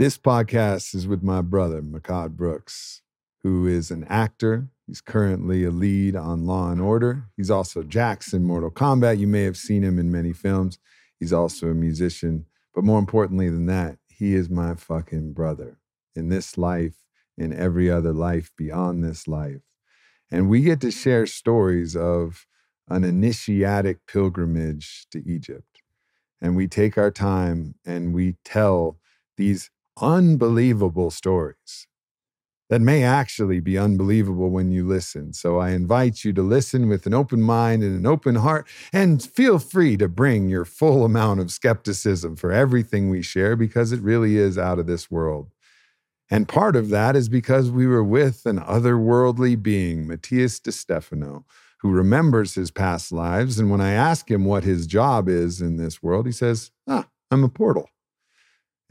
This podcast is with my brother, Mehcad Brooks, who is an actor. He's currently a lead on Law & Order. He's also Jax in Mortal Kombat. You may have seen him in many films. He's also a musician. But more importantly than that, he is my fucking brother in this life, in every other life beyond this life. And we get to share stories of an initiatic pilgrimage to Egypt. And we take our time and we tell these unbelievable stories that may actually be unbelievable when you listen. So I invite you to listen with an open mind and an open heart, and feel free to bring your full amount of skepticism for everything we share, because it really is out of this world. And part of that is because we were with an otherworldly being, Matias De Stefano, who remembers his past lives. And when I ask him what his job is in this world, he says, I'm a portal.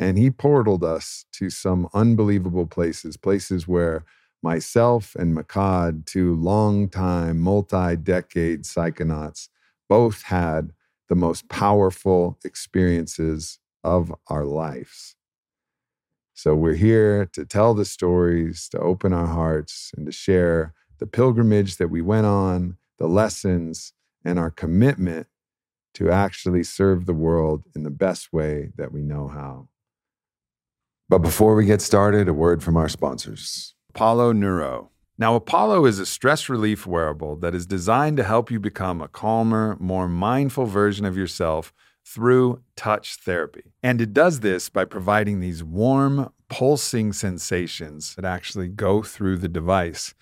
And he portaled us to some unbelievable places, places where myself and Mehcad, two long-time, multi-decade psychonauts, both had the most powerful experiences of our lives. So we're here to tell the stories, to open our hearts, and to share the pilgrimage that we went on, the lessons, and our commitment to actually serve the world in the best way that we know how. But before we get started, a word from our sponsors. Apollo Neuro. Now, Apollo is a stress relief wearable that is designed to help you become a calmer, more mindful version of yourself through touch therapy. And it does this by providing these warm, pulsing sensations that actually go through the device.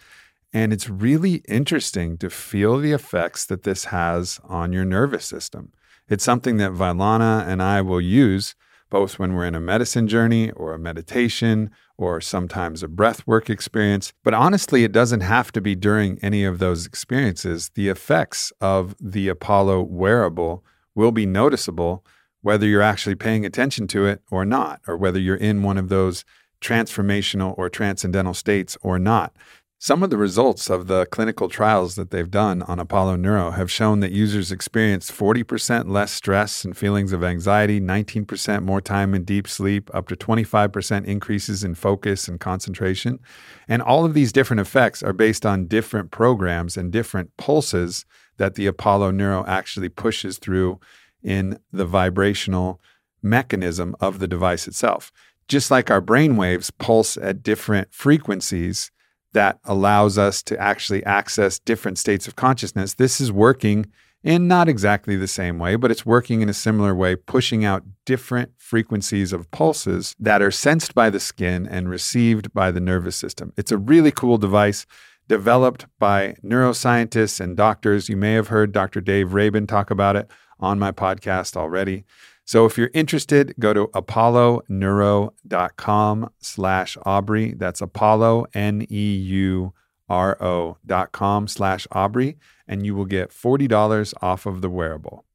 And it's really interesting to feel the effects that this has on your nervous system. It's something that Vylana and I will use both when we're in a medicine journey or a meditation or sometimes a breath work experience. But honestly, it doesn't have to be during any of those experiences. The effects of the Apollo wearable will be noticeable whether you're actually paying attention to it or not, or whether you're in one of those transformational or transcendental states or not. Some of the results of the clinical trials that they've done on Apollo Neuro have shown that users experienced 40% less stress and feelings of anxiety, 19% more time in deep sleep, up to 25% increases in focus and concentration. And all of these different effects are based on different programs and different pulses that the Apollo Neuro actually pushes through in the vibrational mechanism of the device itself. Just like our brainwaves pulse at different frequencies, that allows us to actually access different states of consciousness. This is working in not exactly the same way, but it's working in a similar way, pushing out different frequencies of pulses that are sensed by the skin and received by the nervous system. It's a really cool device developed by neuroscientists and doctors. You may have heard Dr. Dave Rabin talk about it on my podcast already. So if you're interested, go to apolloneuro.com/Aubrey. That's apolloneuro.com/Aubrey. And you will get $40 off of the wearable.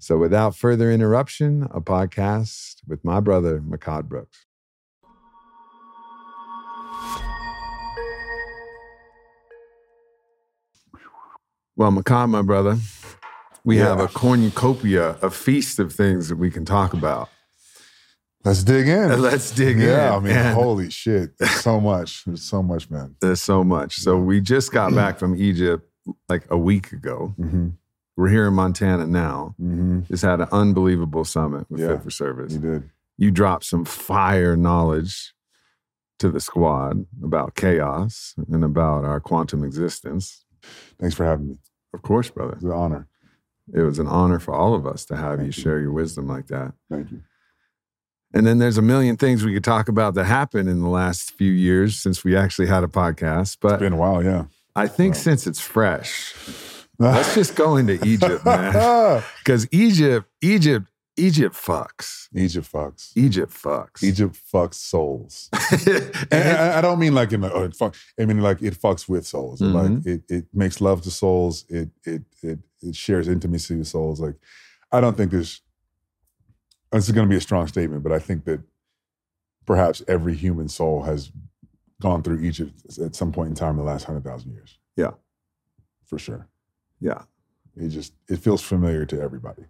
So without further interruption, a podcast with my brother, Mehcad Brooks. Well, Mehcad, my brother, we have a cornucopia, a feast of things that we can talk about. Let's dig in. Yeah, I mean, and holy shit. There's so much. There's so much, man. There's so much. So we just got back from Egypt like a week ago. Mm-hmm. We're here in Montana now. Mm-hmm. Just had an unbelievable summit with Fit for Service. You did. You dropped some fire knowledge to the squad about chaos and about our quantum existence. Thanks for having me. Of course, brother. It's an honor. It was an honor for all of us to have you share your wisdom like that. Thank you. And then there's a million things we could talk about that happened in the last few years since we actually had a podcast. But it's been a while, yeah. I think since it's fresh, let's just go into Egypt, man. Because Egypt fucks. Egypt fucks souls. And I don't mean like in a fuck. I mean like it fucks with souls. Mm-hmm. Like it makes love to souls. It shares intimacy with souls. Like I don't think this is going to be a strong statement, but I think that perhaps every human soul has gone through Egypt at some point in time in the last 100,000 years. Yeah, for sure. Yeah, it feels familiar to everybody.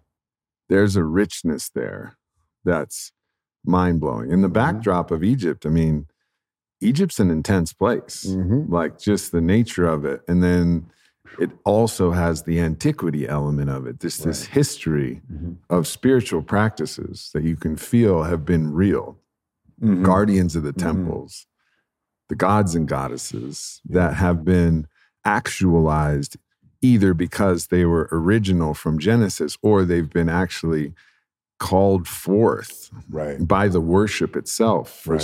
There's a richness there that's mind-blowing. In the backdrop of Egypt, I mean, Egypt's an intense place, like just the nature of it. And then it also has the antiquity element of it, this history of spiritual practices that you can feel have been real. Guardians of the temples, the gods and goddesses that have been actualized either because they were original from Genesis or they've been actually called forth by the worship itself for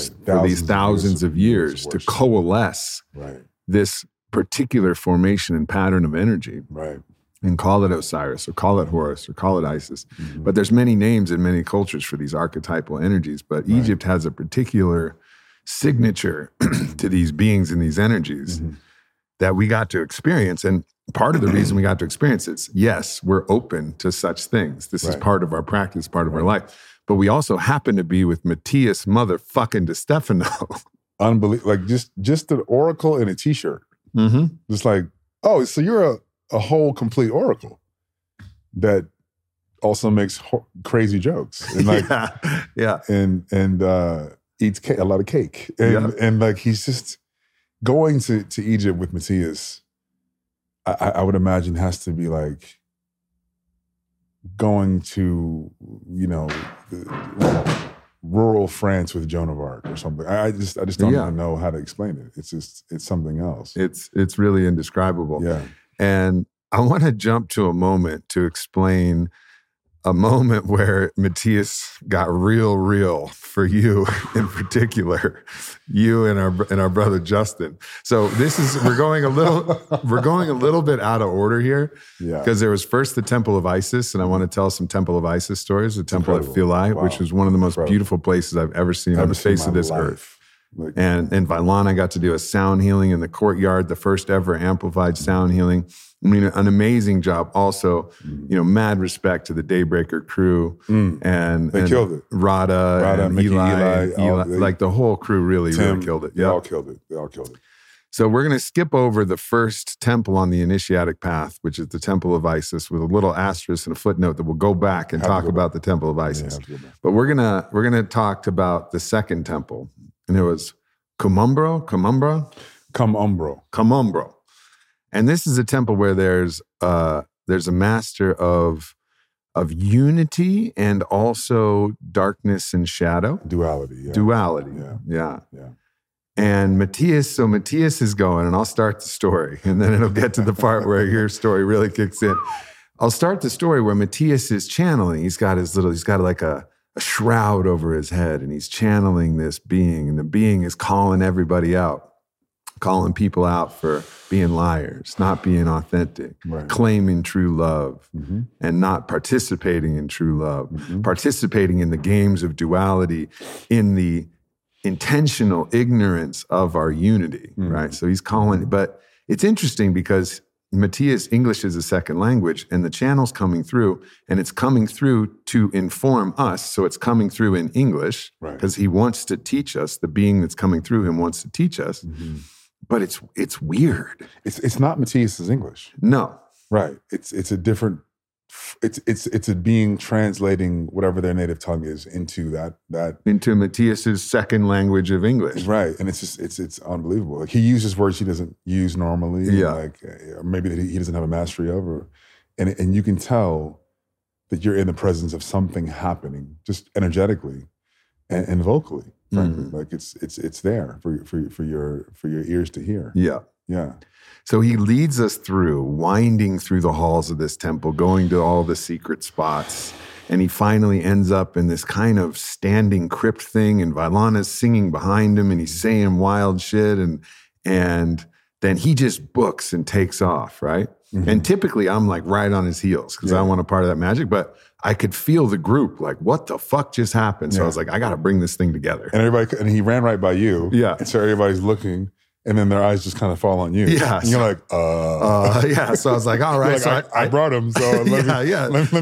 these thousands of years to coalesce this particular formation and pattern of energy and call it Osiris or call it Horus or call it Isis. But there's many names in many cultures for these archetypal energies, but Egypt has a particular signature to these beings and these energies that we got to experience. And part of the reason we got to experience it's yes, we're open to such things. This is part of our practice, part of our life. But we also happen to be with Matias motherfucking De Stefano. Unbelievable. Like just an oracle in a t-shirt. Just like, oh, so you're a whole complete oracle that also makes crazy jokes. And like, And eats a lot of cake. And, and like, he's just going to Egypt with Matias. I would imagine has to be like going to, you know, rural France with Joan of Arc or something. I just don't even know how to explain it. It's just, it's something else. It's really indescribable. Yeah. And I want to jump to a moment to explain a moment where Matias got real for you in particular, you and our brother Justin. So this is, we're going a little bit out of order here because there was first the Temple of Isis, and I want to tell some Temple of Isis stories, the Temple at Philae, which was one of the most beautiful places I've ever seen on the face of this earth. Like, and in Vylana, I got to do a sound healing in the courtyard, the first ever amplified sound healing. I mean, an amazing job. Also, you know, mad respect to the Daybreaker crew and killed it. Rada and Eli, like the whole crew really killed it. They all killed it. So we're going to skip over the first temple on the initiatic path, which is the Temple of Isis, with a little asterisk and a footnote that we'll go back and talk about the Temple of Isis. But we're gonna talk about the second temple. And it was Kom Ombo. And this is a temple where there's a master of unity and also darkness and shadow. Duality. Yeah. And Matias is going, and I'll start the story, and then it'll get to the part where your story really kicks in. I'll start the story where Matias is channeling. He's got like a shroud over his head, and he's channeling this being, and the being is calling everybody out, calling people out for being liars, not being authentic, claiming true love, and not participating in true love, participating in the games of duality, in the intentional ignorance of our unity, right? So he's calling, but it's interesting because Matias, English is a second language, and the channel's coming through, and it's coming through to inform us. So it's coming through in English because he wants to teach us. The being that's coming through him wants to teach us, but it's weird. It's not Matias's English. No, right? It's a different. It's a being translating whatever their native tongue is into into Matias's second language of English, right? And it's just it's unbelievable. Like, he uses words he doesn't use normally, like, or maybe that he doesn't have a mastery of, and you can tell that you're in the presence of something happening, just energetically and vocally, frankly. Like it's there for your ears to hear. Yeah. So he leads us through, winding through the halls of this temple, going to all the secret spots. And he finally ends up in this kind of standing crypt thing, and Vylana's singing behind him, and he's saying wild shit. And then he just books and takes off, right? And typically I'm like right on his heels because I want a part of that magic, but I could feel the group like, what the fuck just happened? So I was like, I got to bring this thing together. And he ran right by you. Yeah. And so everybody's looking. And then their eyes just kind of fall on you. Yeah. And you're like, yeah. So I was like, all right. Like, so I brought him. So let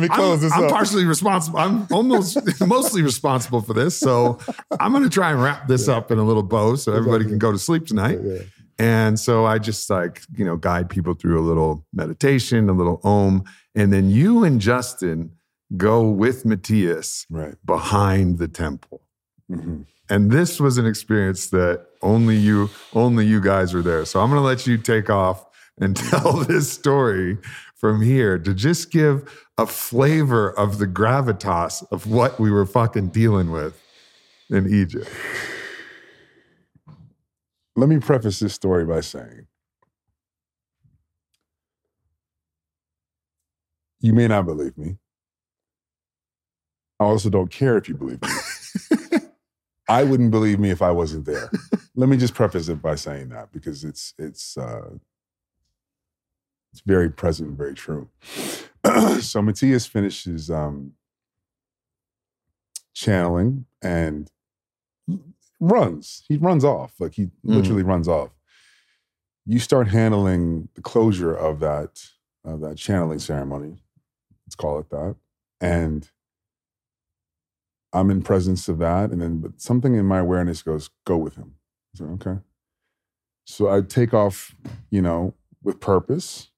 me close this up. I'm partially responsible. I'm almost mostly responsible for this. So I'm going to try and wrap this up in a little bow so everybody can go to sleep tonight. Yeah. And so I just guide people through a little meditation, a little om. And then you and Justin go with Matias behind the temple. Mm-hmm. And this was an experience that only you guys were there. So I'm going to let you take off and tell this story from here to just give a flavor of the gravitas of what we were fucking dealing with in Egypt. Let me preface this story by saying, you may not believe me. I also don't care if you believe me. I wouldn't believe me if I wasn't there. Let me just preface it by saying that, because it's very present and very true. So Matias finishes channeling and runs. He runs off. Like, he literally runs off. You start handling the closure of that channeling ceremony, let's call it that. And I'm in presence of that. And then, but something in my awareness goes, go with him. I said, okay. So I take off, with purpose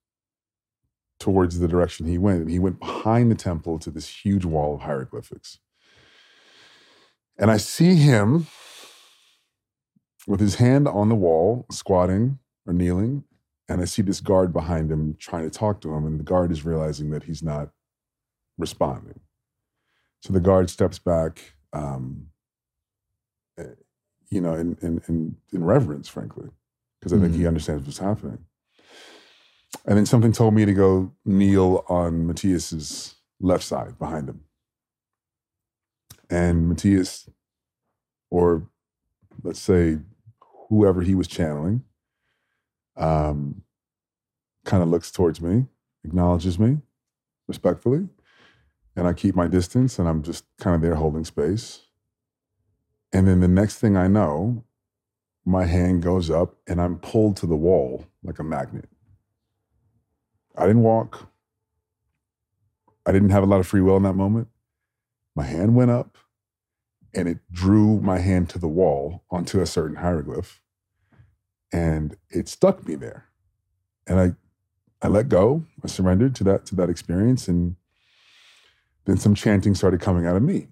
towards the direction he went. And he went behind the temple to this huge wall of hieroglyphics. And I see him with his hand on the wall, squatting or kneeling. And I see this guard behind him trying to talk to him. And the guard is realizing that he's not responding. So the guard steps back, in reverence, frankly, because I think he understands what's happening. And then something told me to go kneel on Matias's left side behind him. And Matias, or let's say whoever he was channeling, kind of looks towards me, acknowledges me respectfully. And I keep my distance, and I'm just kind of there holding space. And then the next thing I know, my hand goes up and I'm pulled to the wall like a magnet. I didn't walk. I didn't have a lot of free will in that moment. My hand went up and it drew my hand to the wall onto a certain hieroglyph. And it stuck me there. And I let go. I surrendered to that experience, and then some chanting started coming out of me,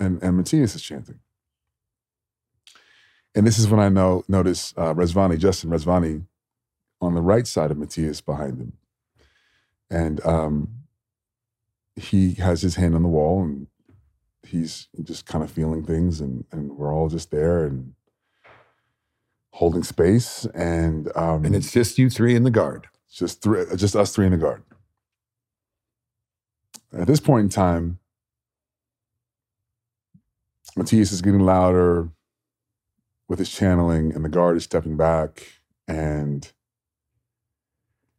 and Matias is chanting. And this is when I notice Justin Rezvani, on the right side of Matias behind him. And he has his hand on the wall, and he's just kind of feeling things, and we're all just there and holding space. And it's just you three and the guard. Just us three and the guard. At this point in time, Matias is getting louder with his channeling, and the guard is stepping back. And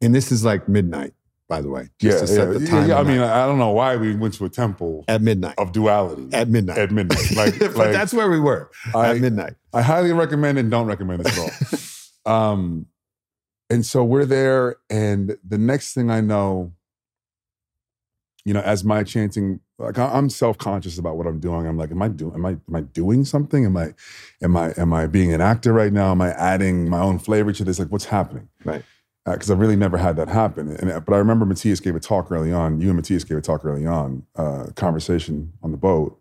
this is like midnight, by the way. Just to set the time. I mean, I don't know why we went to a temple at midnight of duality. At midnight. But that's where we were. At midnight. I highly recommend and don't recommend it at all. And so we're there, and the next thing I know, as my chanting, like, I'm self-conscious about what I'm doing. I'm like, am I doing something? Am I being an actor right now? Am I adding my own flavor to this? Like, what's happening? Right. Because I really never had that happen. But I remember Matias gave a talk early on. You and Matias gave a talk early on, conversation on the boat.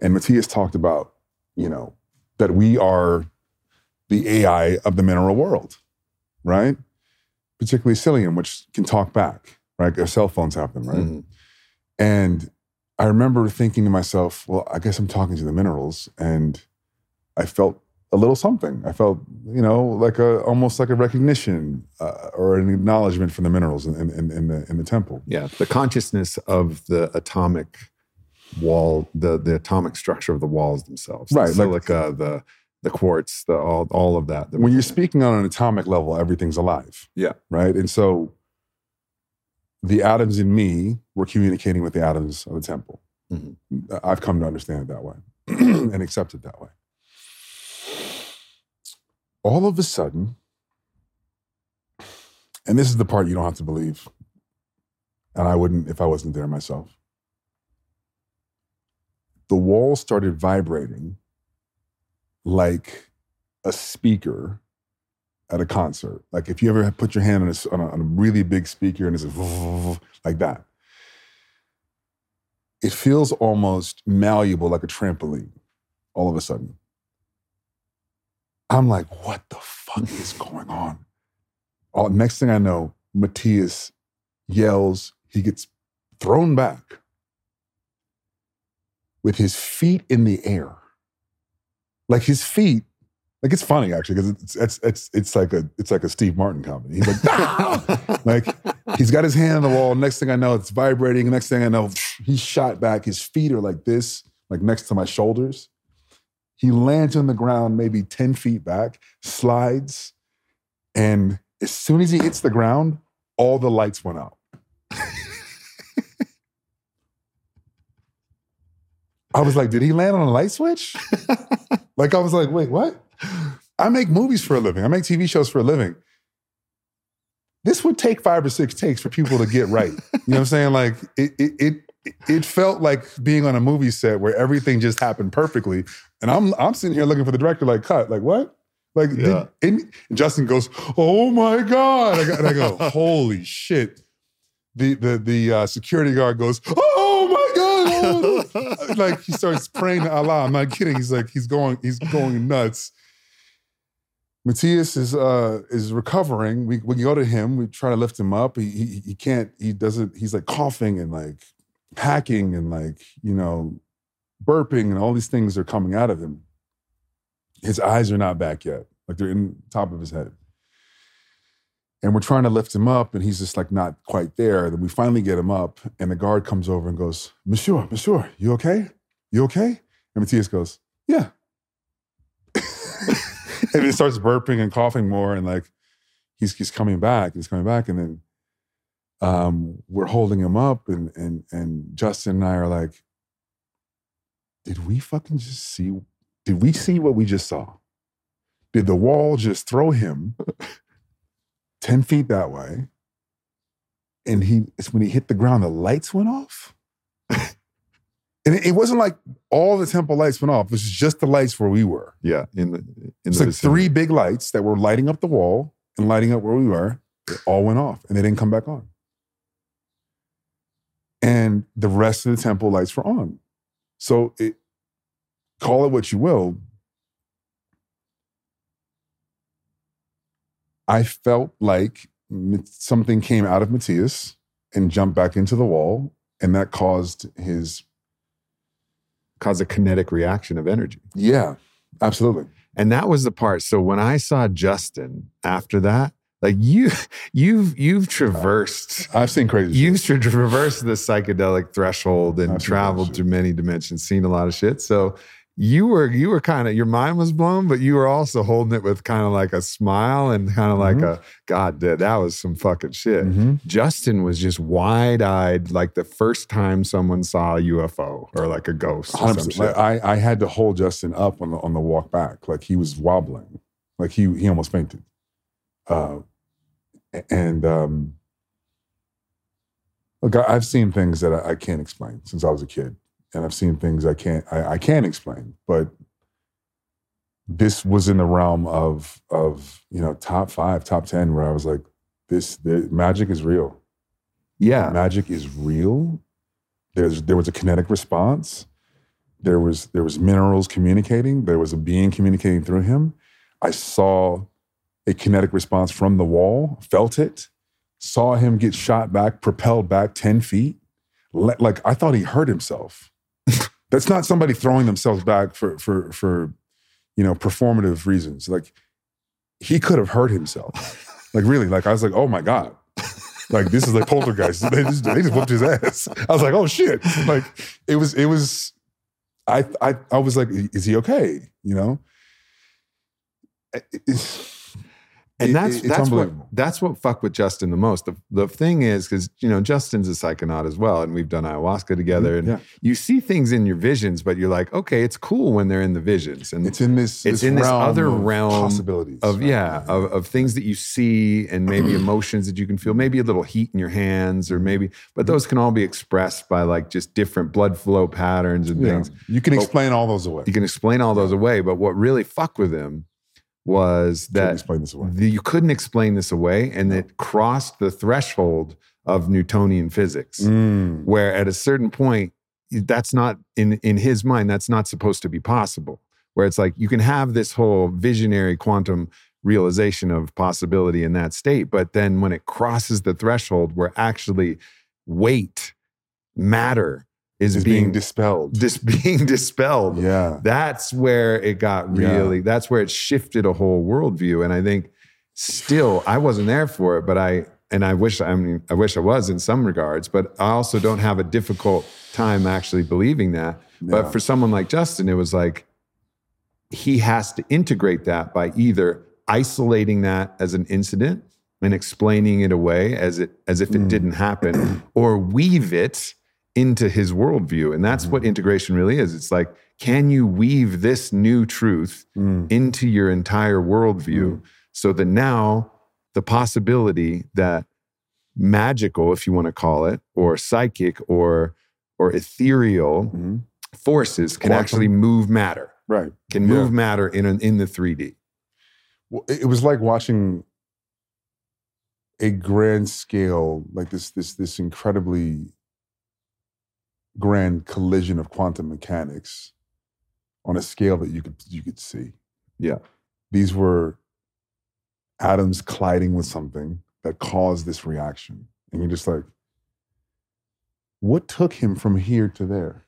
And Matias talked about, that we are the AI of the mineral world, right? Particularly psyllium, which can talk back, right? Our cell phones have them, right? Mm-hmm. And I remember thinking to myself, well, I guess I'm talking to the minerals. And I felt a little something. I felt, almost like a recognition or an acknowledgement from the minerals in the temple. Yeah, the consciousness of the atomic wall, the atomic structure of the walls themselves. Right. The silica, like, the quartz, all of that. When you're speaking on an atomic level, everything's alive. Yeah. Right? And so the atoms in me were communicating with the atoms of the temple. Mm-hmm. I've come to understand it that way and accept it that way. All of a sudden, and this is the part you don't have to believe, and I wouldn't if I wasn't there myself, the wall started vibrating like a speaker at a concert. Like, if you ever put your hand on a really big speaker and it's like that, it feels almost malleable, like a trampoline. all of a sudden. I'm like, what the fuck is going on? Next thing I know, Matias yells, he gets thrown back with his feet in the air. Like his feet, like it's funny actually, because it's like a Steve Martin comedy. He's like, ah! Like he's got his hand on the wall. Next thing I know, it's vibrating. Next thing I know, he's shot back. His feet are like this, like next to my shoulders. He lands on the ground, maybe 10 feet back, slides. And as soon as he hits the ground, all the lights went out. I was like, did he land on a light switch? Like, I was like, wait, what? I make movies for a living. I make TV shows for a living. This would take 5 or 6 takes for people to get right. You know what I'm saying? Like, it felt like being on a movie set where everything just happened perfectly. And I'm sitting here looking for the director, like, cut. Like, what? Like, yeah. And Justin goes, oh my God. And I go, holy shit. The security guard goes, oh my God. Like he starts praying to Allah. I'm not kidding. He's like, he's going nuts. Matias is recovering. We go to him. We try to lift him up. He can't. He doesn't. He's like coughing and like hacking and like, you know, burping and all these things are coming out of him. His eyes are not back yet. Like they're in the top of his head. And we're trying to lift him up, and he's just like not quite there. Then we finally get him up, and the guard comes over and goes, Monsieur, you okay? You okay? And Matias goes, yeah. And he starts burping and coughing more, and like he's coming back. He's coming back, and then we're holding him up, and Justin and I are like, did we see what we just saw? Did the wall just throw him 10 feet that way, and when he hit the ground, the lights went off? And it wasn't like all the temple lights went off. It was just the lights where we were. Yeah. It's like 3 big lights that were lighting up the wall and lighting up where we were. They all went off, and they didn't come back on. And the rest of the temple lights were on. So call it what you will, I felt like something came out of Matias and jumped back into the wall, and that caused a kinetic reaction of energy. Yeah, absolutely. And that was the part. So when I saw Justin after that, like you've traversed. I've seen crazy. You've traversed the psychedelic threshold and traveled through many dimensions, seen a lot of shit. So. You were kind of, your mind was blown, but you were also holding it with kind of like a smile and kind of like a, God, that was some fucking shit. Mm-hmm. Justin was just wide-eyed, like the first time someone saw a UFO or like a ghost or some shit. Like, I had to hold Justin up on the walk back. Like he was wobbling. Like he almost fainted. Look, I've seen things that I can't explain since I was a kid. And I've seen things I can't explain, but this was in the realm of you know, top 5, top 10, where I was like, this magic is real. Yeah, magic is real. There was a kinetic response. There was minerals communicating. There was a being communicating through him. I saw a kinetic response from the wall. Felt it. Saw him get shot back, propelled back 10 feet. Like I thought he hurt himself. That's not somebody throwing themselves back for you know, performative reasons. Like he could have hurt himself. Like really, like I was like, oh my God. Like this is like Poltergeist. They just whooped his ass. I was like, oh shit. Like it was I was like, is he okay? You know? That's what fucked with Justin the most. The thing is, because, you know, Justin's a psychonaut as well, and we've done ayahuasca together, and you see things in your visions, but you're like, okay, it's cool when they're in the visions, and it's in this other realm of possibilities of things that you see, and maybe emotions that you can feel, maybe a little heat in your hands, or maybe, but those can all be expressed by like just different blood flow patterns and things. You can explain all those away. You can explain all those away, but what really fucked with him was that you couldn't explain this away, and it crossed the threshold of Newtonian physics, where at a certain point, that's not, in his mind, that's not supposed to be possible. where it's like you can have this whole visionary quantum realization of possibility in that state, but then when it crosses the threshold where actually weight, matter is being dispelled. Yeah. That's where it got really, that's where it shifted a whole worldview. And I think still, I wasn't there for it, but I wish I was in some regards, but I also don't have a difficult time actually believing that. Yeah. But for someone like Justin, it was like, he has to integrate that by either isolating that as an incident and explaining it away as if it didn't happen, or weave it into his worldview. And that's what integration really is. It's like, can you weave this new truth into your entire worldview so that now the possibility that magical, if you want to call it, or psychic or ethereal forces can actually move matter. Right. Can move matter in the 3D. Well, it was like watching a grand scale, like this incredibly grand collision of quantum mechanics on a scale that you could see. Yeah. These were atoms colliding with something that caused this reaction. And you're just like, what took him from here to there?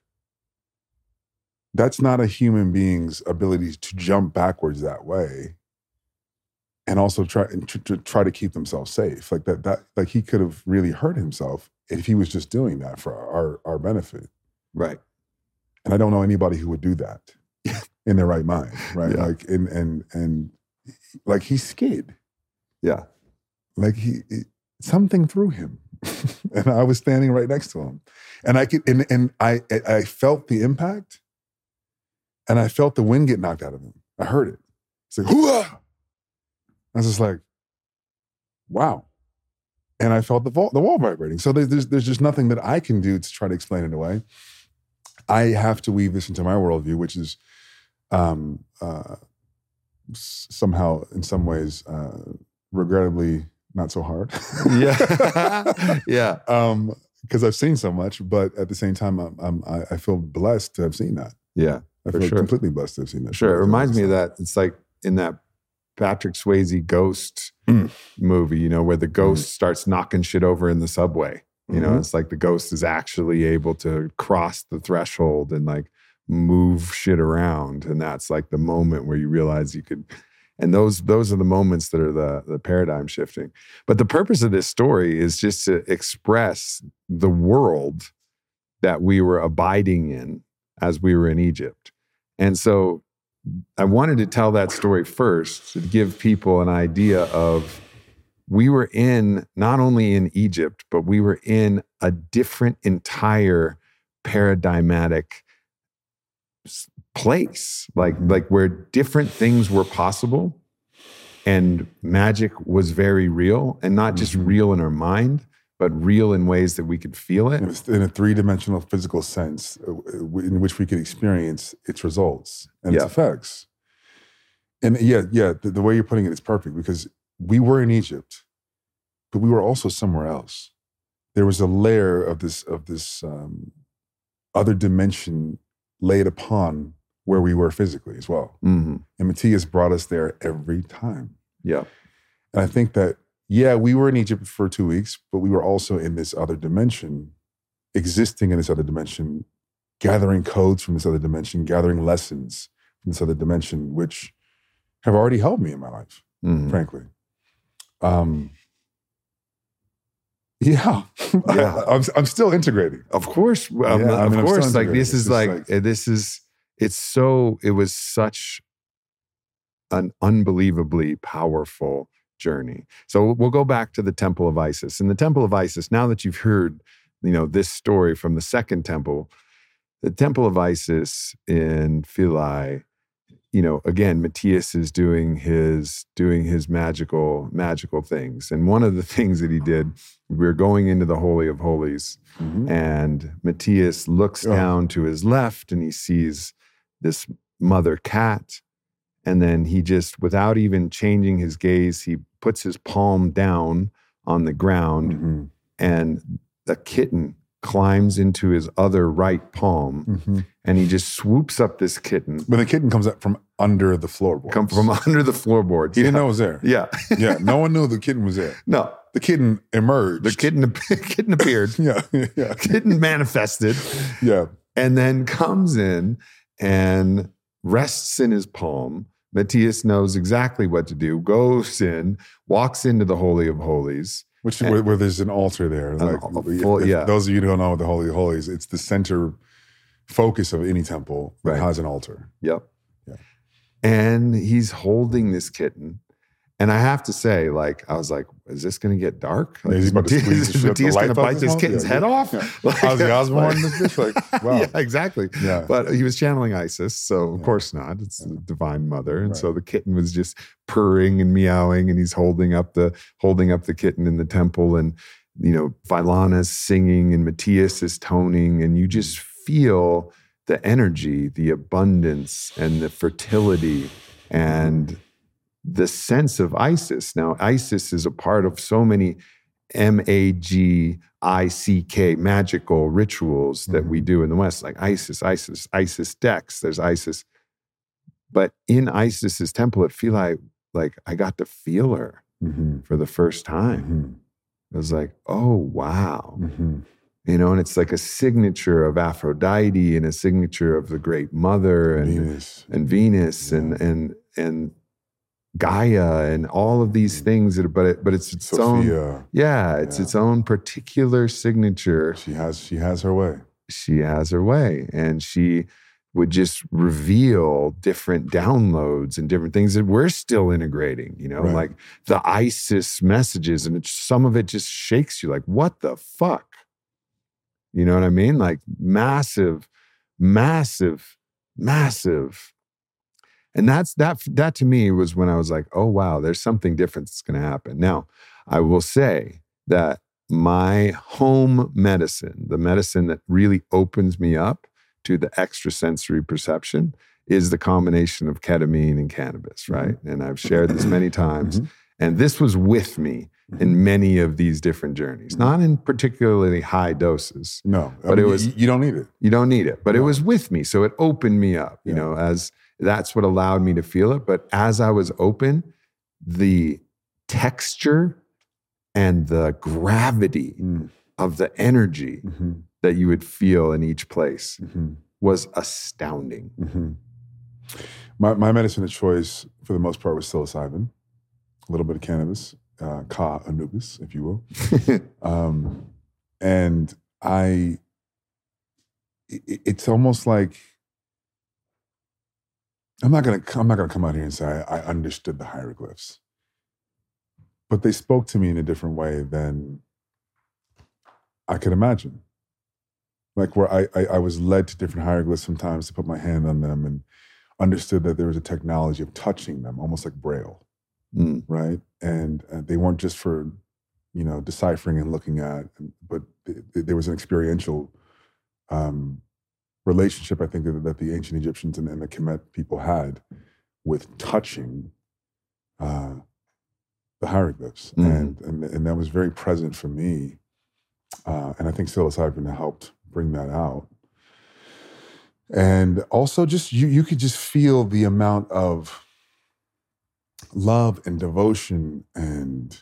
That's not a human being's ability to jump backwards that way and also try to keep themselves safe. Like that like he could have really hurt himself if he was just doing that for our benefit. Right. And I don't know anybody who would do that in their right mind, right? Yeah. Like and like he skid. Yeah. Like something threw him. And I was standing right next to him. And I could and I felt the impact. And I felt the wind get knocked out of him. I heard it. It's like, hoo-ah! I was just like, wow. And I felt the wall vibrating. So there's just nothing that I can do to try to explain it away. I have to weave this into my worldview, which is somehow, in some ways, regrettably not so hard. Yeah. Yeah. Because I've seen so much, but at the same time, I feel blessed to have seen that. Yeah. I feel completely blessed to have seen that. Sure. It reminds me of that. It's like in that Patrick Swayze ghost movie, you know, where the ghost starts knocking shit over in the subway. You know, it's like the ghost is actually able to cross the threshold and like move shit around. And that's like the moment where you realize you could, and those are the moments that are the paradigm shifting. But the purpose of this story is just to express the world that we were abiding in as we were in Egypt. And so I wanted to tell that story first to give people an idea of we were in, not only in Egypt, but we were in a different entire paradigmatic place, like where different things were possible and magic was very real, and not just real in our mind, but real in ways that we could feel it. In a three-dimensional physical sense in which we could experience its results and its effects. And the way you're putting it is perfect, because we were in Egypt, but we were also somewhere else. There was a layer of this other dimension laid upon where we were physically as well. Mm-hmm. And Matias brought us there every time. Yeah. And I think that we were in Egypt for 2 weeks, but we were also in this other dimension, existing in this other dimension, gathering codes from this other dimension, gathering lessons from this other dimension, which have already helped me in my life, frankly. I'm still integrating. Of course. Of course. Like it was such an unbelievably powerful journey. So we'll go back to the Temple of Isis. And the Temple of Isis, now that you've heard, you know, this story from the second temple, the Temple of Isis in Philae, you know, again, Matias is doing his magical things. And one of the things that he did, we're going into the Holy of Holies, and Matias looks down to his left and he sees this mother cat. And then he just, without even changing his gaze, he puts his palm down on the ground and a kitten climbs into his other right palm, mm-hmm. and he just swoops up this kitten. But the kitten comes up from under the floorboards. Come from under the floorboards. He didn't know it was there. Yeah. Yeah. No one knew the kitten was there. No. The kitten emerged. The kitten appeared. Yeah. Kitten manifested. Yeah. And then comes in and rests in his palm. Matias knows exactly what to do, goes in, walks into the Holy of Holies. Where there's an altar there. Those of you who don't know what the Holy of Holies, it's the center focus of any temple that has an altar. Yep. Yeah. And he's holding this kitten. And I have to say, I was like, is this going to get dark? Is Matias going to bite this kitten's head off? Yeah. Ozzy Osbourne in this dish? Wow. Yeah, exactly. Yeah. But he was channeling Isis, so of course not. It's the divine mother. And so the kitten was just purring and meowing, and he's holding up the kitten in the temple. And, Vylana's singing, and Matias is toning. And you just feel the energy, the abundance, and the fertility, and the sense of Isis. Now, Isis is a part of so many MAGICK, magical rituals that we do in the West, like Isis Dex, there's Isis. But in Isis's temple at Philae, I got to feel her for the first time. I was like, oh, wow. And it's like a signature of Aphrodite and a signature of the Great Mother and Venus and Gaia and all of these things, but it's its Sophia. Own. Yeah, it's its own particular signature. She has her way. She has her way, and she would just reveal different downloads and different things that we're still integrating. Like the Isis messages, and some of it just shakes you. Like, what the fuck? You know what I mean? Like massive, massive, massive. And that to me was when I was like, oh, wow, there's something different that's going to happen. Now, I will say that my home medicine, the medicine that really opens me up to the extrasensory perception, is the combination of ketamine and cannabis, right? And I've shared this many times. And this was with me in many of these different journeys, not in particularly high doses. No, but it was. You don't need it. You don't need it, but it was with me. So it opened me up, that's what allowed me to feel it. But as I was open, the texture and the gravity of the energy that you would feel in each place was astounding. My medicine of choice, for the most part, was psilocybin, a little bit of cannabis, Anubis, if you will. And it's almost like, I'm not gonna come out here and say I understood the hieroglyphs, but they spoke to me in a different way than I could imagine. Like where I was led to different hieroglyphs sometimes to put my hand on them and understood that there was a technology of touching them, almost like Braille, right? And they weren't just for deciphering and looking at, but there was an experiential relationship, I think, that the ancient Egyptians and the Kemet people had with touching the hieroglyphs. And that was very present for me. And I think psilocybin helped bring that out. And also just, you could just feel the amount of love and devotion and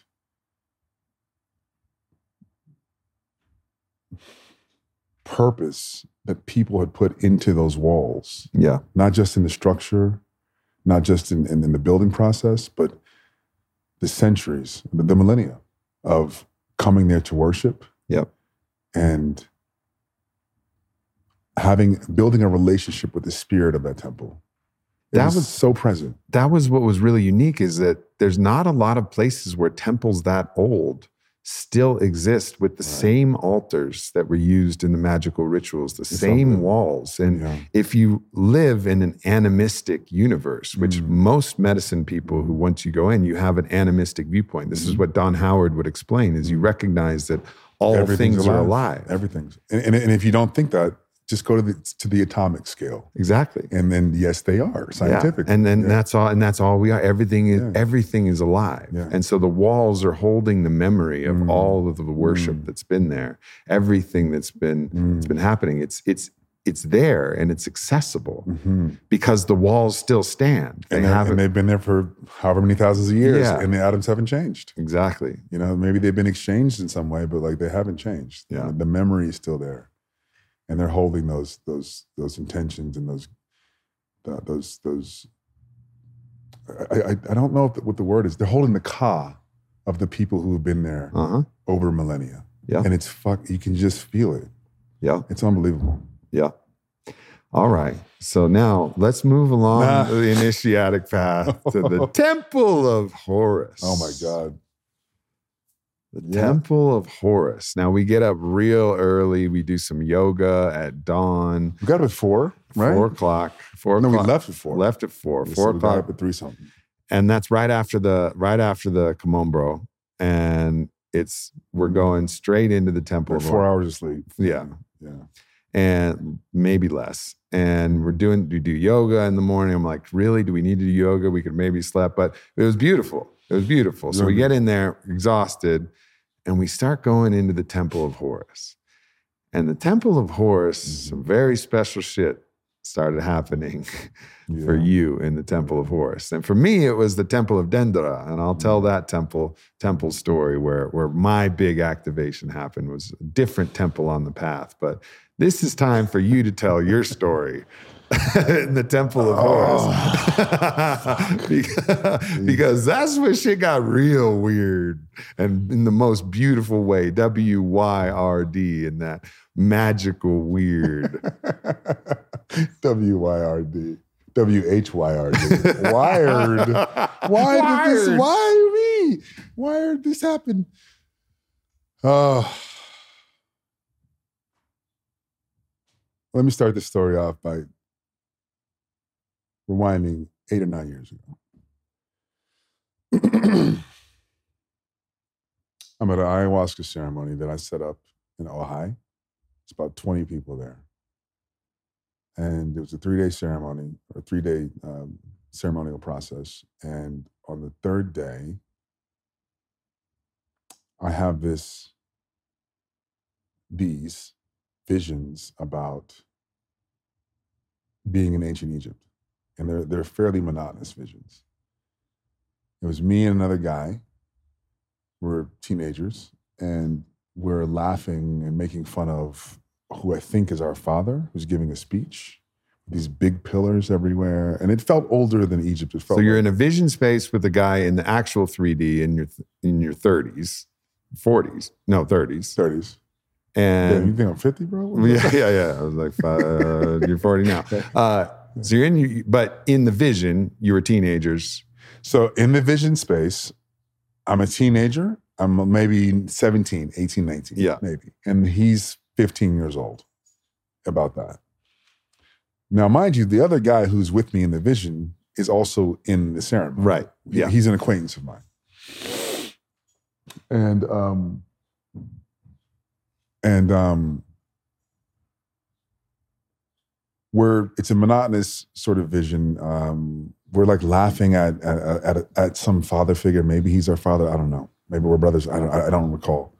purpose that people had put into those walls. Yeah. Not just in the structure, not just in the building process, but the centuries, the millennia of coming there to worship. Yep. And building a relationship with the spirit of that temple. That was so present. That was what was really unique, is that there's not a lot of places where temples that old still exist with the same altars that were used in the magical rituals, the same walls. And if you live in an animistic universe, which most medicine people, who once you go in, you have an animistic viewpoint. This is what Don Howard would explain, is you recognize that all things are alive. Everything's. And if you don't think that, Just go to the atomic scale. Exactly. And then yes, they are scientific. Yeah. And then that's all. And that's all we are. Everything is alive. Yeah. And so the walls are holding the memory of all of the worship that's been there. Everything that's been happening. It's there and it's accessible because the walls still stand. And they've been there for however many thousands of years and the atoms haven't changed. Exactly. You know, maybe they've been exchanged in some way, but like they haven't changed. Yeah. The memory is still there. And they're holding those intentions and those I don't know what the word is. They're holding the ka of the people who have been there over millennia. Yeah. And it's you can just feel it. Yeah. It's unbelievable. Yeah. All right. So now let's move along the initiatic path to the Temple of Horus. Oh my God. The Temple of Horus. Now we get up real early. We do some yoga at dawn. We got up at 4, right? 4 o'clock. 4 o'clock. No, we left at 4. Left at 4. Yes, 4 o'clock. We got up at 3 something. And that's right after the Kom Ombo. And we're going straight into the Temple of Horus. 4 hours of sleep. Yeah. Yeah. And maybe less. And we do yoga in the morning. I'm like, really? Do we need to do yoga? We could maybe sleep, but it was beautiful. So we get in there exhausted and we start going into the Temple of Horus. And the Temple of Horus, some very special shit started happening for you in the Temple of Horus. And for me, it was the Temple of Dendera. And I'll tell that temple story where my big activation happened. It was a different temple on the path. But this is time for you to tell your story in the Temple of Horus. because that's where shit got real weird and in the most beautiful way, W-Y-R-D, in that magical weird. W-Y-R-D. W-H-Y-R-D. Wired. Why did this happen? Oh. Let me start this story off by rewinding 8 or 9 years ago. I'm at an ayahuasca ceremony that I set up in Ojai. It's about 20 people there. And it was a 3-day ceremony, or 3-day ceremonial process. And on the 3rd day, I have these visions about being in ancient Egypt. And they're fairly monotonous visions. It was me and another guy. We're teenagers, and we're laughing and making fun of who I think is our father, who's giving a speech. These big pillars everywhere. And it felt older than Egypt. It felt so you're in a vision space with a guy in the actual 3D in your 30s, 40s. No, 30s. 30s. And you think I'm 50, bro? Yeah. I was like, you're 40 now. So you're but in the vision, you were teenagers. So in the vision space, I'm a teenager. I'm maybe 17, 18, 19, maybe. And he's 15 years old, about that. Now, mind you, the other guy who's with me in the vision is also in the ceremony. Right, yeah. He's an acquaintance of mine. And it's a monotonous sort of vision. We're like laughing at some father figure. Maybe he's our father. I don't know. Maybe we're brothers. I don't recall.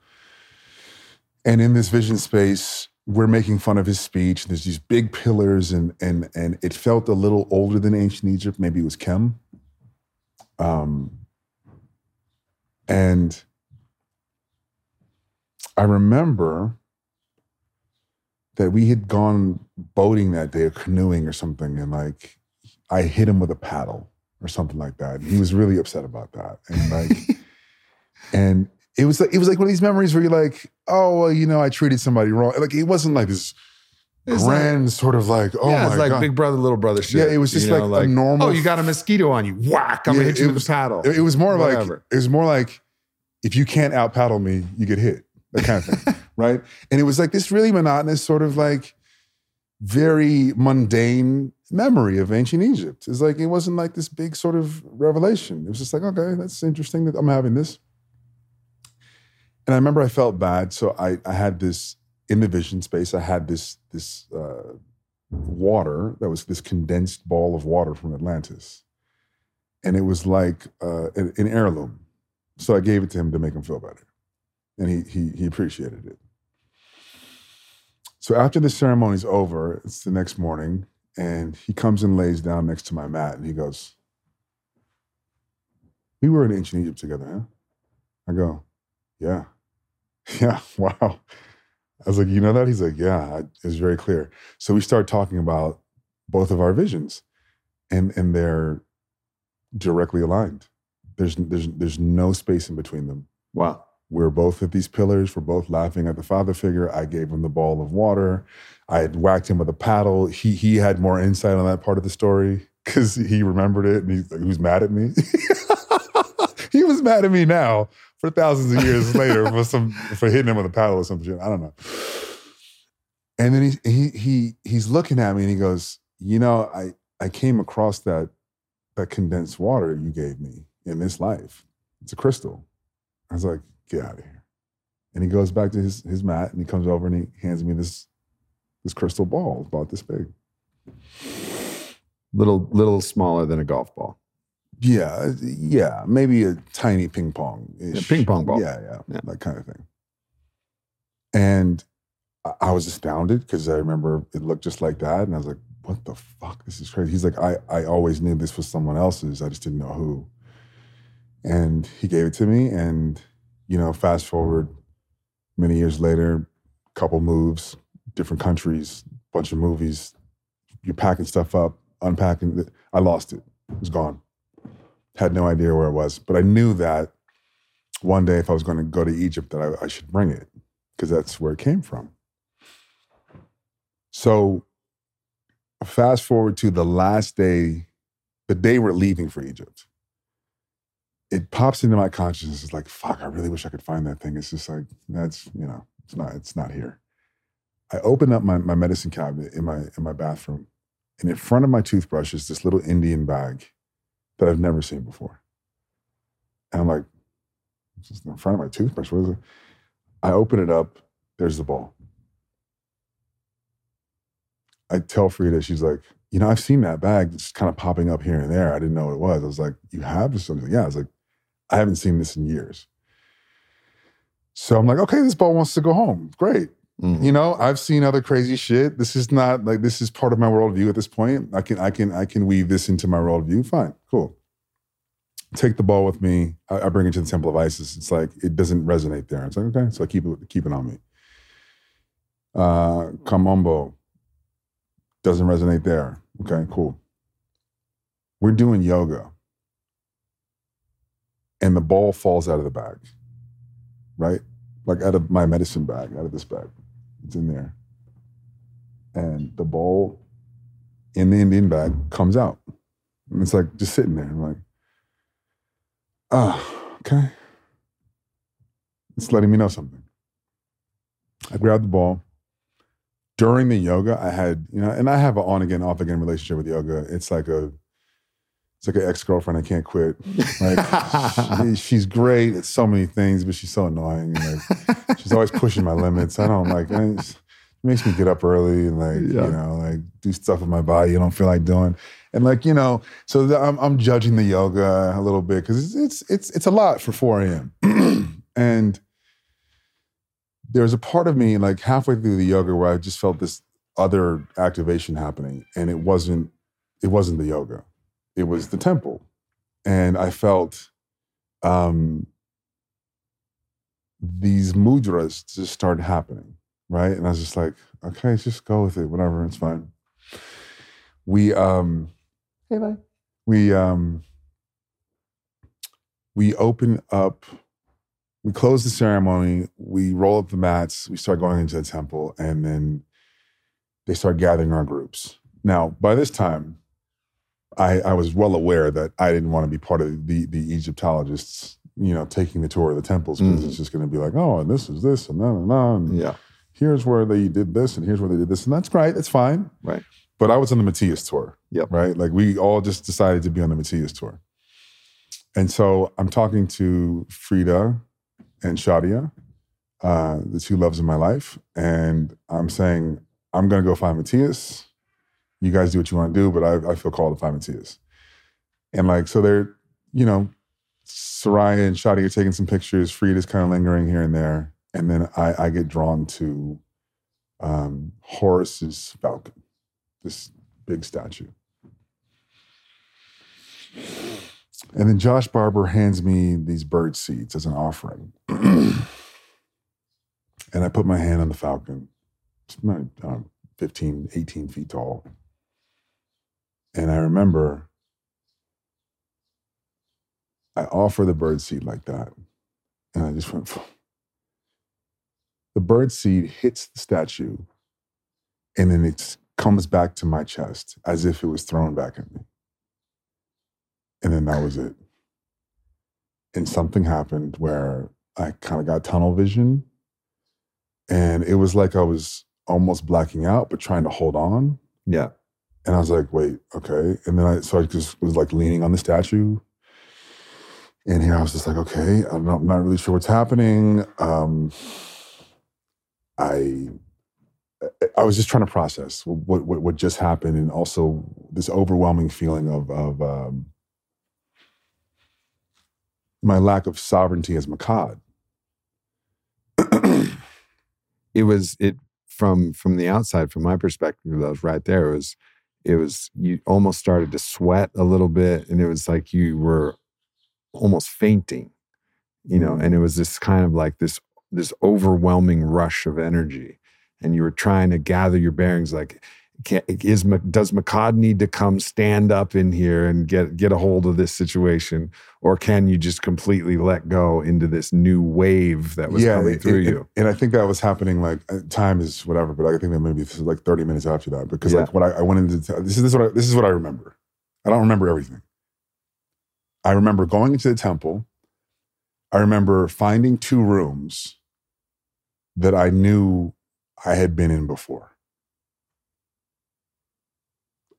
And in this vision space, we're making fun of his speech. There's these big pillars, and it felt a little older than ancient Egypt. Maybe it was Kem. And I remember that we had gone boating that day or canoeing or something, and like I hit him with a paddle or something like that. And he was really upset about that. And like and it was like one of these memories where you're like, oh well, you know, I treated somebody wrong. Like it wasn't like this grand sort of like, oh my God. It's like God. Big brother, little brother shit. Yeah, it was just like a normal. Oh, you got a mosquito on you. Whack, I'm gonna hit you with a paddle. It was more like if you can't out paddle me, you get hit. That kind of thing, right? And it was like this really monotonous sort of like very mundane memory of ancient Egypt. It's like, it wasn't like this big sort of revelation. It was just like, okay, that's interesting that I'm having this. And I remember I felt bad. So I had this in the vision space, I had this water that was this condensed ball of water from Atlantis. And it was like an heirloom. So I gave it to him to make him feel better. And he appreciated it. So after the ceremony's over, it's the next morning, and he comes and lays down next to my mat, and he goes, "We were in ancient Egypt together, huh?" I go, "Yeah. Yeah, wow." I was like, "You know that?" He's like, "Yeah, it's very clear." So we start talking about both of our visions, and they're directly aligned. There's no space in between them. Wow. We're both at these pillars. We're both laughing at the father figure. I gave him the ball of water. I had whacked him with a paddle. He had more insight on that part of the story because he remembered it, and he's like, "Who's mad at me?" He was mad at me now for thousands of years later for hitting him with a paddle or some shit. I don't know. And then he's looking at me and he goes, "You know, I came across that condensed water you gave me in this life. It's a crystal." I was like, "Get out of here." And he goes back to his mat, and he comes over and he hands me this crystal ball about this big. Little smaller than a golf ball. Yeah. Maybe a tiny ping pong. Yeah, ping pong ball. Yeah. That kind of thing. And I was astounded because I remember it looked just like that. And I was like, "What the fuck? This is crazy." He's like, I always knew this was someone else's. I just didn't know who. And he gave it to me, and you know, fast forward many years later, couple moves, different countries, bunch of movies, you're packing stuff up, unpacking. I lost it. It was gone. Had no idea where it was. But I knew that one day if I was going to go to Egypt that I should bring it because that's where it came from. So fast forward to the last day, the day we're leaving for Egypt. It pops into my consciousness. It's like, fuck, I really wish I could find that thing. It's just like, that's, you know, it's not here. I open up my medicine cabinet in my bathroom, and in front of my toothbrush is this little Indian bag that I've never seen before. And I'm like, it's just in front of my toothbrush, what is it? I open it up, there's the ball. I tell Frida, she's like, "You know, I've seen that bag just kind of popping up here and there. I didn't know what it was." I was like, "You have something?" Yeah, I was like, "I haven't seen this in years." So I'm like, okay, this ball wants to go home. Great. Mm-hmm. You know, I've seen other crazy shit. This is not like, this is part of my worldview at this point. I can weave this into my worldview. Fine, cool. Take the ball with me. I bring it to the Temple of Isis. It's like, it doesn't resonate there. It's like, okay, so I keep it on me. Kom Ombo. Doesn't resonate there. Okay, cool. We're doing yoga. And the ball falls out of the bag, right? Like out of my medicine bag, out of this bag. It's in there. And the ball in the Indian bag comes out. And it's like just sitting there. I'm like, okay. It's letting me know something. I grab the ball. During the yoga, I had, you know, and I have an on-again, off-again relationship with yoga. It's like an ex-girlfriend I can't quit. Like, she's great at so many things, but she's so annoying. Like, she's always pushing my limits. I don't like, it makes me get up early and like, yeah. You know, like do stuff with my body I don't feel like doing. And like, you know, so I'm judging the yoga a little bit because it's a lot for 4 a.m. And there's a part of me, like halfway through the yoga, where I just felt this other activation happening, and it wasn't the yoga, it was the temple, and I felt these mudras just started happening, right? And I was just like, okay, just go with it, whatever, it's fine. We open up. We close the ceremony, we roll up the mats, we start going into the temple, and then they start gathering our groups. Now, by this time, I was well aware that I didn't want to be part of the Egyptologists, you know, taking the tour of the temples, because it's just going to be like, oh, and this is this, and that, and that, and yeah. Here's where they did this, and here's where they did this, and that's great, that's fine. Right. But I was on the Matias tour, yep. Right? Like, we all just decided to be on the Matias tour. And so I'm talking to Frida and Shadia, the two loves of my life. And I'm saying, I'm going to go find Matias. You guys do what you want to do, but I feel called to find Matias. And like, so they're, you know, Soraya and Shadia are taking some pictures. Frida's kind of lingering here and there. And then I get drawn to Horus's falcon, this big statue. And then Josh Barber hands me these bird seeds as an offering. And I put my hand on the falcon. It's about 15, 18 feet tall. And I remember I offer the bird seed like that. And I just went, phew. The bird seed hits the statue and then it comes back to my chest as if it was thrown back at me. And then that was it. And something happened where I kind of got tunnel vision. And it was like I was almost blacking out, but trying to hold on. Yeah. And I was like, wait, okay. And then I just was like leaning on the statue. And here I was just like, okay, I'm not really sure what's happening. I was just trying to process what just happened, and also this overwhelming feeling of my lack of sovereignty as Mehcad. It was from the outside, from my perspective, that was right there. It was you almost started to sweat a little bit, and it was like you were almost fainting, you know. And it was this kind of like this overwhelming rush of energy, and you were trying to gather your bearings. Like, does Mehcad need to come stand up in here and get a hold of this situation, or can you just completely let go into this new wave that was coming through you? And I think that was happening. Like, time is whatever, but I think that maybe this is like 30 minutes after that, because like what I went into this is what I remember. I don't remember everything. I remember going into the temple. I remember finding two rooms that I knew I had been in before.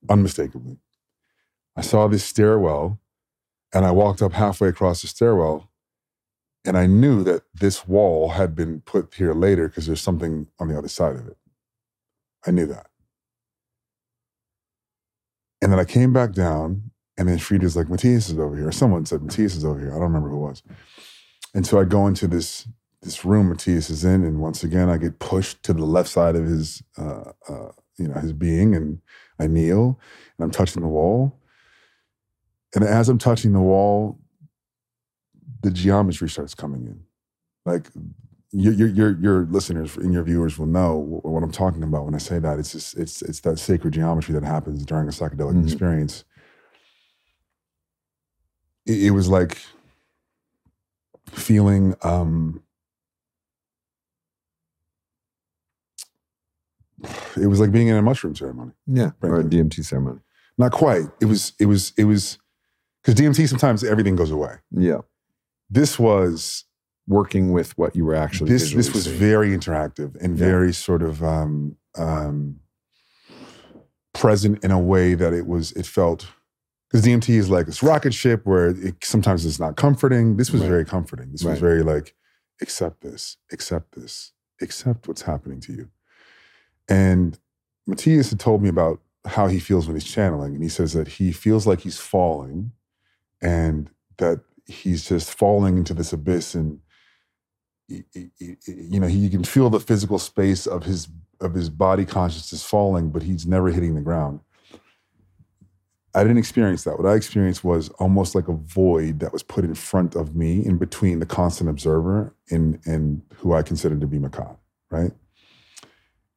Unmistakably. I saw this stairwell, and I walked up halfway across the stairwell, and I knew that this wall had been put here later because there's something on the other side of it. I knew that. And then I came back down, and then Frida's like, Matias is over here. Someone said, Matias is over here. I don't remember who it was. And so I go into this room Matias is in, and once again, I get pushed to the left side of his, his being, and I kneel, and I'm touching the wall. And as I'm touching the wall, the geometry starts coming in. Like, your listeners and your viewers will know what I'm talking about when I say that. It's just, it's that sacred geometry that happens during a psychedelic experience. It was like feeling it was like being in a mushroom ceremony. Yeah, frankly. Or a DMT ceremony. Not quite. It was because DMT, sometimes everything goes away. Yeah. This was working with what you were actually this was seeing. Very interactive and very sort of present in a way that it felt because DMT is like this rocket ship where sometimes it's not comforting. This was very comforting. This was very like, accept this, accept what's happening to you. And Matias had told me about how he feels when he's channeling. And he says that he feels like he's falling and that he's just falling into this abyss. And, he can feel the physical space of his body consciousness falling, but he's never hitting the ground. I didn't experience that. What I experienced was almost like a void that was put in front of me in between the constant observer and who I considered to be Mehcad, right?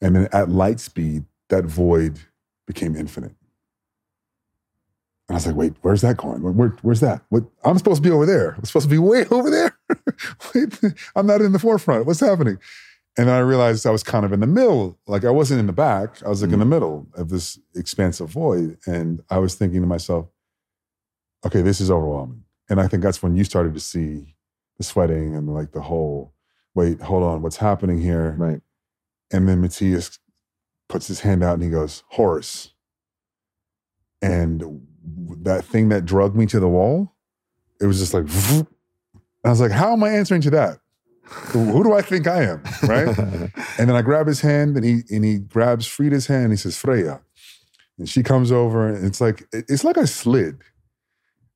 And then at light speed, that void became infinite. And I was like, wait, where's that going? Where's that? What? I'm supposed to be over there. I'm supposed to be way over there. Wait, I'm not in the forefront. What's happening? And then I realized I was kind of in the middle. Like, I wasn't in the back. I was like in the middle of this expansive void. And I was thinking to myself, okay, this is overwhelming. And I think that's when you started to see the sweating and like the whole, wait, hold on, what's happening here? Right. And then Matias puts his hand out and he goes, Horus. And that thing that dragged me to the wall, it was just like, vroom. And I was like, how am I answering to that? Who do I think I am, right? And then I grab his hand, and he grabs Frida's hand, and he says, Freya. And she comes over, and it's like I slid.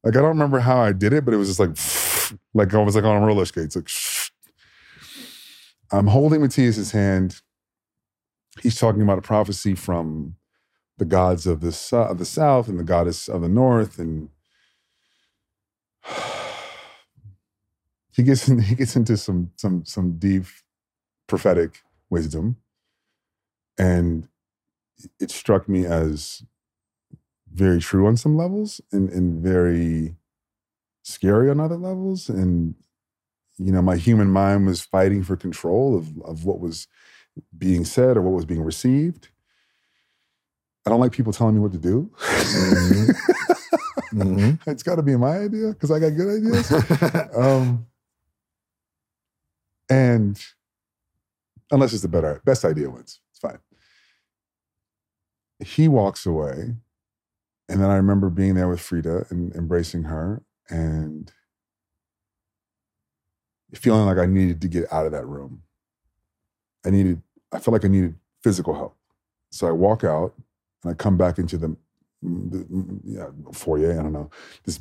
Like, I don't remember how I did it, but it was just like almost like on roller skates. Like, I'm holding Matias's hand. He's talking about a prophecy from the gods of the south and the goddess of the north, and he gets into some deep prophetic wisdom, and it struck me as very true on some levels and very scary on other levels. And, you know, my human mind was fighting for control of what was being said or what was being received. I don't like people telling me what to do. Mm-hmm. Mm-hmm. It's got to be my idea because I got good ideas. And unless it's the best idea wins, it's fine. He walks away, and then I remember being there with Frida and embracing her and feeling like I needed to get out of that room. I felt like I needed physical help. So I walk out, and I come back into the foyer, I don't know, a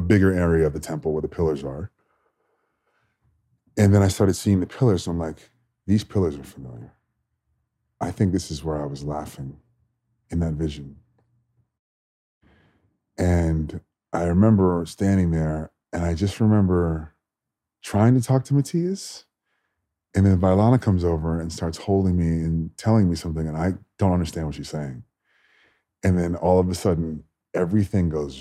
bigger area of the temple where the pillars are. And then I started seeing the pillars, and I'm like, these pillars are familiar. I think this is where I was laughing in that vision. And I remember standing there, and I just remember trying to talk to Matias. And then Vylana comes over and starts holding me and telling me something, and I don't understand what she's saying. And then all of a sudden, everything goes,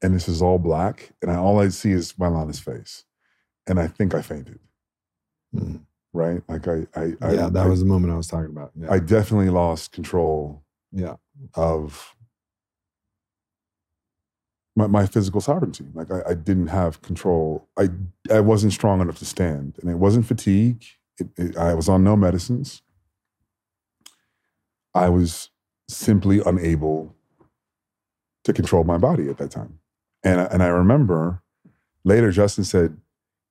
and this is all black, and all I see is Vylana's face. And I think I fainted. Mm. Right? Like that was the moment I was talking about. Yeah. I definitely lost control of my physical sovereignty. Like I didn't have control. I wasn't strong enough to stand, and it wasn't fatigue. I was on no medicines. I was simply unable to control my body at that time. And I remember later Justin said,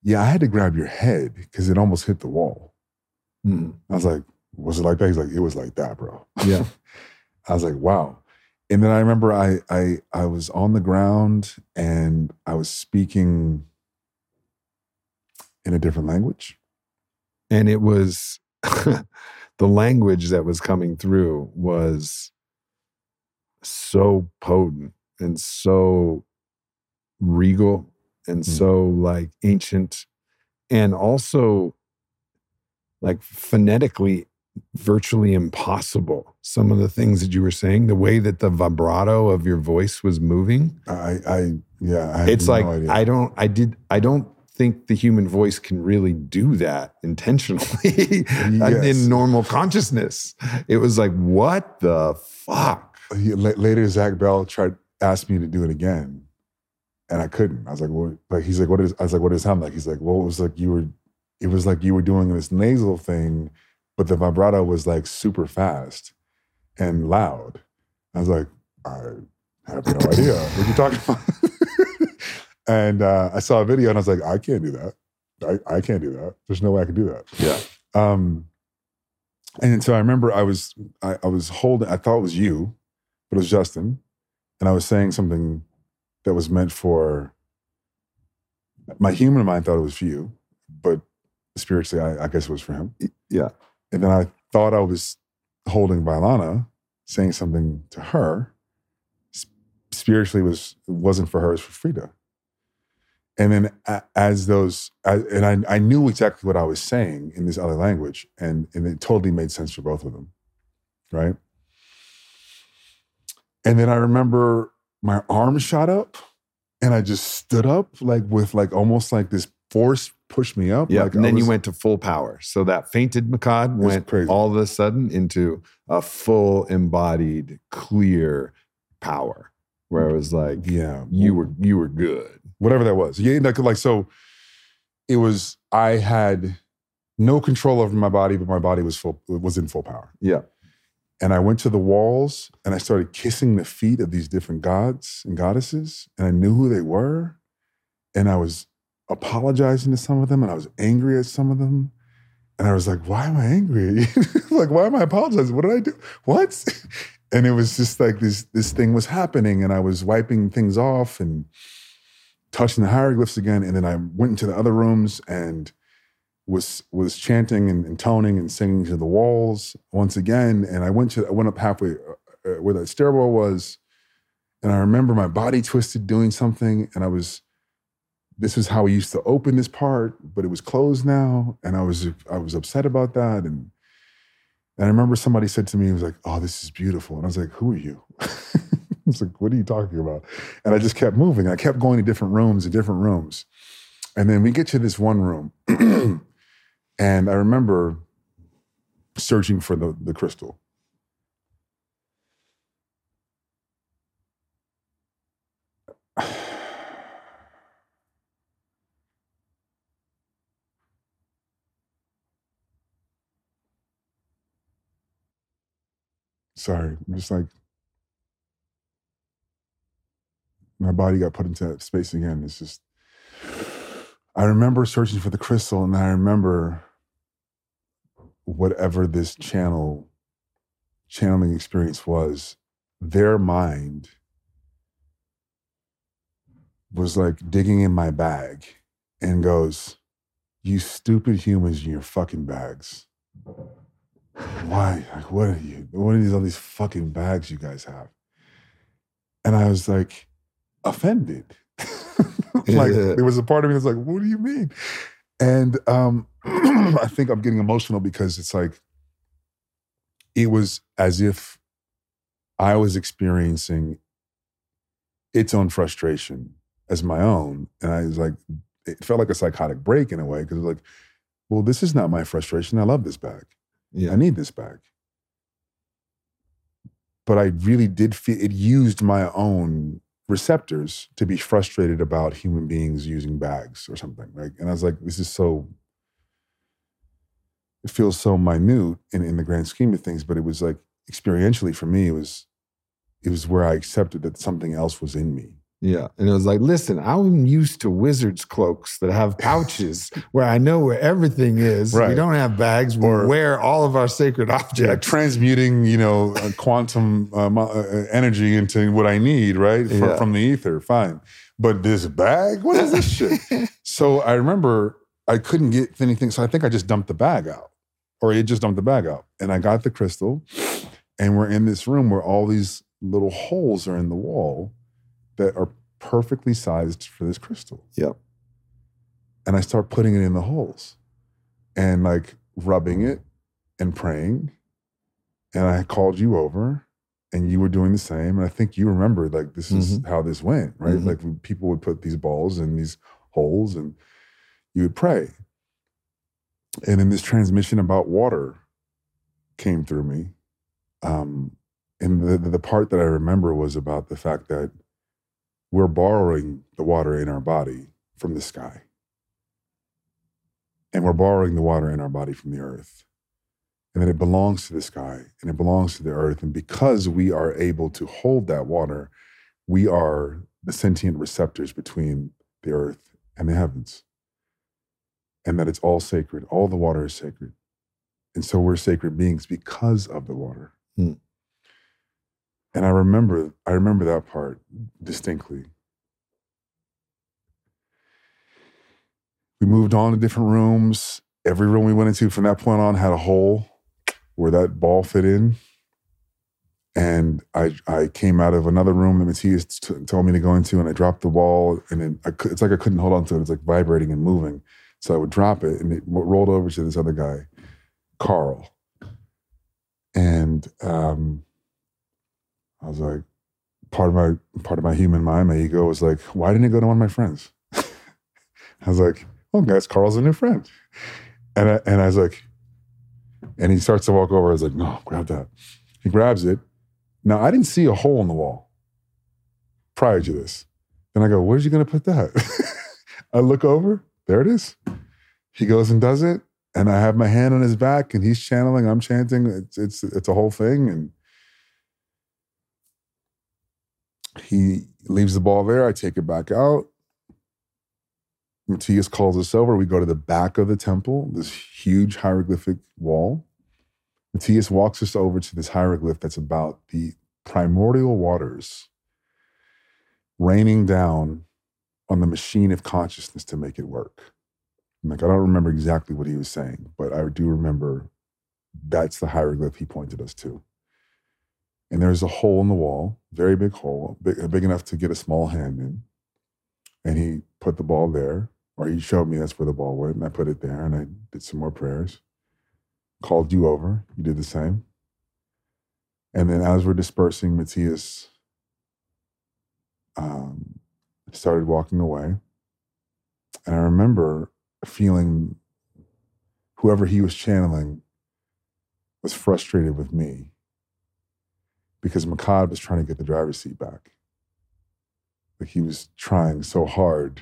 yeah, I had to grab your head because it almost hit the wall. Mm. I was like, was it like that? He's like, it was like that, bro. Yeah. I was like, wow. And then I remember I was on the ground and I was speaking in a different language. And it was, the language that was coming through was so potent and so regal. And so like ancient and also like phonetically virtually impossible. Some of the things that you were saying, the way that the vibrato of your voice was moving. I have no idea. I don't think the human voice can really do that intentionally in normal consciousness. It was like, what the fuck? Later, Zach Bell asked me to do it again. And I couldn't. I was like, well, like, he's like, what is, I was like, what is sound like? He's like, well, it was like you were doing this nasal thing, but the vibrato was like super fast and loud. I was like, I have no idea what you're talking about. And I saw a video and I was like, I can't do that. I can't do that. There's no way I can do that. Yeah. And so I remember I thought it was you, but it was Justin. And I was saying something that was meant for, my human mind thought it was for you, but spiritually, I guess it was for him. Yeah. And then I thought I was holding Vylana, saying something to her. Spiritually, it wasn't for her, it was for Frida. And then I knew exactly what I was saying in this other language, and it totally made sense for both of them, right? And then I remember, my arm shot up and I just stood up like with like almost like this force pushed me up. Yeah, like and then you went to full power. So that fainted Mehcad went crazy. All of a sudden into a full embodied, clear power where it was like, yeah, you were good. Whatever that was. Yeah, like so it was, I had no control over my body, but my body was in full power. Yeah. And I went to the walls and I started kissing the feet of these different gods and goddesses. And I knew who they were. And I was apologizing to some of them, and I was angry at some of them. And I was like, why am I angry? Like, why am I apologizing? What did I do? What? And it was just like this thing was happening, and I was wiping things off and touching the hieroglyphs again. And then I went into the other rooms and was chanting and toning and singing to the walls once again. And I went up halfway where that stairwell was. And I remember my body twisted doing something, and this is how we used to open this part, but it was closed now. And I was upset about that. And I remember somebody said to me, he was like, oh, this is beautiful. And I was like, who are you? I was like, what are you talking about? And I just kept moving. I kept going to different rooms. And then we get to this one room. And I remember searching for the crystal. Sorry, I'm just like, my body got put into that space again. It's just, I remember searching for the crystal, and I remember whatever this channeling experience was, their mind was like digging in my bag and goes, you stupid humans in your fucking bags. Why? Like, what are all these fucking bags you guys have? And I was like, offended. There was a part of me that's like, what do you mean? And I think I'm getting emotional because it's like, it was as if I was experiencing its own frustration as my own. And I was like, it felt like a psychotic break in a way, because it was like, well, this is not my frustration. I love this bag. Yeah. I need this back. But I really did feel, it used my own receptors to be frustrated about human beings using bags or something. Like, and I was like, this is so, it feels so minute in the grand scheme of things, but it was like, experientially for me, it was where I accepted that something else was in me. Yeah, and it was like, listen, I'm used to wizards' cloaks that have pouches where I know where everything is. Right. We don't have bags. We wear all of our sacred objects. Yeah, transmuting, quantum energy into what I need, right? From the ether, fine. But this bag? What is this shit? So I remember I couldn't get anything, so I think I just dumped the bag out. Or it just dumped the bag out. And I got the crystal, and we're in this room where all these little holes are in the wall that are perfectly sized for this crystal. Yep. And I start putting it in the holes and like rubbing it and praying. And I called you over and you were doing the same. And I think you remembered, like, this is how this went, right? Mm-hmm. Like, when people would put these balls in these holes and you would pray. And in this transmission about water came through me. And the part that I remember was about the fact that we're borrowing the water in our body from the sky. And we're borrowing the water in our body from the earth. And then it belongs to the sky and it belongs to the earth. And because we are able to hold that water, we are the sentient receptors between the earth and the heavens. And that it's all sacred. All the water is sacred. And so we're sacred beings because of the water. Mm. And I remember that part distinctly. We moved on to different rooms. Every room we went into from that point on had a hole where that ball fit in. And I came out of another room that Matias told me to go into, and I dropped the ball, and then it's like I couldn't hold on to it. It's like vibrating and moving. So I would drop it, and it rolled over to this other guy, Carl. And I was like, part of my human mind, my ego was like, why didn't it go to one of my friends? I was like, well, guys, Carl's a new friend. And I was like, and he starts to walk over. I was like, no, grab that. He grabs it. Now, I didn't see a hole in the wall prior to this. And I go, where's he gonna put that? I look over, there it is. He goes and does it. And I have my hand on his back and he's channeling, I'm chanting. It's a whole thing. And he leaves the ball there. I take it back out. Matias calls us over. We go to the back of the temple, this huge hieroglyphic wall. Matias walks us over to this hieroglyph that's about the primordial waters raining down on the machine of consciousness to make it work. I'm like, I don't remember exactly what he was saying, but I do remember that's the hieroglyph he pointed us to. And there's a hole in the wall, very big hole, big enough to get a small hand in. And he put the ball there, or he showed me that's where the ball went, and I put it there, and I did some more prayers. Called you over, you did the same. And then as we're dispersing, Matias started walking away. And I remember feeling whoever he was channeling was frustrated with me because Mehcad was trying to get the driver's seat back. Like he was trying so hard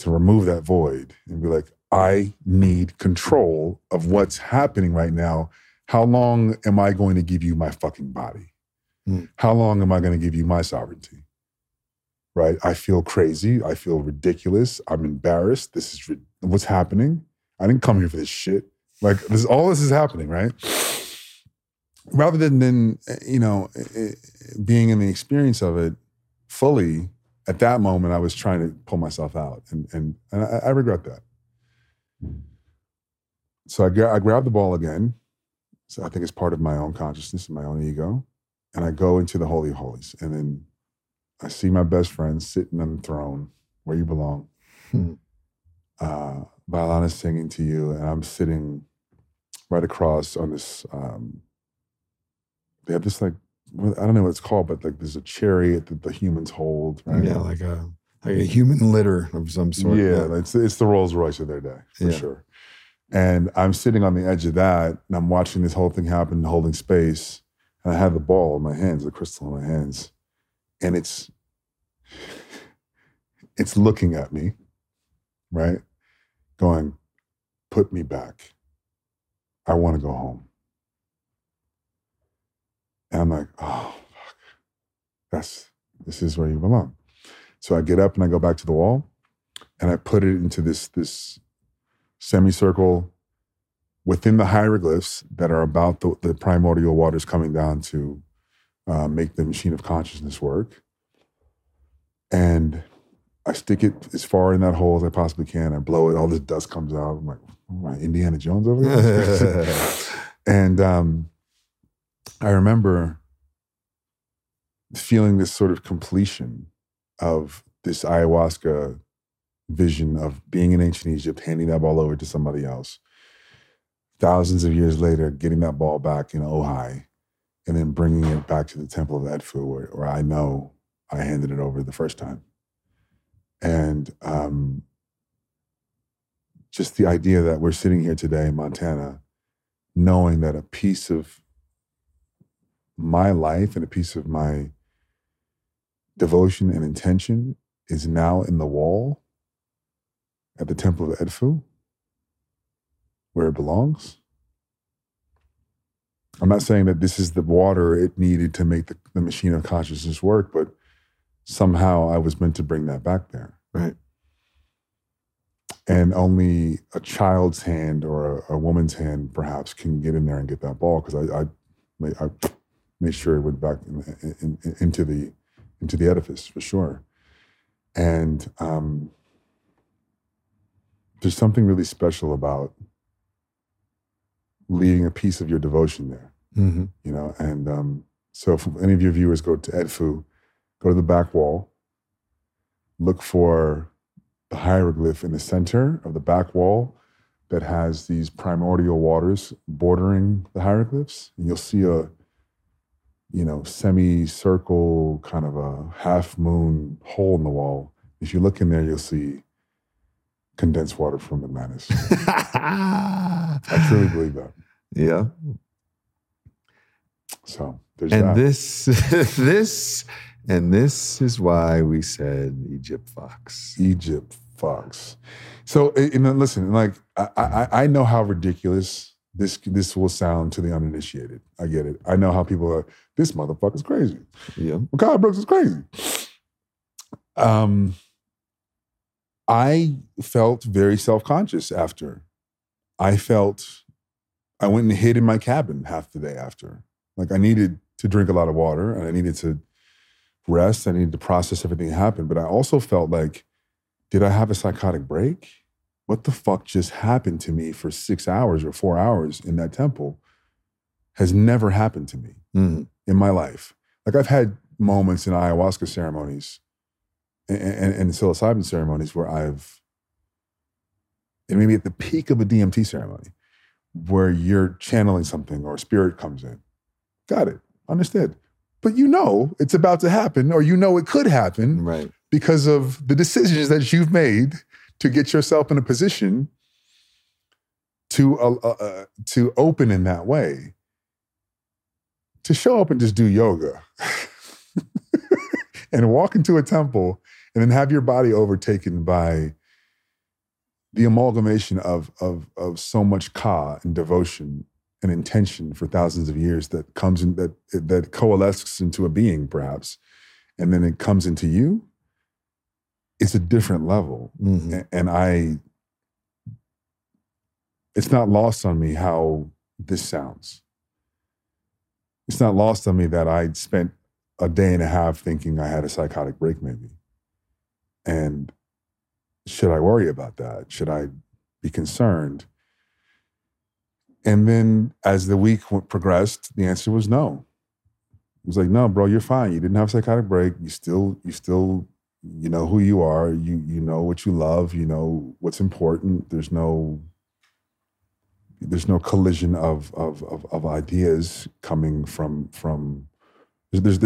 to remove that void and be like, I need control of what's happening right now. How long am I going to give you my fucking body? How long am I going to give you my sovereignty? Right? I feel crazy. I feel ridiculous. I'm embarrassed. This is what's happening. I didn't come here for this shit. Like this, all this is happening, right? Rather than you know, being in the experience of it fully, at that moment, I was trying to pull myself out. And I regret that. So I grab the ball again. So I think it's part of my own consciousness and my own ego. And I go into the Holy of Holies. And then I see my best friend sitting on the throne where you belong. Vylana's singing to you. And I'm sitting right across on this, they have this like, I don't know what it's called, but like there's a chariot that the humans hold. Right? Yeah, like a human litter of some sort. Yeah, it's the Rolls Royce of their day, for sure. And I'm sitting on the edge of that, and I'm watching this whole thing happen, holding space. And I have the ball in my hands, the crystal in my hands. And it's looking at me, right? Going, put me back. I want to go home. And I'm like, oh, fuck. This is where you belong. So I get up and I go back to the wall and I put it into this semicircle within the hieroglyphs that are about the primordial waters coming down to make the machine of consciousness work. And I stick it as far in that hole as I possibly can. I blow it, all this dust comes out. I'm like, oh my, Indiana Jones over there? And I remember feeling this sort of completion of this ayahuasca vision of being in ancient Egypt, handing that ball over to somebody else. Thousands of years later, getting that ball back in Ojai and then bringing it back to the Temple of Edfu, where I know I handed it over the first time. And just the idea that we're sitting here today in Montana, knowing that a piece of my life and a piece of my devotion and intention is now in the wall at the Temple of Edfu, where it belongs. I'm not saying that this is the water it needed to make the machine of consciousness work, but somehow I was meant to bring that back there, right? And only a child's hand or a woman's hand perhaps can get in there and get that ball, because I made sure it went back into the edifice for sure. And there's something really special about leaving a piece of your devotion there, you know? And so if any of your viewers go to Edfu, go to the back wall, look for the hieroglyph in the center of the back wall that has these primordial waters bordering the hieroglyphs. And you'll see a, you know, semicircle, kind of a half moon hole in the wall. If you look in there, you'll see condensed water from Atlantis. I truly believe that. Yeah. So there's that. This is why we said Egypt Fox. Egypt Fox. So, and listen, like I know how ridiculous this will sound to the uninitiated. I get it. I know how people are, this motherfucker's crazy. Yeah. Mehcad Brooks is crazy. I felt very self-conscious after. I went and hid in my cabin half the day after. Like, I needed to drink a lot of water, and I needed to rest. I needed to process everything that happened. But I also felt like, did I have a psychotic break? What the fuck just happened to me for 6 hours or 4 hours in that temple has never happened to me in my life. Like, I've had moments in ayahuasca ceremonies and psilocybin ceremonies where and maybe at the peak of a DMT ceremony, where you're channeling something or spirit comes in. Got it. Understood. But you know it's about to happen, or you know it could happen, right? Because of the decisions that you've made to get yourself in a position to open in that way. To show up and just do yoga and walk into a temple and then have your body overtaken by the amalgamation of so much ka and devotion and intention for thousands of years that comes in, that coalesces into a being, perhaps, and then it comes into you. It's a different level, It's not lost on me how this sounds. It's not lost on me that I'd spent a day and a half thinking I had a psychotic break, maybe. And should I worry about that? Should I be concerned? And then as the week progressed, the answer was no. It was like, no, bro, you're fine. You didn't have a psychotic break. You still, you know who you are. You know what you love. You know what's important. There's no collision of ideas coming from. There's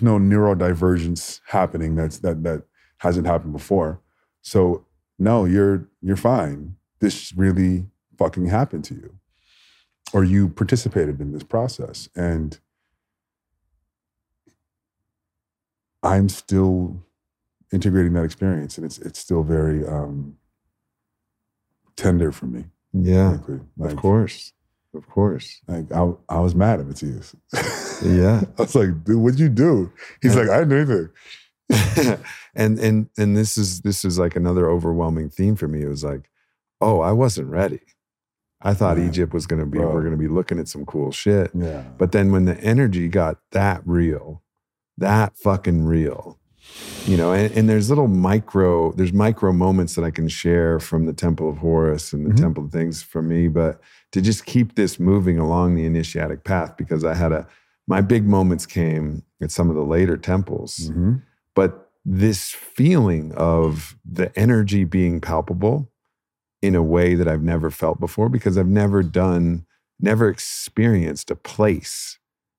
no neurodivergence happening that hasn't happened before. So no, you're fine. This really fucking happened to you, or you participated in this process. And I'm still integrating that experience, and it's still very tender for me. Yeah, like, of course. Like, I was mad at Matias. Yeah, I was like, dude, what'd you do? He's like, I didn't do anything. and this is like another overwhelming theme for me. It was like, oh, I wasn't ready. I thought Egypt was going to be, we're going to be looking at some cool shit. Yeah. But then when the energy got that fucking real. You know, and there's micro moments that I can share from the Temple of Horus and the Temple of things for me, but to just keep this moving along the initiatic path, because my big moments came at some of the later temples, but this feeling of the energy being palpable in a way that I've never felt before, because I've never experienced a place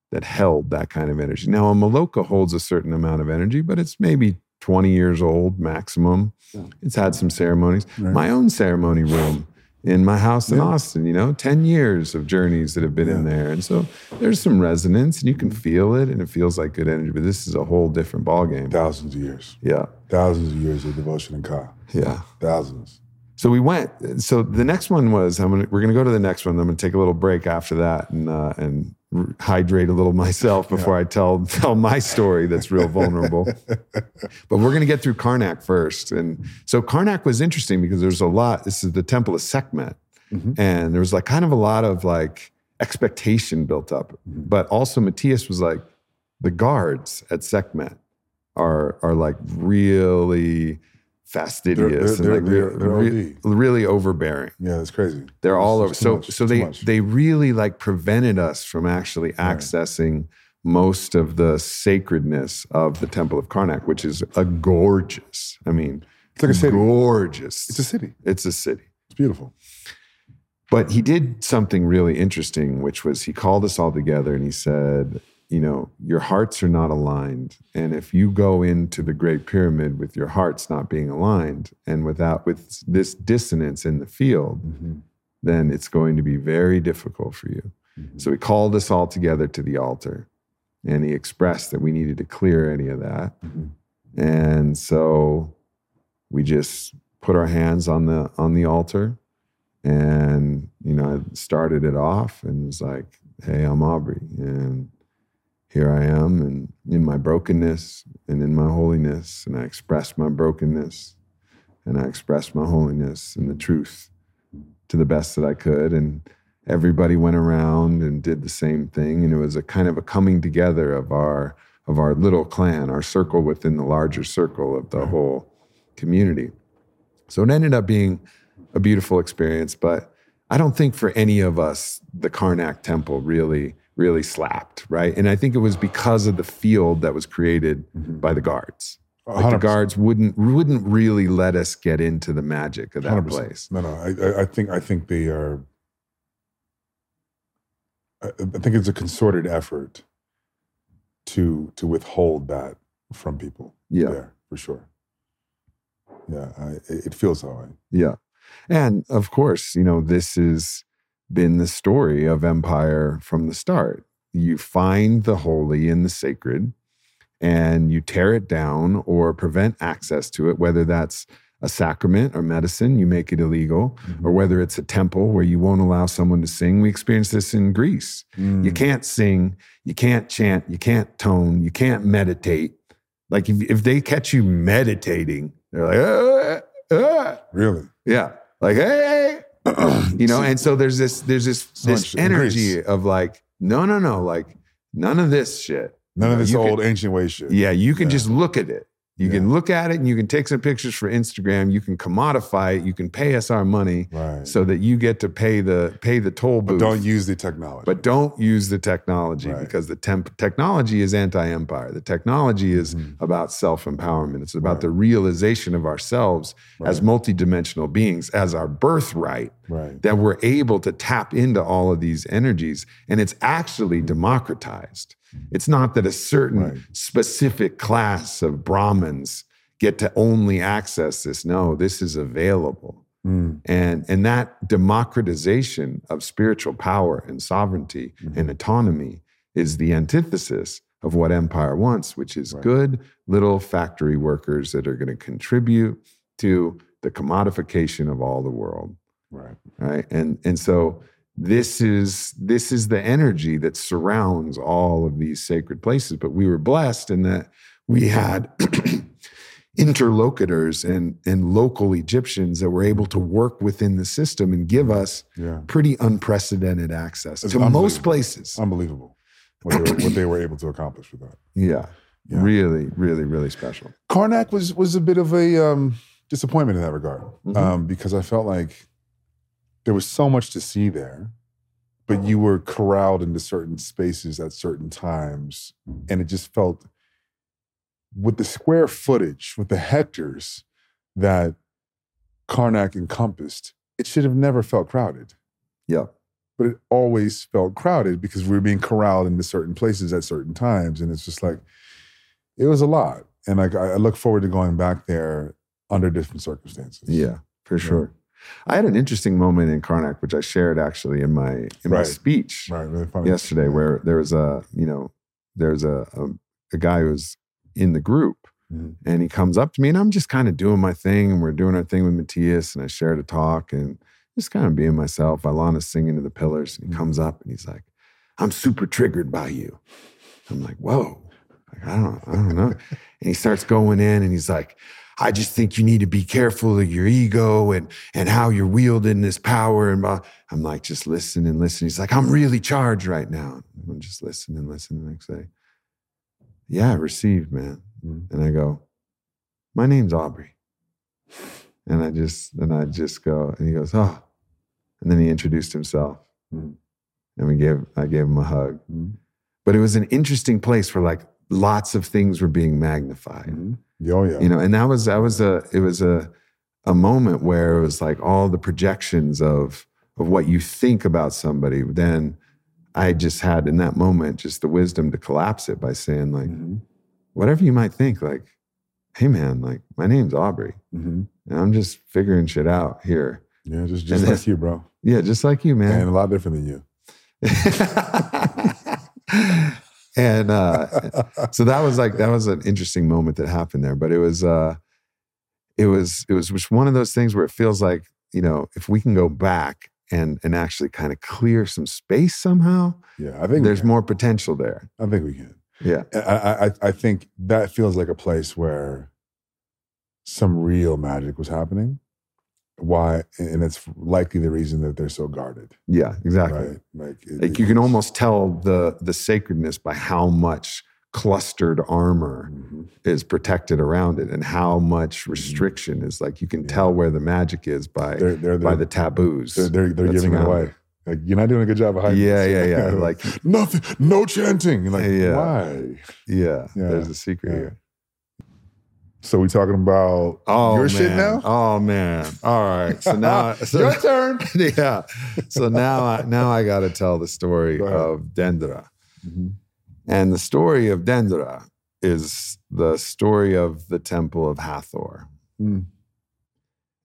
that held that kind of energy. Now, a maloka holds a certain amount of energy, but it's maybe 20 years old maximum. Yeah. It's had some ceremonies. Right. My own ceremony room in my house in Austin, 10 years of journeys that have been in there. And so there's some resonance, and you can feel it, and it feels like good energy, but this is a whole different ballgame. Thousands of years. Yeah. Thousands of years of devotion and ka. Yeah. Thousands. So we went, the next one was, we're going to go to the next one. I'm going to take a little break after that and hydrate a little myself before I tell my story that's real vulnerable. But we're going to get through Karnak first. And so Karnak was interesting because there's a lot, this is the Temple of Sekhmet. And there was like kind of a lot of like expectation built up. But also Matias was like, the guards at Sekhmet are like really fastidious. They're really overbearing. Yeah, it's crazy. They're all over. So they really like prevented us from actually accessing most of the sacredness of the Temple of Karnak, which is a gorgeous, it's like a city. Gorgeous. It's a city. It's beautiful. But he did something really interesting, which was he called us all together and he said, your hearts are not aligned. And if you go into the Great Pyramid with your hearts not being aligned and with this dissonance in the field, then it's going to be very difficult for you. So he called us all together to the altar, and he expressed that we needed to clear any of that. And so we just put our hands on the altar, and, started it off and was like, hey, I'm Aubrey. And here I am, and in my brokenness and in my holiness, and I express my brokenness and I expressed my holiness and the truth to the best that I could. And everybody went around and did the same thing. And it was a kind of a coming together of our little clan, our circle within the larger circle of the whole community. So it ended up being a beautiful experience, but I don't think for any of us, the Karnak temple really slapped, right? And I think it was because of the field that was created by the guards. Like the guards wouldn't really let us get into the magic of that 100%. Place. No, I think they are. I think it's a concerted effort to withhold that from people. Yeah, there, for sure. Yeah, it feels that way. Yeah, and of course, you know, this has been the story of empire from the start. You find the holy and the sacred, and you tear it down or prevent access to it, whether that's a sacrament or medicine, you make it illegal, or whether it's a temple where you won't allow someone to sing. We experienced this in Greece. You can't sing, you can't chant, you can't tone, you can't meditate. Like if they catch you meditating, they're like, really? Yeah. Like, hey, you know, and so there's this energy of like, no, like none of this shit. None of this old ancient way shit. Yeah, you can just look at it. You can look at it and you can take some pictures for Instagram. You can commodify it. You can pay us our money so that you get to pay the toll booth. But don't use the technology. Because the technology is anti-empire. The technology is about self-empowerment. It's about the realization of ourselves as multidimensional beings, as our birthright, that we're able to tap into all of these energies. And it's actually democratized. It's not that a certain specific class of Brahmins get to only access this. No, this is available. And that democratization of spiritual power and sovereignty and autonomy is the antithesis of what empire wants, which is good little factory workers that are going to contribute to the commodification of all the world. Right. And so This is the energy that surrounds all of these sacred places. But we were blessed in that we had interlocutors and local Egyptians that were able to work within the system and give us pretty unprecedented access to most places. Unbelievable what they were able to accomplish with that. Yeah. Really, really, really special. Karnak was a bit of a disappointment in that regard because I felt like there was so much to see there, but you were corralled into certain spaces at certain times. And it just felt, with the square footage, with the hectares that Karnak encompassed, it should have never felt crowded. Yeah. But it always felt crowded because we were being corralled into certain places at certain times. And it's just like, it was a lot. And like, I look forward to going back there under different circumstances. Yeah, for sure. Yeah. I had an interesting moment in Karnak, which I shared actually in my speech yesterday, where there was a guy who was in the group, and he comes up to me, and I'm just kind of doing my thing, and we're doing our thing with Matias, and I shared a talk, and just kind of being myself. Vylana's singing to the pillars, and he comes up, and he's like, "I'm super triggered by you." I'm like, "Whoa, like, I don't know," and he starts going in, and he's like, "I just think you need to be careful of your ego and how you're wielding this power." And blah. I'm like, just listen and listen. He's like, "I'm really charged right now." I'm just listening and listening. The next day, "Yeah, I received, man." And I go, "My name's Aubrey." And I just go, and he goes, "Oh." And then he introduced himself. And I gave him a hug. But it was an interesting place where like lots of things were being magnified. Oh, yeah. You know, and it was a moment where it was like all the projections of what you think about somebody. Then I just had in that moment just the wisdom to collapse it by saying like, whatever you might think, like, hey man, like my name's Aubrey, and I'm just figuring shit out here. Yeah, just like you, bro. Yeah, just like you, man. And a lot different than you. And so that was an interesting moment that happened there. But it was just one of those things where it feels like, you know, if we can go back and actually kind of clear some space somehow, yeah, I think there's more potential there. I think we can. Yeah, I think that feels like a place where some real magic was happening. Why? And it's likely the reason that they're so guarded. Yeah, exactly. Right? Like you can almost tell the sacredness by how much clustered armor mm-hmm. is protected around it, and how much restriction mm-hmm. is like you can yeah. tell where the magic is by the taboos. They're giving it away. Like, you're not doing a good job of hiding. Yeah. Like nothing, no chanting. Like yeah. why? Yeah, there's a secret here. So we talking about your shit now? Oh man! All right. So now your turn. Yeah. So now I got to tell the story of Dendera, mm-hmm. and the story of Dendera is the story of the Temple of Hathor,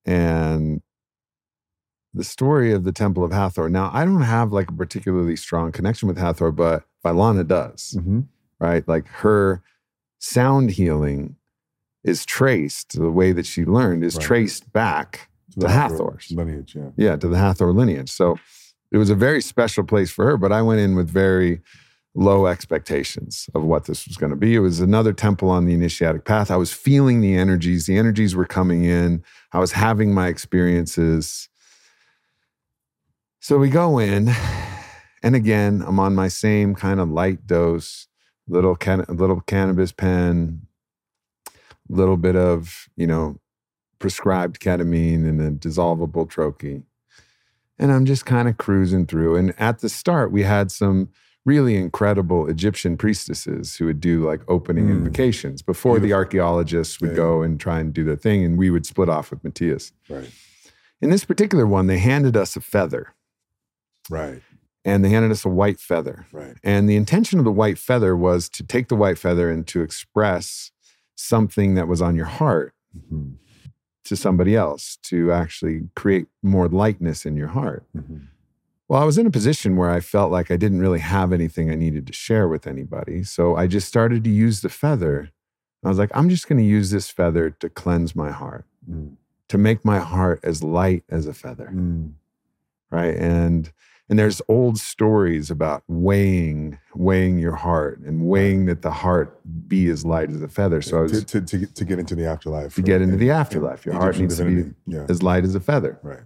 and the story of the Temple of Hathor. Now I don't have like a particularly strong connection with Hathor, but Vylana does, mm-hmm. right? Like her sound healing is traced, the way that she learned is traced back to Hathor's lineage. Yeah, to the Hathor lineage. So it was a very special place for her, but I went in with very low expectations of what this was going to be. It was another temple on the initiatic path. I was feeling the energies. The energies were coming in. I was having my experiences. So we go in, and again, I'm on my same kind of light dose, little cannabis pen, little bit of, prescribed ketamine and a dissolvable troche. And I'm just kind of cruising through. And at the start, we had some really incredible Egyptian priestesses who would do like opening invocations before the archaeologists would go and try and do their thing. And we would split off with Matias. Right. In this particular one, they handed us a feather. Right. And they handed us a white feather. Right. And the intention of the white feather was to take the white feather and to express something that was on your heart mm-hmm. to somebody else, to actually create more lightness in your heart. Mm-hmm. Well, I was in a position where I felt like I didn't really have anything I needed to share with anybody. So I just started to use the feather. I was like, I'm just going to use this feather to cleanse my heart, to make my heart as light as a feather. Mm. Right. And there's old stories about weighing your heart and weighing that the heart be as light as a feather. So I was, to get into the afterlife. To get into the afterlife. Your heart needs to be as light as a feather. Right.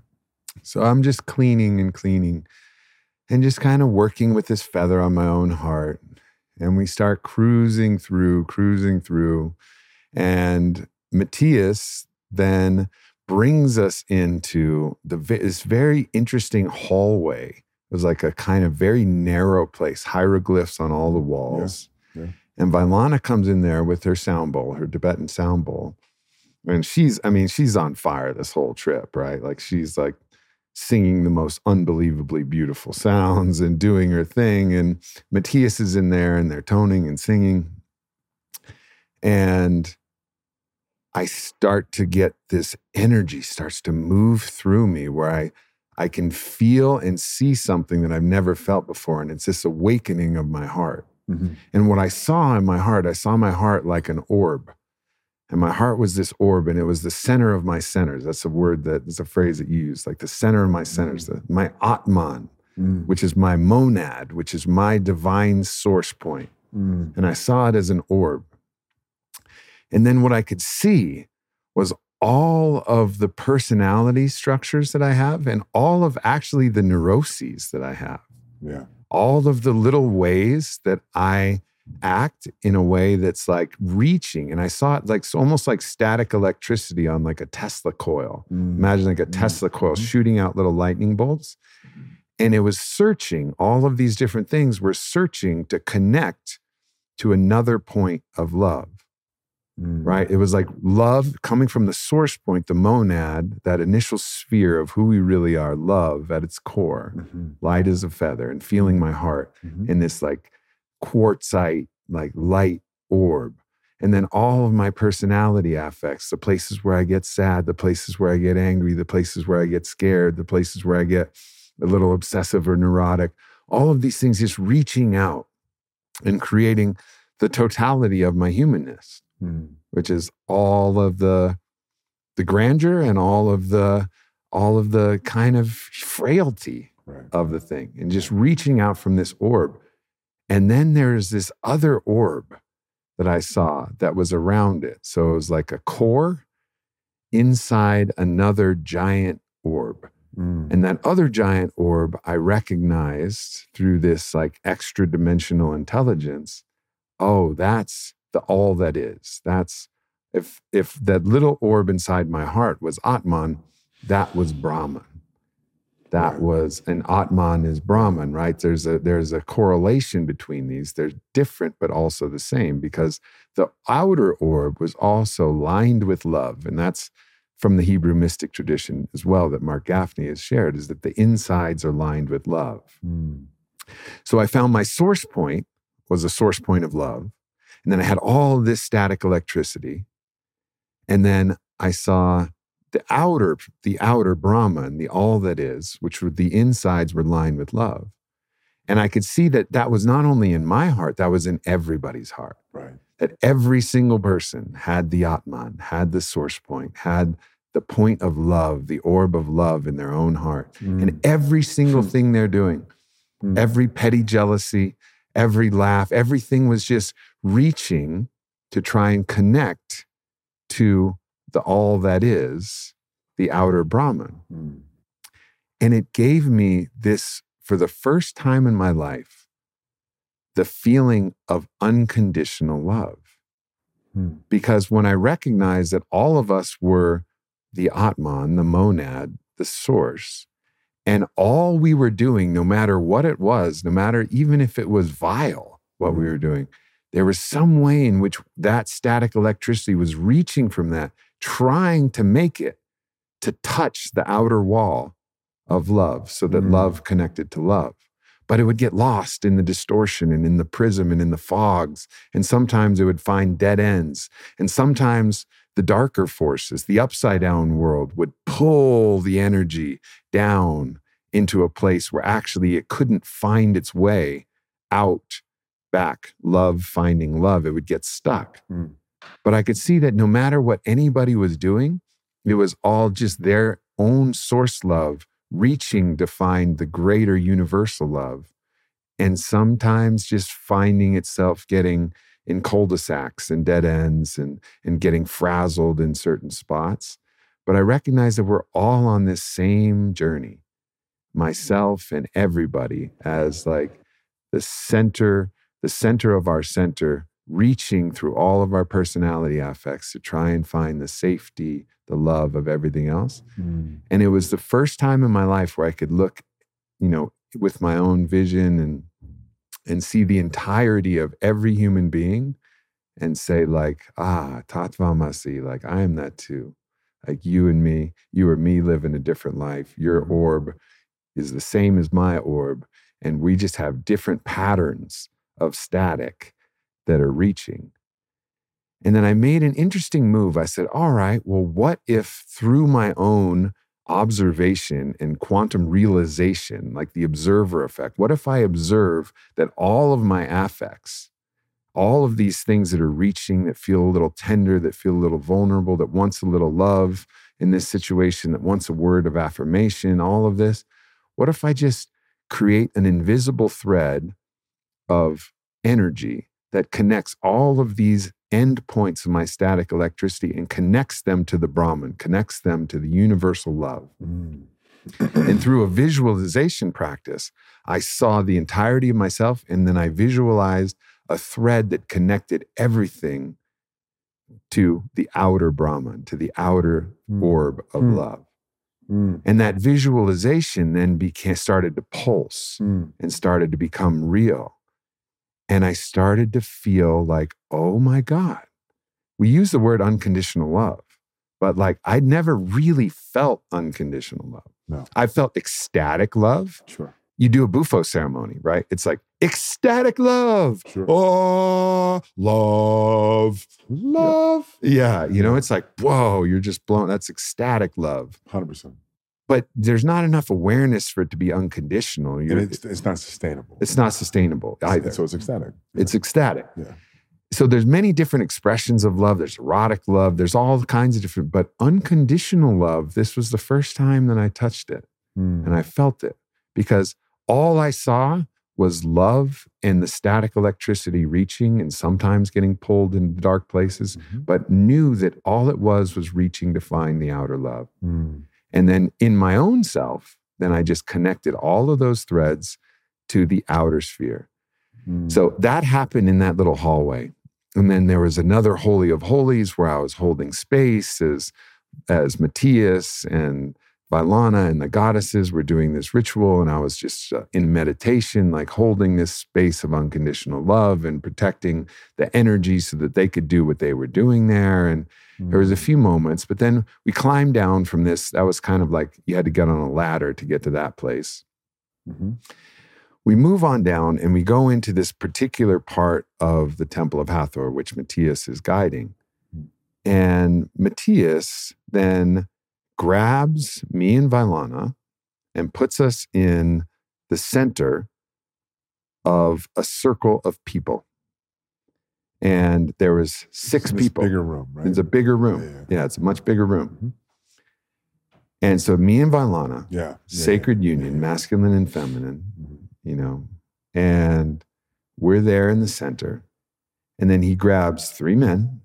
So I'm just cleaning and just kind of working with this feather on my own heart. And we start cruising through. And Matias then brings us into this very interesting hallway. It was like a kind of very narrow place, hieroglyphs on all the walls. Yeah, yeah. And Vylana comes in there with her sound bowl, her Tibetan sound bowl. And she's on fire this whole trip, right? Like she's like singing the most unbelievably beautiful sounds and doing her thing. And Matias is in there and they're toning and singing. And I start to get this energy starts to move through me where I can feel and see something that I've never felt before. And it's this awakening of my heart. Mm-hmm. And what I saw in my heart, I saw my heart like an orb. And my heart was this orb, and it was the center of my centers. That's a phrase that you use, like the center of my centers, my Atman, which is my monad, which is my divine source point. Mm. And I saw it as an orb. And then what I could see was all of the personality structures that I have and all of actually the neuroses that I have. Yeah. All of the little ways that I act in a way that's like reaching. And I saw it like almost like static electricity on like a Tesla coil. Mm. Imagine like a Tesla coil shooting out little lightning bolts. And it was searching. All of these different things were searching to connect to another point of love. Mm. Right? It was like love coming from the source point, the monad, that initial sphere of who we really are, love at its core, light as a feather, and feeling my heart in this like quartzite, like light orb. And then all of my personality affects, the places where I get sad, the places where I get angry, the places where I get scared, the places where I get a little obsessive or neurotic, all of these things just reaching out and creating the totality of my humanness. Mm. Which is all of the grandeur and all of the kind of frailty of the thing, and just reaching out from this orb. And then there's this other orb that I saw that was around it. So it was like a core, inside another giant orb. And that other giant orb, I recognized through this like extra dimensional intelligence, oh, that's the all that is. That's, if that little orb inside my heart was Atman, that was Brahman. That was, and Atman is Brahman, right? There's a correlation between these. They're different, but also the same, because the outer orb was also lined with love. And that's from the Hebrew mystic tradition as well, that Mark Gaffney has shared, is that the insides are lined with love. So I found my source point was a source point of love. And then I had all this static electricity. And then I saw the outer Brahman, the all that is, which were the insides were lined with love. And I could see that that was not only in my heart, that was in everybody's heart. Right. That every single person had the Atman, had the source point, had the point of love, the orb of love in their own heart. And every single thing they're doing, every petty jealousy, every laugh, everything was just reaching to try and connect to the all that is, the outer Brahman. And it gave me this, for the first time in my life, the feeling of unconditional love. Because when I recognized that all of us were the Atman, the monad, the source, and all we were doing, no matter what it was, no matter even if it was vile, what we were doing, there was some way in which that static electricity was reaching from that, trying to make it, to touch the outer wall of love so that love connected to love. But it would get lost in the distortion and in the prism and in the fogs. And sometimes it would find dead ends. And sometimes the darker forces, the upside down world, would pull the energy down into a place where actually it couldn't find its way out, back, love finding love. It would get stuck. But I could see that no matter what anybody was doing, it was all just their own source love reaching to find the greater universal love, and sometimes just finding itself getting in cul-de-sacs and dead ends and getting frazzled in certain spots. But I recognize that we're all on this same journey, myself and everybody, as like the center of our center, reaching through all of our personality affects to try and find the safety, the love of everything else. And it was the first time in my life where I could look, with my own vision and see the entirety of every human being and say like, tatvamasi, like I am that too. Like you and me, you or me living a different life. Your orb is the same as my orb. And we just have different patterns of static that are reaching. And then I made an interesting move. I said, all right, well, what if through my own observation and quantum realization, like the observer effect, what if I observe that all of my affects, all of these things that are reaching, that feel a little tender, that feel a little vulnerable, that wants a little love in this situation, that wants a word of affirmation, all of this, what if I just create an invisible thread of energy that connects all of these end points of my static electricity and connects them to the Brahman, connects them to the universal love. And through a visualization practice, I saw the entirety of myself, and then I visualized a thread that connected everything to the outer Brahman, to the outer orb of love. And that visualization then started to pulse and started to become real. And I started to feel like, oh my God, we use the word unconditional love, but like I'd never really felt unconditional love. No. I felt ecstatic love. Sure. You do a Bufo ceremony, right? It's like ecstatic love. Sure. Oh, love. Yeah. It's like, whoa, you're just blown. That's ecstatic love. 100%. But there's not enough awareness for it to be unconditional. And it's not sustainable. It's not sustainable either. So it's ecstatic. Yeah. It's ecstatic. Yeah. So there's many different expressions of love. There's erotic love. There's all kinds of different, but unconditional love, this was the first time that I touched it and I felt it, because all I saw was love and the static electricity reaching and sometimes getting pulled into dark places, mm-hmm. but knew that all it was reaching to find the outer love. Mm. And then in my own self, then I just connected all of those threads to the outer sphere. Mm. So that happened in that little hallway. And then there was another Holy of Holies where I was holding space as Matias and Vylana and the goddesses were doing this ritual, and I was just in meditation, like holding this space of unconditional love and protecting the energy so that they could do what they were doing there. And there was a few moments, but then we climbed down from this. That was kind of like you had to get on a ladder to get to that place. Mm-hmm. We move on down and we go into this particular part of the Temple of Hathor, which Matias is guiding. And Matias then grabs me and Vylana and puts us in the center of a circle of people. And there was six people. It's a bigger room, right? It's a bigger room. Yeah, it's a much bigger room. Mm-hmm. And so me and Vylana, sacred union, masculine and feminine, mm-hmm. you know, and we're there in the center. And then he grabs three men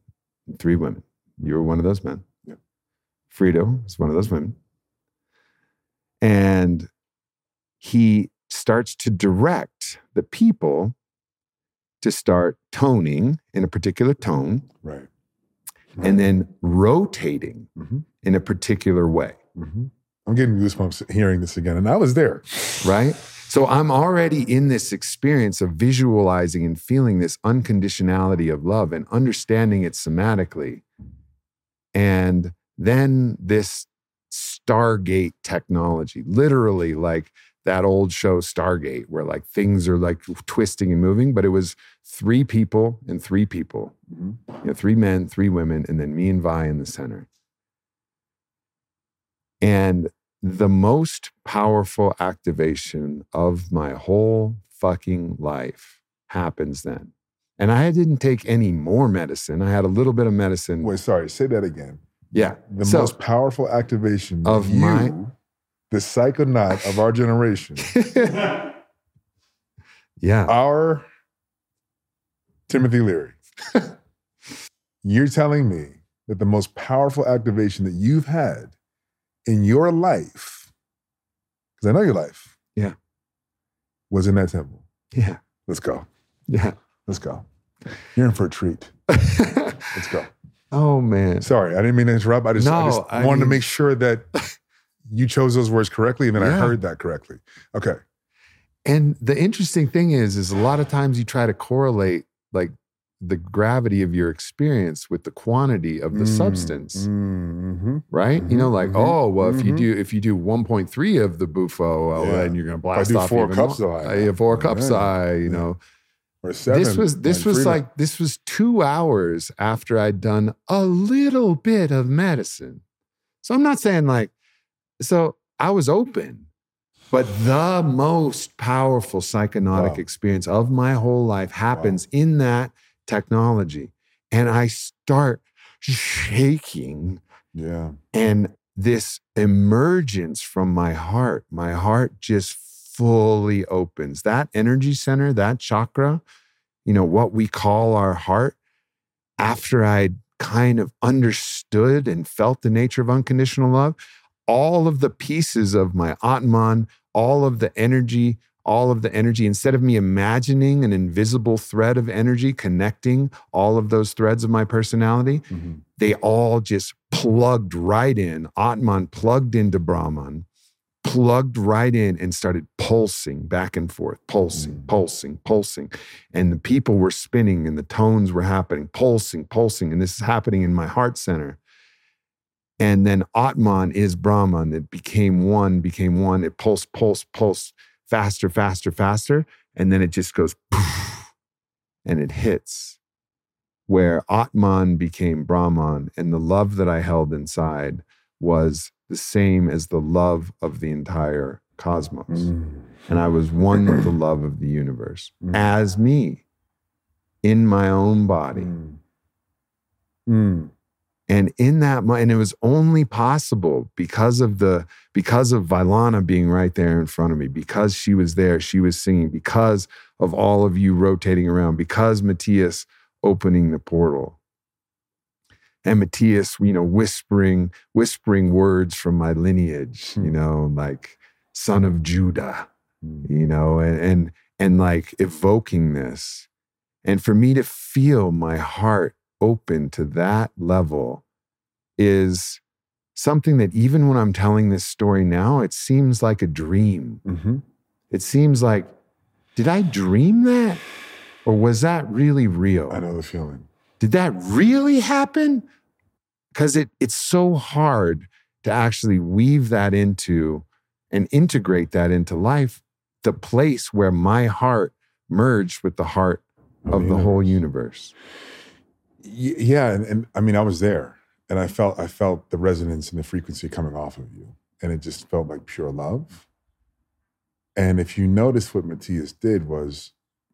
and three women. You were one of those men. Frida is one of those women. And he starts to direct the people to start toning in a particular tone. Right. Right. And then rotating mm-hmm. in a particular way. Mm-hmm. I'm getting goosebumps hearing this again. And I was there. Right? So I'm already in this experience of visualizing and feeling this unconditionality of love and understanding it somatically. And then this Stargate technology, literally like that old show Stargate, where like things are like twisting and moving, but it was three people and three people, mm-hmm. you know, three men, three women, and then me and Vi in the center. And the most powerful activation of my whole fucking life happens then. And I didn't take any more medicine. I had a little bit of medicine. Wait, sorry, say that again. Yeah. The most powerful activation of you, the psychonaut of our generation. Yeah. Our Timothy Leary. You're telling me that the most powerful activation that you've had in your life, because I know your life. Yeah. Was in that temple. Yeah. Let's go. Yeah. Let's go. You're in for a treat. Let's go. Oh, man. Sorry, I didn't mean to interrupt. I wanted to make sure that you chose those words correctly and that I heard that correctly. Okay. And the interesting thing is a lot of times you try to correlate like the gravity of your experience with the quantity of the substance, mm-hmm. right? Mm-hmm. You know, like, mm-hmm. oh, well, mm-hmm. if you do 1.3 of the bufo, then you're going to blast off. Four cups high, you know. Or seven, this was 2 hours after I'd done a little bit of medicine. So I'm not saying so I was open, but the most powerful psychonautic experience of my whole life happens in that technology. And I start shaking. Yeah. And this emergence from my heart just fully opens. That energy center, that chakra, you know, what we call our heart, after I'd kind of understood and felt the nature of unconditional love, all of the pieces of my Atman, all of the energy, instead of me imagining an invisible thread of energy connecting all of those threads of my personality, mm-hmm. they all just plugged right in. Atman plugged into Brahman. Plugged right in and started pulsing back and forth, pulsing. And the people were spinning and the tones were happening, pulsing. And this is happening in my heart center. And then Atman is Brahman. It became one. It pulsed, faster. And then it just goes poof, and it hits where Atman became Brahman. And the love that I held inside was the same as the love of the entire cosmos. Mm. And I was one with the love of the universe as me in my own body. Mm. And in that, and it was only possible because of Vylana being right there in front of me, because she was there, she was singing, because of all of you rotating around, because Matias opening the portal. And Matias, you know, whispering words from my lineage, you know, like son of Judah, you know, and like evoking this. And for me to feel my heart open to that level is something that even when I'm telling this story now, it seems like a dream. Mm-hmm. It seems like, did I dream that? Or was that really real? I know the feeling. Did that really happen? Because it's so hard to actually weave that into and integrate that into life, the place where my heart merged with the heart of the whole universe. Yeah, and I mean, I was there, and I felt the resonance and the frequency coming off of you, and it just felt like pure love. And if you notice, what Matias did was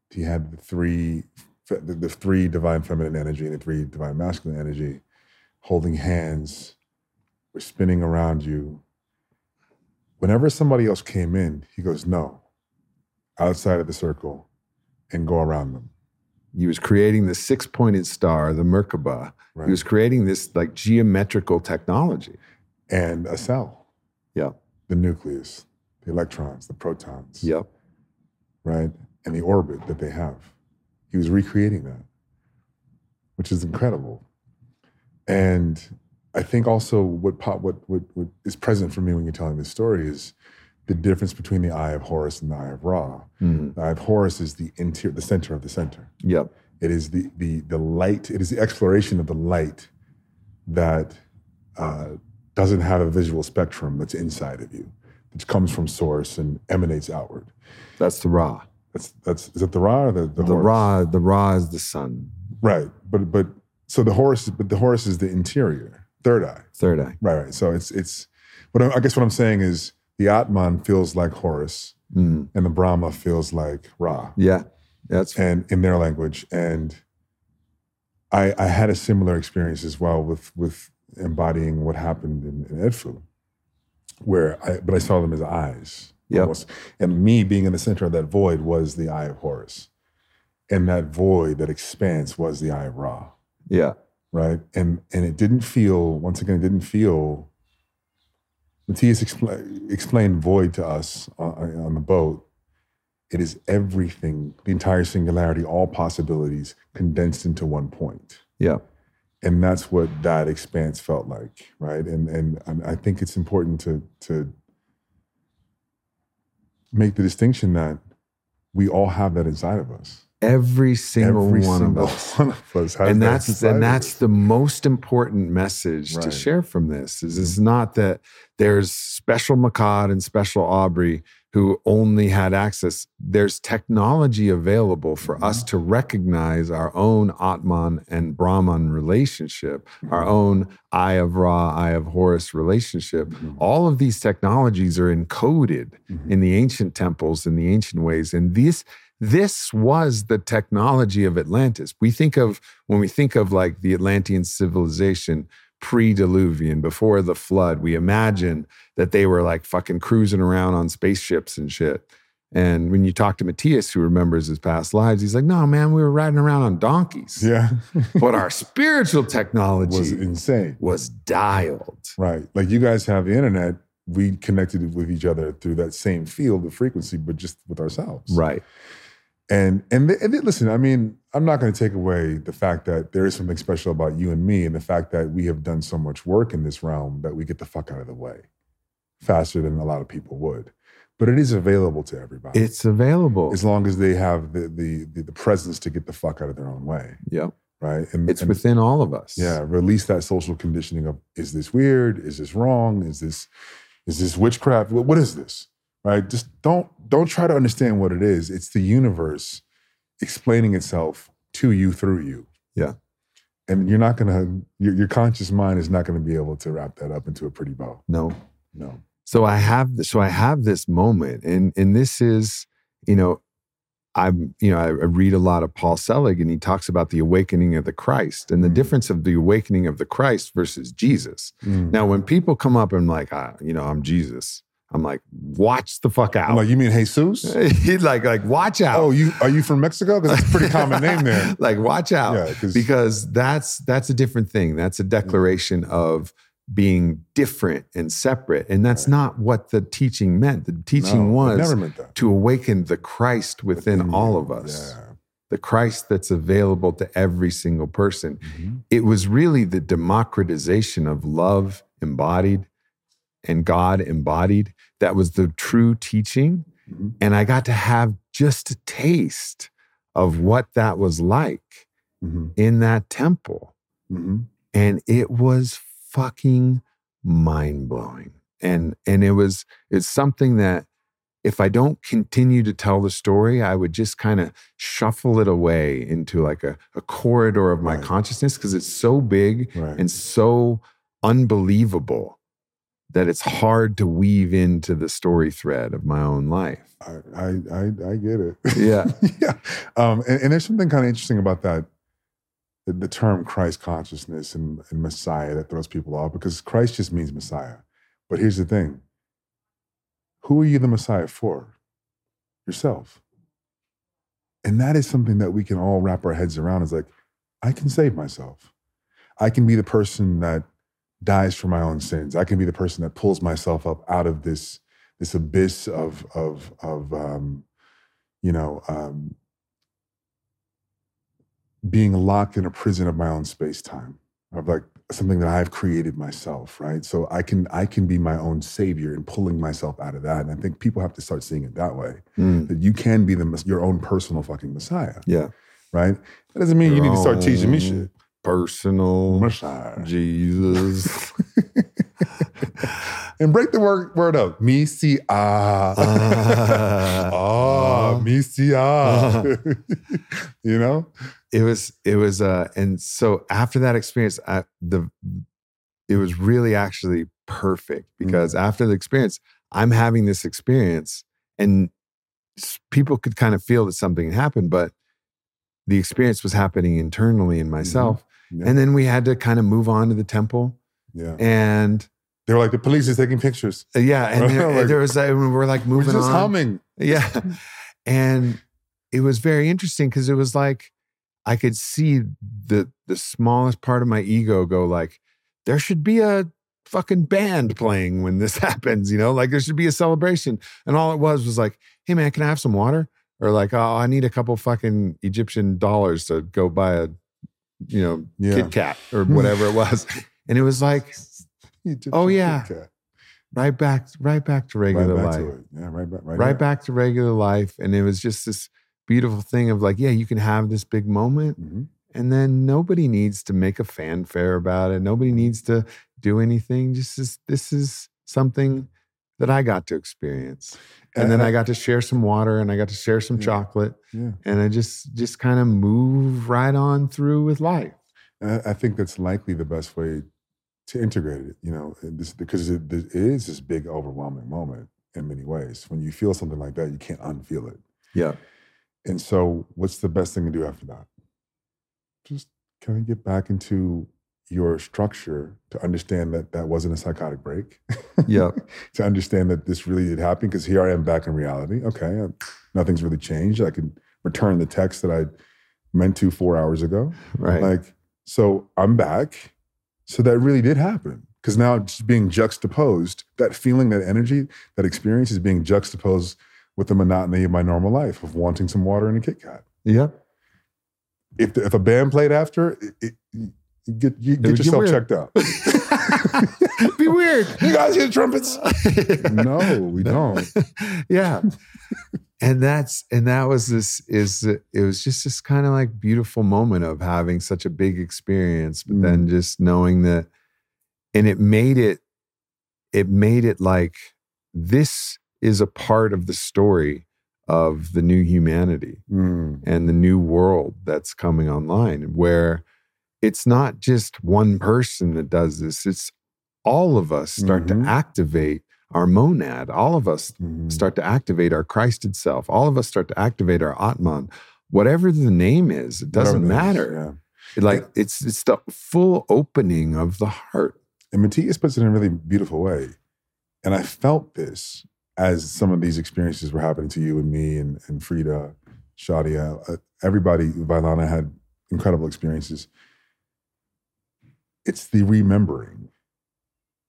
he had the three divine feminine energy and the three divine masculine energy holding hands, were spinning around you. Whenever somebody else came in, he goes, no, outside of the circle and go around them. He was creating the six-pointed star, the Merkaba. Right. He was creating this like geometrical technology. And a cell. Yeah. The nucleus, the electrons, the protons. Yep. Right? And the orbit that they have. He was recreating that, which is incredible. And I think also what is present for me when you're telling this story is the difference between the Eye of Horus and the Eye of Ra. Mm-hmm. The Eye of Horus is the center of the center. Yep. It is the light, it is the exploration of the light that doesn't have a visual spectrum that's inside of you, which comes from source and emanates outward. That's the Ra. Is it the Ra or the Horus? The Ra is the sun. Right, but the Horus is the interior, third eye. Third eye. Right, so it's what I guess what I'm saying is, the Atman feels like Horus, and the Brahma feels like Ra. Yeah, that's and in their language. And I had a similar experience as well with embodying what happened in Edfu, but I saw them as eyes. Yeah, and me being in the center of that void was the Eye of Horus, and that void, that expanse, was the Eye of Ra. Yeah, right. And it didn't feel. Once again, it didn't feel. Matias explained void to us on the boat. It is everything, the entire singularity, all possibilities condensed into one point. Yeah. And that's what that expanse felt like, right? And I think it's important to make the distinction that we all have that inside of us. Every single one of us. And that's the most important message to share from this. It's not that there's special Mehcad and special Aubrey who only had access. There's technology available for us to recognize our own Atman and Brahman relationship, our own Eye of Ra, Eye of Horus relationship. All of these technologies are encoded in the ancient temples, in the ancient ways, and these. This was the technology of Atlantis. When we think of like the Atlantean civilization pre-Diluvian, before the flood, we imagine that they were like fucking cruising around on spaceships and shit. And when you talk to Matias, who remembers his past lives, he's like, no, man, we were riding around on donkeys. Yeah. But our spiritual technology was insane. Was dialed. Right. Like you guys have the internet. We connected with each other through that same field of frequency, but just with ourselves. Right. And listen, I mean, I'm not going to take away the fact that there is something special about you and me and the fact that we have done so much work in this realm that we get the fuck out of the way faster than a lot of people would. But it is available to everybody. It's available. As long as they have the presence to get the fuck out of their own way. Yep. Right? And it's within all of us. Yeah. Release that social conditioning of, is this weird? Is this wrong? Is this witchcraft? What is this? Right? Just don't try to understand what it is. It's the universe explaining itself to you through you. Yeah. And you're not gonna, your conscious mind is not gonna be able to wrap that up into a pretty bow. No. So I have this moment, and this is, you know, I read a lot of Paul Selig, and he talks about the awakening of the Christ and the difference of the awakening of the Christ versus Jesus. Mm. Now, when people come up and like, I'm Jesus, I'm like, watch the fuck out. I'm like, you mean Jesus? He's like, watch out. Oh, are you from Mexico? Because that's a pretty common name there. Like, watch out, yeah, because that's a different thing. That's a declaration of being different and separate. And that's not what the teaching meant. The teaching was to awaken the Christ within all of us. Yeah. The Christ that's available to every single person. Mm-hmm. It was really the democratization of love embodied and God embodied. That was the true teaching. Mm-hmm. And I got to have just a taste of what that was like in that temple. Mm-hmm. And it was fucking mind-blowing. And it's something that if I don't continue to tell the story, I would just kind of shuffle it away into like a corridor of my consciousness, because it's so big and so unbelievable that it's hard to weave into the story thread of my own life. I get it. Yeah. And there's something kind of interesting about that, the term Christ consciousness and Messiah, that throws people off, because Christ just means Messiah. But here's the thing. Who are you the Messiah for? Yourself. And that is something that we can all wrap our heads around. It's like, I can save myself. I can be the person that dies for my own sins. I can be the person that pulls myself up out of this abyss of being locked in a prison of my own space-time, of like something that I've created myself, right? So I can be my own savior and pulling myself out of that. And I think people have to start seeing it that way, that you can be your own personal fucking Messiah. Yeah. Right? That doesn't mean you need to start teaching me shit. Personal Messiah. Jesus. And break the word up. Messiah. Messiah. You know? It was, and so after that experience, it was really actually perfect, because after the experience, I'm having this experience and people could kind of feel that something happened, but the experience was happening internally in myself. Yeah. And then we had to kind of move on to the temple. Yeah. And they were like, the police is taking pictures. Yeah. And we're like moving on. We're just humming. Yeah. And it was very interesting, because it was like, I could see the smallest part of my ego go like, there should be a fucking band playing when this happens, you know? Like, there should be a celebration. And all it was like, hey man, can I have some water? Or like, oh, I need a couple fucking Egyptian dollars to go buy a, Kit Kat or whatever it was. And it was like, Egyptian Kit Kat. Right back to regular life. To yeah, right back to regular life. And it was just this beautiful thing of like, yeah, you can have this big moment and then nobody needs to make a fanfare about it. Nobody needs to do anything. Just this is something that I got to experience. And then I got to share some water, and I got to share some chocolate. Yeah. And I just kind of move right on through with life. And I think that's likely the best way to integrate it, because it is this big, overwhelming moment in many ways. When you feel something like that, you can't unfeel it. Yeah. And so what's the best thing to do after that? Just kind of get back into your structure to understand that that wasn't a psychotic break. Yeah. To understand that this really did happen, because here I am back in reality. Okay, nothing's really changed. I can return the text that I meant to 4 hours ago. Right. Like, so I'm back. So that really did happen, because now it's being juxtaposed. That feeling, that energy, that experience is being juxtaposed with the monotony of my normal life of wanting some water and a Kit Kat. Yeah. If a band played after, get yourself checked out. Be weird. You guys hear the trumpets? No, we don't. Yeah. It was just this kind of like beautiful moment of having such a big experience, but then just knowing that, and it made it like, this is a part of the story of the new humanity and the new world that's coming online, where it's not just one person that does this. It's all of us start to activate our monad, all of us start to activate our Christ itself. All of us start to activate our Atman. Whatever the name is, it doesn't matter. Yeah. It's the full opening of the heart. And Matias puts it in a really beautiful way. And I felt this as some of these experiences were happening to you and me and Frida, Shadia, everybody. Vylana had incredible experiences. It's the remembering,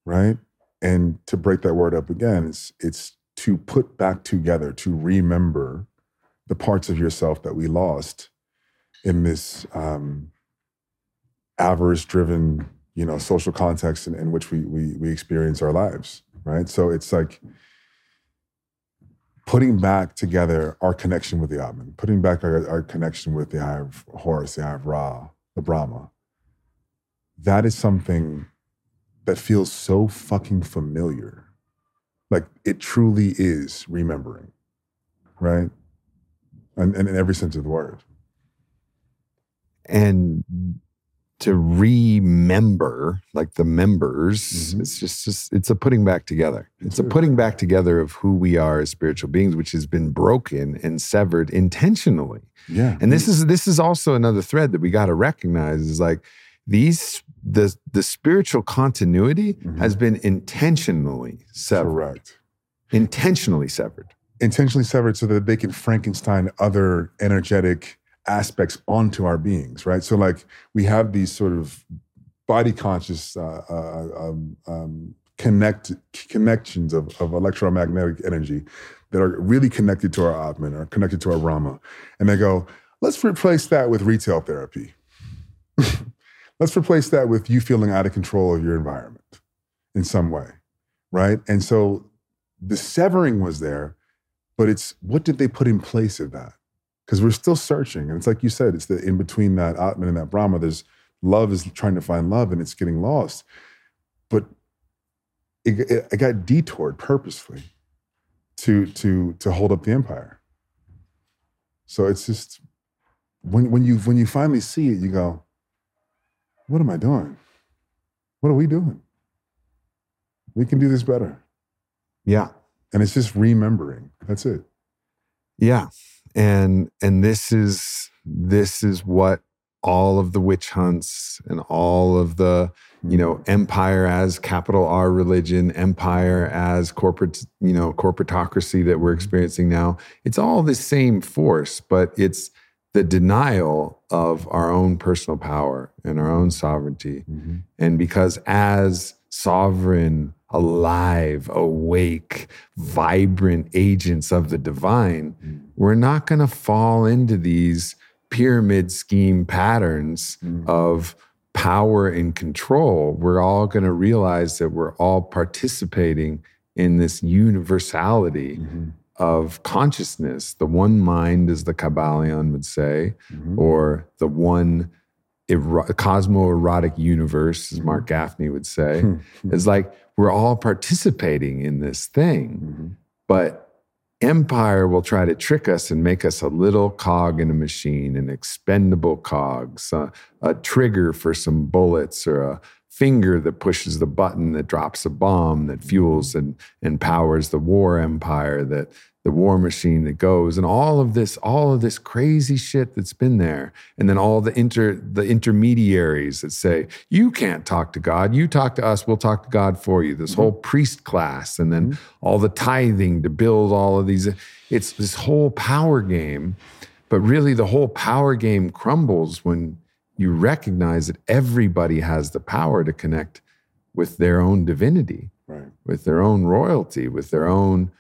right? And to break that word up again, it's to put back together, to remember the parts of yourself that we lost in this avarice-driven, social context in which we experience our lives, right? So it's like putting back together our connection with the Atman, putting back our connection with the Eye of Horus, the Eye of Ra, the Brahma. That is something that feels so fucking familiar. Like it truly is remembering, right? And in every sense of the word. And to remember, like the members, it's just it's a putting back together. It's a putting back together of who we are as spiritual beings, which has been broken and severed intentionally. Yeah. And this is also another thread that we got to recognize is like the spiritual continuity has been intentionally severed. Correct. Intentionally severed. Intentionally severed so that they can Frankenstein other energetic aspects onto our beings, right? So like we have these sort of body conscious connections of electromagnetic energy that are really connected to our Atman or connected to our Brahma. And they go, let's replace that with retail therapy. Let's replace that with you feeling out of control of your environment in some way, right? And so the severing was there, but it's what did they put in place of that? Because we're still searching. And it's like you said, it's the in between that Atman and that Brahma, there's love is trying to find love and it's getting lost. But it got detoured purposefully to hold up the empire. So it's just, when you finally see it, you go, what am I doing? What are we doing? We can do this better. Yeah. And it's just remembering. That's it. Yeah. And this is what all of the witch hunts and all of the, empire as capital R religion, empire as corporate, corporatocracy that we're experiencing now. It's all the same force, but it's the denial of our own personal power and our own sovereignty. And because as sovereign, alive, awake, vibrant agents of the divine, we're not going to fall into these pyramid scheme patterns of power and control. We're all going to realize that we're all participating in this universality of consciousness. The one mind, as the Kabbalion would say, or the one cosmoerotic universe, as Mark Gaffney would say, is like we're all participating in this thing. But empire will try to trick us and make us a little cog in a machine, an expendable cog, a trigger for some bullets or a finger that pushes the button that drops a bomb that fuels and powers the war empire, that the war machine that goes, and all of this crazy shit that's been there. And then all the intermediaries that say, you can't talk to God, you talk to us, we'll talk to God for you. This whole priest class, and then all the tithing to build all of these. It's this whole power game, but really the whole power game crumbles when you recognize that everybody has the power to connect with their own divinity, right? With their own royalty, with their own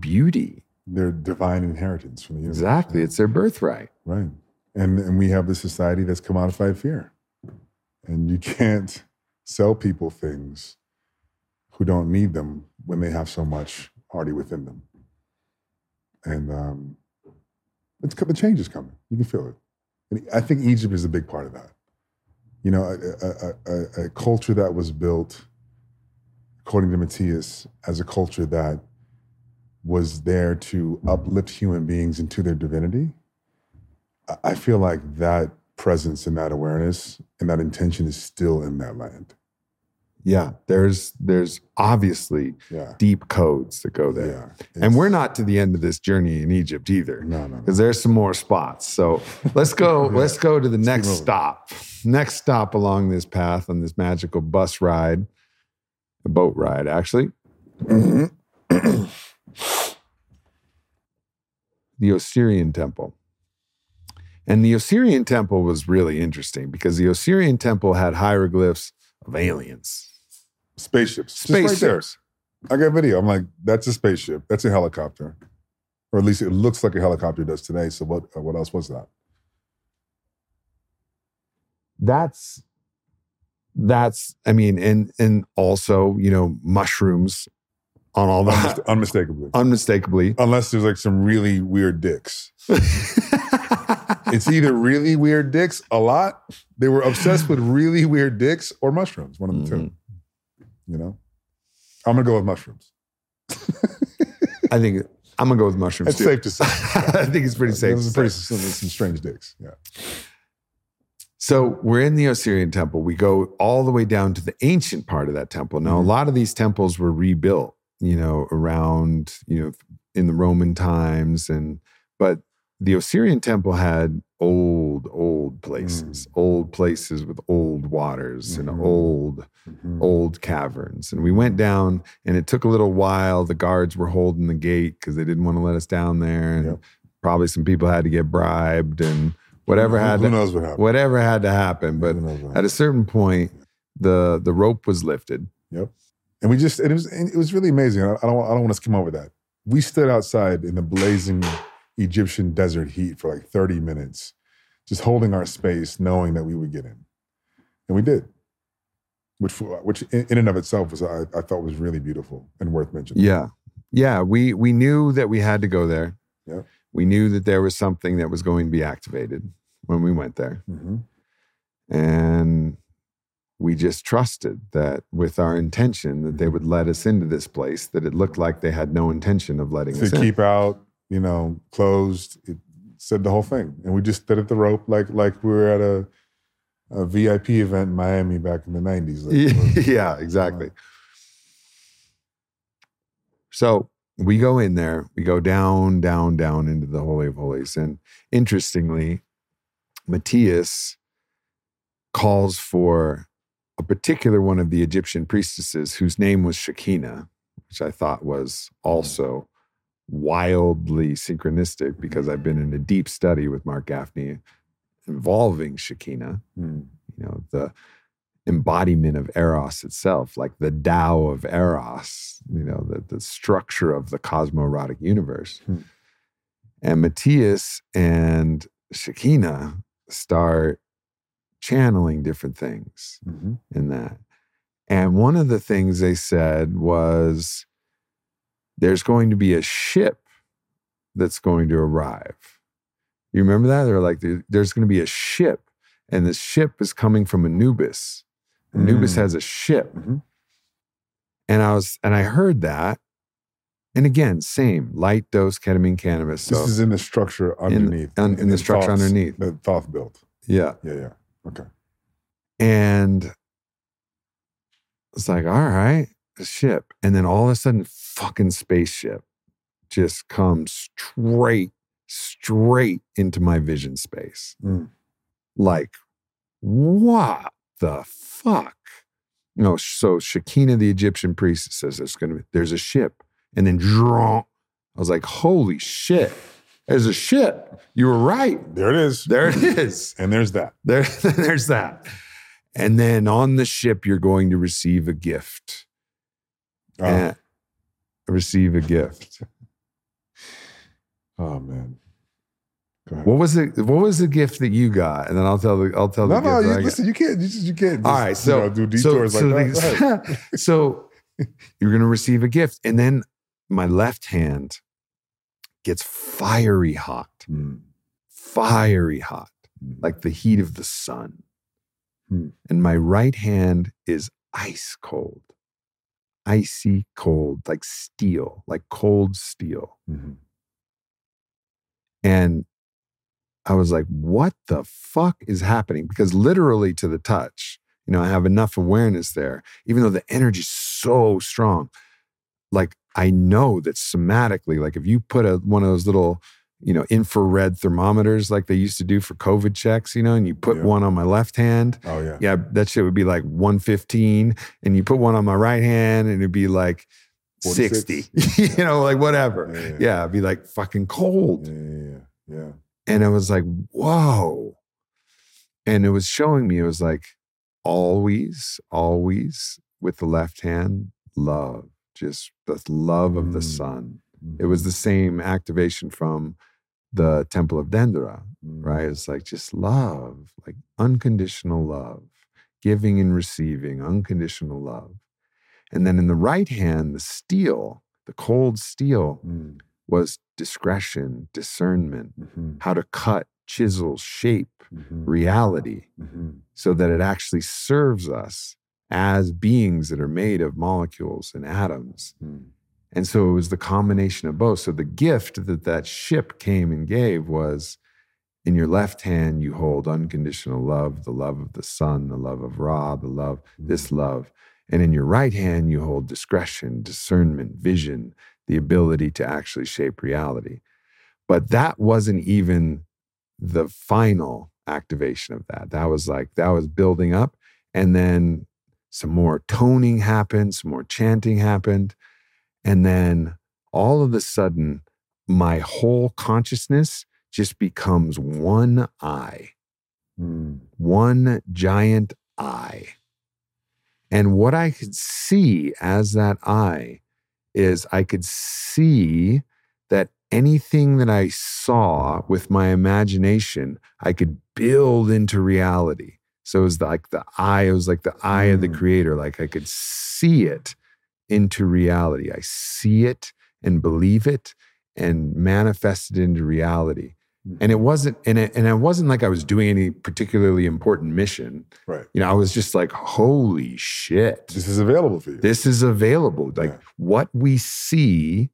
beauty. Their divine inheritance from the universe. Exactly, it's their birthright. Right, and we have this society that's commodified fear. And you can't sell people things who don't need them when they have so much already within them. And the change is coming, you can feel it. I think Egypt is a big part of that. A culture that was built, according to Matias, as a culture that was there to uplift human beings into their divinity. I feel like that presence and that awareness and that intention is still in that land. Yeah, there's obviously deep codes that go there. Yeah, and we're not to the end of this journey in Egypt either. No. Because there's some more spots. So let's go let's go to the next stop. Next stop along this path on this magical bus ride, boat ride actually. Mm-hmm. The Osirian Temple. And the Osirian Temple was really interesting because the Osirian Temple had hieroglyphs of aliens. Spaceships. Right, I got a video. I'm like, that's a spaceship. That's a helicopter. Or at least it looks like a helicopter does today. So what else was that? That's I mean, and also, you know, mushrooms on all that. Unmistakably. Unless there's like some really weird dicks. It's either really weird dicks a lot. They were obsessed with really weird dicks or mushrooms. One of the two. You know? I'm going to go with mushrooms. I think I'm going to go with mushrooms. It's safe to say. I think it's pretty safe. Some strange dicks. Yeah. So we're in the Osirian Temple. We go all the way down to the ancient part of that temple. Now, a lot of these temples were rebuilt, you know, around, you know, in the Roman times. But the Osirian Temple had old places, old places with old waters and old caverns. And we went down and it took a little while. The guards were holding the gate because they didn't want to let us down there. And probably some people had to get bribed and whatever whatever had to happen. But at a certain point, the rope was lifted. Yep. And we just, it was really amazing. I don't want to skim over that. We stood outside in the blazing Egyptian desert heat for like 30 minutes, just holding our space, knowing that we would get in. And we did, which in and of itself was, I thought was really beautiful and worth mentioning. Yeah. Yeah. We knew that we had to go there. Yeah. We knew that there was something that was going to be activated when we went there. Mm-hmm. And we just trusted that with our intention that they would let us into this place, that it looked like they had no intention of letting us in. To keep out, you know, closed, it said the whole thing. And we just stood at the rope like we were at a VIP event in Miami back in the 90s. Yeah, exactly. So we go in there, we go down into the Holy of Holies. And interestingly, Matias calls for a particular one of the Egyptian priestesses whose name was Shekinah, which I thought was also wildly synchronistic because I've been in a deep study with Mark Gaffney involving Shekinah, you know, the embodiment of Eros itself, like the Tao of Eros, you know, the structure of the cosmoerotic universe. And Matias and Shekinah start channeling different things in that. And one of the things they said was, there's going to be a ship that's going to arrive. You remember that? They're like, there's going to be a ship, and this ship is coming from Anubis. Anubis has a ship. And I heard that. And again, same, light, dose, ketamine, cannabis. So this is in the structure underneath. In the structure underneath. The Thoth built. Yeah. Okay. And it's like, all right. A ship, and then all of a sudden, fucking spaceship just comes straight into my vision space. Like, what the fuck? No, so Shekinah, the Egyptian priest, says there's a ship, and then I was like, holy shit, there's a ship. You were right. There it is. And there's that. There's that. And then on the ship, you're going to receive a gift. And receive a gift. Oh man! Go ahead. What was it? What was the gift that you got? And then I'll tell. No. Listen, you can't. You can't. All right. So do detours like that. So you're gonna receive a gift, and then my left hand gets fiery hot, like the heat of the sun, and my right hand is ice cold. Icy cold, like steel, like cold steel. And I was like, what the fuck is happening? Because literally to the touch, You know, I have enough awareness there. Even though the energy's so strong, like I know that somatically, like if you put one of those little, you know, infrared thermometers like they used to do for COVID checks, you know, and you put one on my left hand. Oh yeah. Yeah, that shit would be like 115. And you put one on my right hand and it'd be like 60, you know, like whatever. Yeah, it'd be like fucking cold. Yeah. And I was like, whoa. And it was showing me, it was like, always with the left hand, love, just the love of the sun. It was the same activation from the Temple of Dendera, right? It's like just love, like unconditional love, giving and receiving, unconditional love. And then in the right hand, the steel, the cold steel was discretion, discernment, how to cut, chisel, shape, reality, so that it actually serves us as beings that are made of molecules and atoms. And so it was the combination of both. So the gift that ship came and gave was, in your left hand, you hold unconditional love, the love of the sun, the love of Ra, the love, this love. And in your right hand, you hold discretion, discernment, vision, the ability to actually shape reality. But that wasn't even the final activation of that. That was building up. And then some more toning happened, some more chanting happened. And then all of a sudden, my whole consciousness just becomes one eye, one giant eye. And what I could see as that eye is I could see that anything that I saw with my imagination, I could build into reality. So it was like the eye of the creator. Like I could see it into reality. I see it and believe it and manifest it into reality. And it wasn't like I was doing any particularly important mission. Right. You know, I was just like, holy shit. This is available for you. This is available. Like what we see,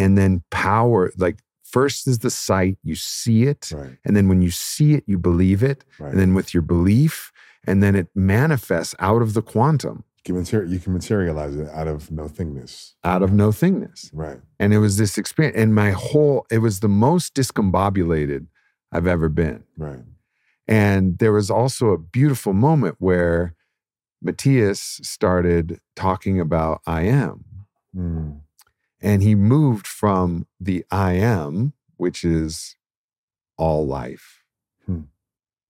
and then power, like first is the sight, you see it. Right. And then when you see it, you believe it. Right. And then with your belief, and then it manifests out of the quantum. You can materialize it out of nothingness. Out of nothingness. Right. And it was this experience. And it was the most discombobulated I've ever been. Right. And there was also a beautiful moment where Matias started talking about I am. And he moved from the I am, which is all life.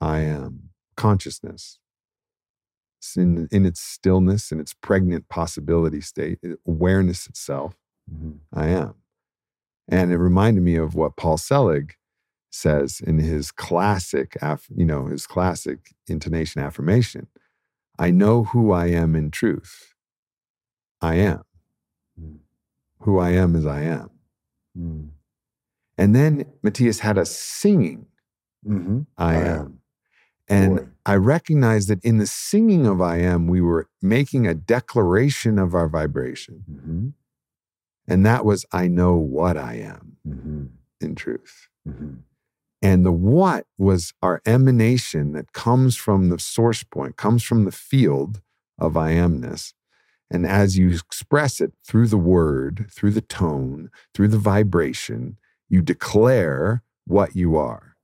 I am consciousness. In its stillness, in its pregnant possibility state, awareness itself, I am. And it reminded me of what Paul Selig says in his classic, intonation affirmation. I know who I am in truth. I am. Who I am is I am. And then Matias had us singing, I am. And I recognized that in the singing of I am, we were making a declaration of our vibration. And that was, I know what I am in truth. And the what was our emanation that comes from the source point, comes from the field of I amness. And as you express it through the word, through the tone, through the vibration, you declare what you are.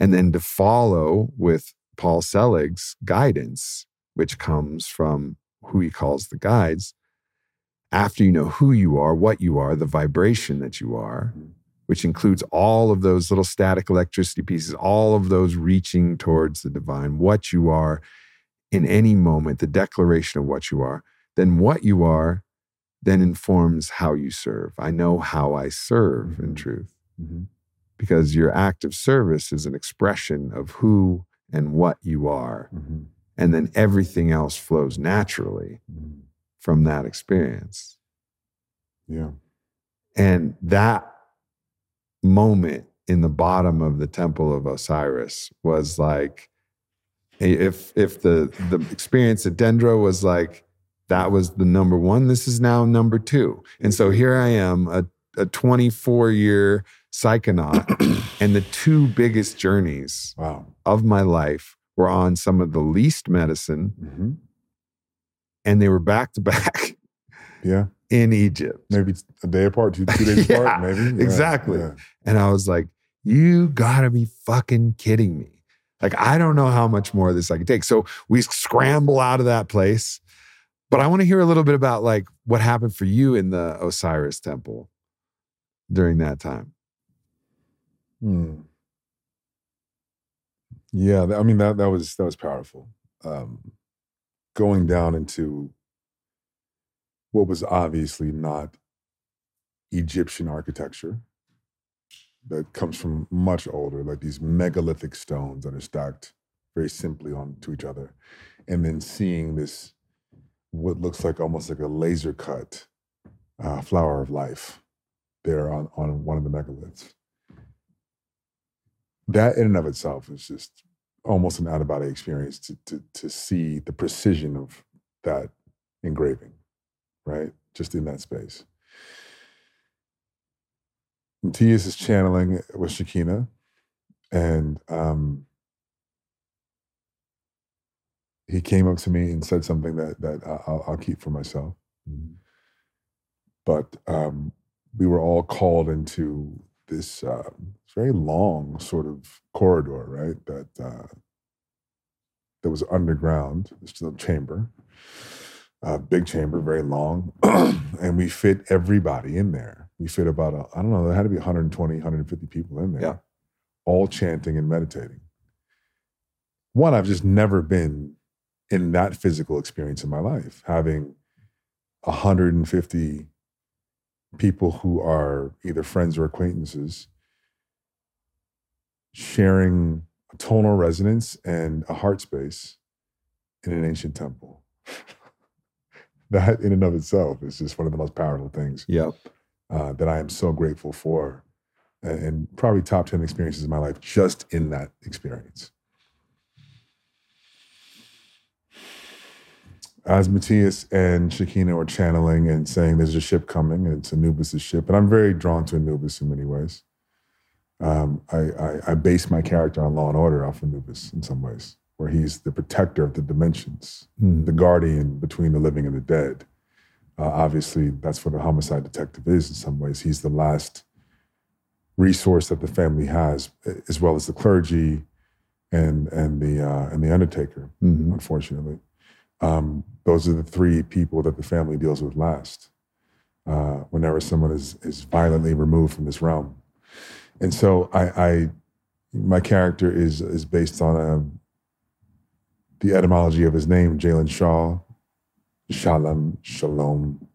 And then to follow with Paul Selig's guidance, which comes from who he calls the guides, after you know who you are, what you are, the vibration that you are, which includes all of those little static electricity pieces, all of those reaching towards the divine, what you are in any moment, the declaration of what you are then informs how you serve. I know how I serve in truth. Because your act of service is an expression of who and what you are. And then everything else flows naturally from that experience. Yeah. And that moment in the bottom of the Temple of Osiris was like, if the experience at Dendera was like, that was the number one, this is now number two. And so here I am, a 24-year Psychonaut, and the two biggest journeys of my life were on some of the least medicine, mm-hmm. and they were back to back. Yeah. In Egypt. Maybe a day apart, two days yeah, apart, maybe. Yeah, exactly. Yeah. And I was like, you gotta be fucking kidding me. Like, I don't know how much more of this I can take. So we scramble out of that place. But I want to hear a little bit about like what happened for you in the Osiris Temple during that time. Yeah, I mean, that was powerful. Going down into what was obviously not Egyptian architecture that comes from much older, like these megalithic stones that are stacked very simply onto each other. And then seeing this, what looks like almost like a laser cut flower of life there on one of the megaliths. That in and of itself is just almost an out-of-body experience to see the precision of that engraving, right? Just in that space. Matias is channeling with Shekinah, and he came up to me and said something that I'll keep for myself. Mm-hmm. But we were all called into this very long sort of corridor, right? That was underground, this little chamber, big chamber, very long. And we fit everybody in there. We fit about, there had to be 120, 150 people in there, yeah. All chanting and meditating. One, I've just never been in that physical experience in my life, having 150 people who are either friends or acquaintances sharing a tonal resonance and a heart space in an ancient temple. That in and of itself is just one of the most powerful things. Yep. That I am so grateful for, and probably top 10 experiences in my life just in that experience. As Matias and Shekinah were channeling and saying there's a ship coming, and it's Anubis' ship, and I'm very drawn to Anubis in many ways. I base my character on Law and Order off Anubis in some ways, where he's the protector of the dimensions, the guardian between the living and the dead. Obviously, that's what a homicide detective is in some ways. He's the last resource that the family has, as well as the clergy and the undertaker, unfortunately. Those are the three people that the family deals with last, whenever someone is violently removed from this realm. And so my character is based on the etymology of his name, Jalen Shaw, Shalom,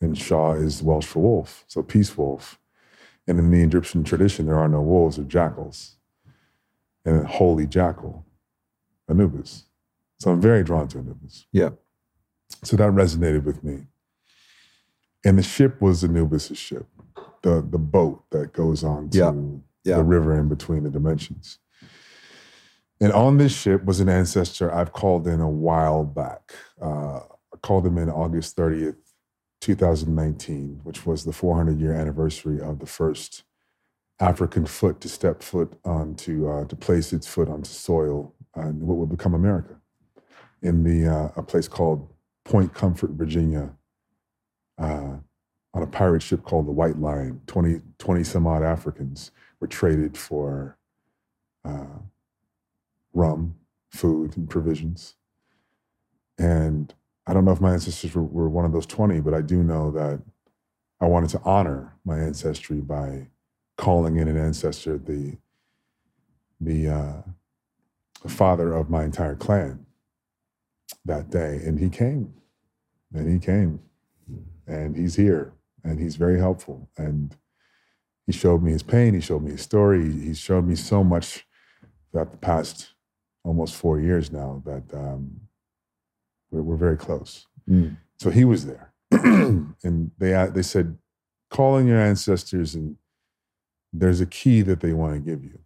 and Shaw is Welsh for wolf, so peace wolf. And in the Egyptian tradition, there are no wolves or jackals, and a holy jackal, Anubis. So I'm very drawn to Anubis. Yeah. So that resonated with me. And the ship was Anubis' ship, the boat that goes on to the river in between the dimensions. And on this ship was an ancestor I've called in a while back. I called him in August 30th, 2019, which was the 400-year anniversary of the first African foot to step foot onto, to place its foot onto soil in what would become America. In a place called Point Comfort, Virginia, on a pirate ship called the White Lion. 20 some odd Africans were traded for rum, food, and provisions. And I don't know if my ancestors were one of those 20, but I do know that I wanted to honor my ancestry by calling in an ancestor, the father of my entire clan, that day. And he came and he's here, and he's very helpful, and he showed me his pain, he showed me his story, he showed me so much throughout the past almost 4 years now that we're very close. So he was there. And they said, call in your ancestors, and there's a key that they want to give you.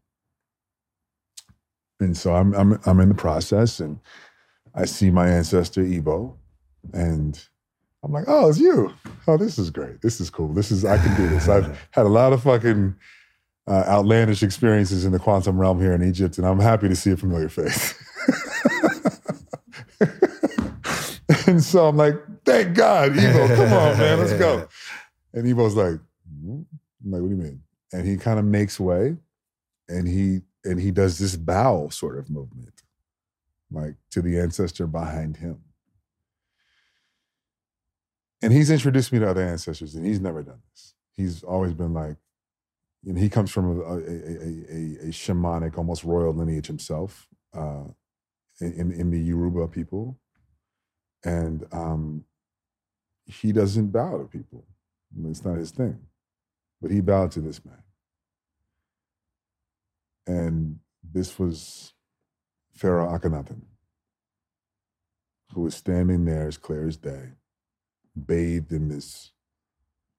And so I'm in the process, and I see my ancestor, Ebo, and I'm like, oh, it's you. Oh, this is great. This is cool. I can do this. I've had a lot of fucking outlandish experiences in the quantum realm here in Egypt, and I'm happy to see a familiar face. And so I'm like, thank God, Evo, come on, man, let's go. And Evo's like, I'm like, what do you mean? And he kind of makes way, and he does this bow sort of movement, like to the ancestor behind him. And he's introduced me to other ancestors, and he's never done this. He's always been like, and he comes from a shamanic, almost royal lineage himself, in the Yoruba people. And he doesn't bow to people. I mean, it's not his thing. But he bowed to this man. And this was Pharaoh Akhenaten, who was standing there as clear as day, bathed in this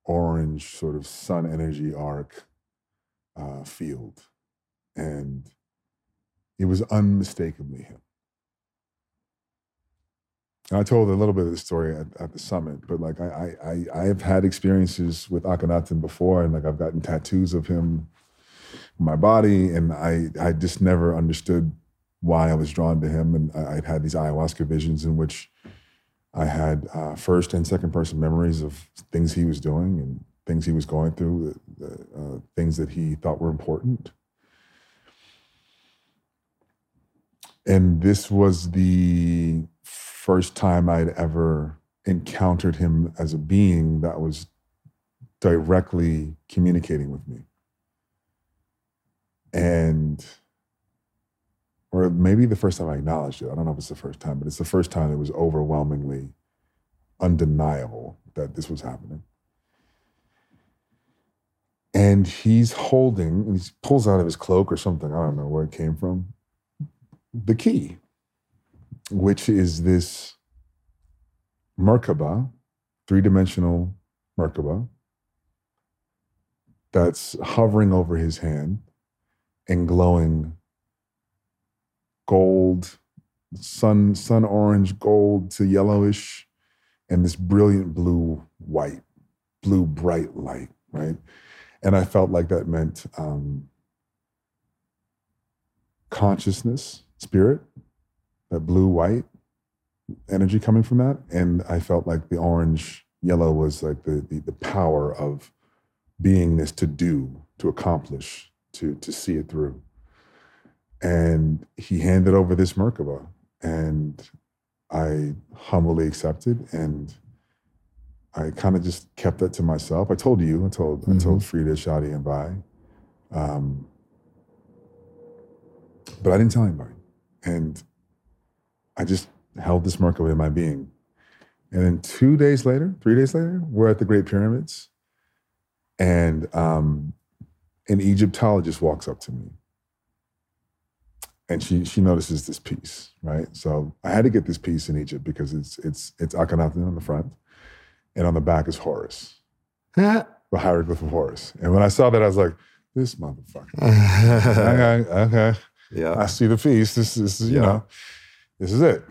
orange sort of sun energy arc field. And it was unmistakably him. And I told a little bit of the story at the summit, but like I have had experiences with Akhenaten before, and like I've gotten tattoos of him on my body, and I just never understood why I was drawn to him. And I'd had these ayahuasca visions in which I had first and second person memories of things he was doing and things he was going through, the things that he thought were important. And this was the first time I'd ever encountered him as a being that was directly communicating with me. And, or maybe the first time I acknowledged it, I don't know if it's the first time, but it's the first time it was overwhelmingly undeniable that this was happening. And he's holding, and he pulls out of his cloak or something, I don't know where it came from, the key, which is this Merkaba, three-dimensional Merkaba, that's hovering over his hand and glowing gold, sun orange, gold to yellowish, and this brilliant blue bright light, right? And I felt like that meant consciousness, spirit, that blue-white energy coming from that. And I felt like the orange-yellow was like the power of beingness to do, to accomplish, to see it through. And he handed over this Merkaba, and I humbly accepted, and I kind of just kept that to myself. I told you, I told Frida, Shadia, and Bai. But I didn't tell anybody. And I just held this Merkaba in my being. And then 3 days later, we're at the Great Pyramids, and an Egyptologist walks up to me. And she notices this piece, right? So I had to get this piece in Egypt because it's Akhenaten on the front, and on the back is Horus, the hieroglyph of Horus. And when I saw that, I was like, this motherfucker. Okay. Yeah. I see the piece. This is you know, this is it.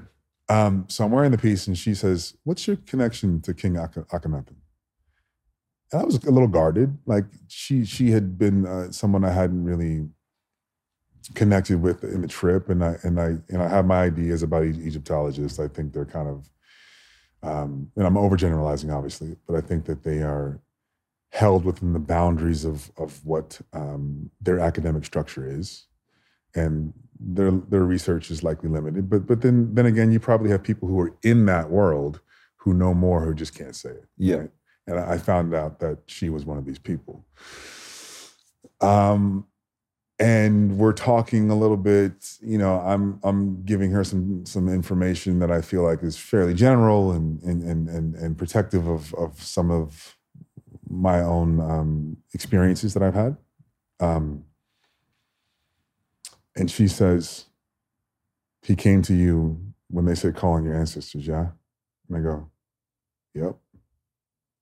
So I'm wearing the piece, and she says, "What's your connection to King Akhenaten?" And I was a little guarded. Like she had been someone I hadn't really connected with in the trip, and I have my ideas about Egyptologists. I think they're kind of, and I'm overgeneralizing, obviously, but I think that they are held within the boundaries of what their academic structure is. And their research is likely limited. But then again, you probably have people who are in that world who know more who just can't say it. Yeah. Right? And I found out that she was one of these people. And we're talking a little bit, you know, I'm giving her some information that I feel like is fairly general and protective of some of my own experiences that I've had. And she says, he came to you when they said, calling your ancestors, yeah? And I go, yep.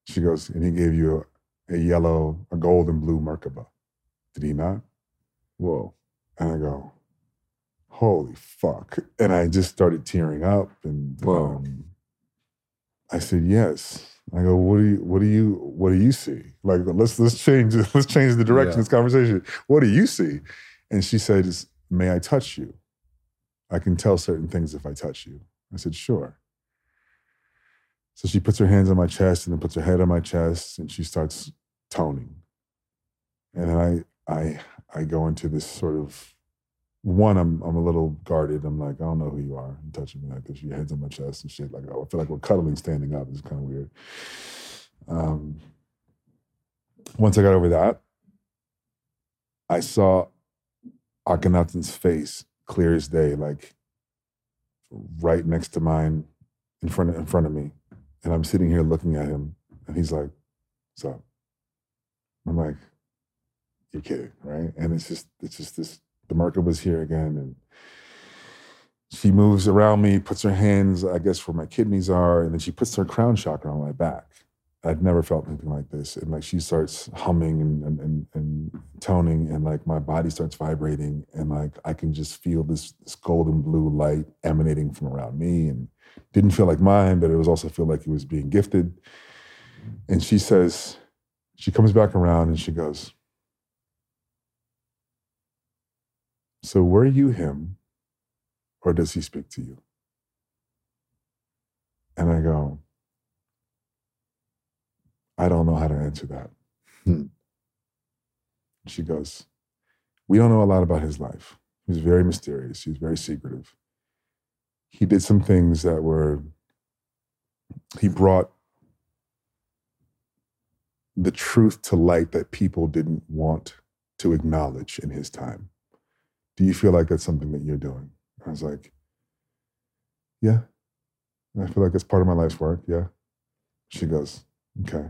She goes, and he gave you a gold and blue Merkaba. Did he not? Whoa. And I go, holy fuck. And I just started tearing up. And I said, yes. I go, what do you see? Like, let's change the direction of this conversation. What do you see? And she says, may I touch you? I can tell certain things if I touch you. I said, sure. So she puts her hands on my chest and then puts her head on my chest and she starts toning. And then I go into this sort of, one, I'm a little guarded. I'm like, I don't know who you are. You're touching me like this. Your head's on my chest and shit. Like, oh, I feel like we're cuddling standing up. It's kind of weird. Once I got over that, I saw Akhenaten's face clear as day, like right next to mine in front of me. And I'm sitting here looking at him and he's like, what's up? I'm like, you're kidding, right? And it's just this, the Merkaba was here again. And she moves around me, puts her hands, I guess, where my kidneys are. And then she puts her crown chakra on my back. I'd never felt anything like this. And like she starts humming and toning and like my body starts vibrating. And like, I can just feel this golden blue light emanating from around me, and didn't feel like mine, but it was also feel like it was being gifted. And she says, she comes back around and she goes, so were you him or does he speak to you? And I go, I don't know how to answer that. She goes, we don't know a lot about his life. He was very mysterious. He was very secretive. He did some things that were, he brought the truth to light that people didn't want to acknowledge in his time. Do you feel like that's something that you're doing? I was like, yeah. I feel like it's part of my life's work, yeah. She goes, okay.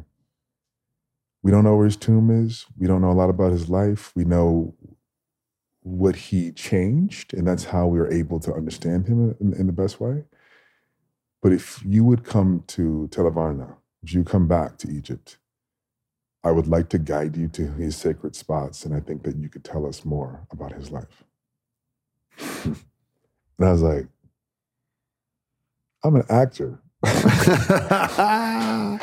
We don't know where his tomb is. We don't know a lot about his life. We know what he changed, and that's how we were able to understand him in the best way. But if you would come to Tel Amarna, if you come back to Egypt, I would like to guide you to his sacred spots, and I think that you could tell us more about his life. And I was like, I'm an actor. I'm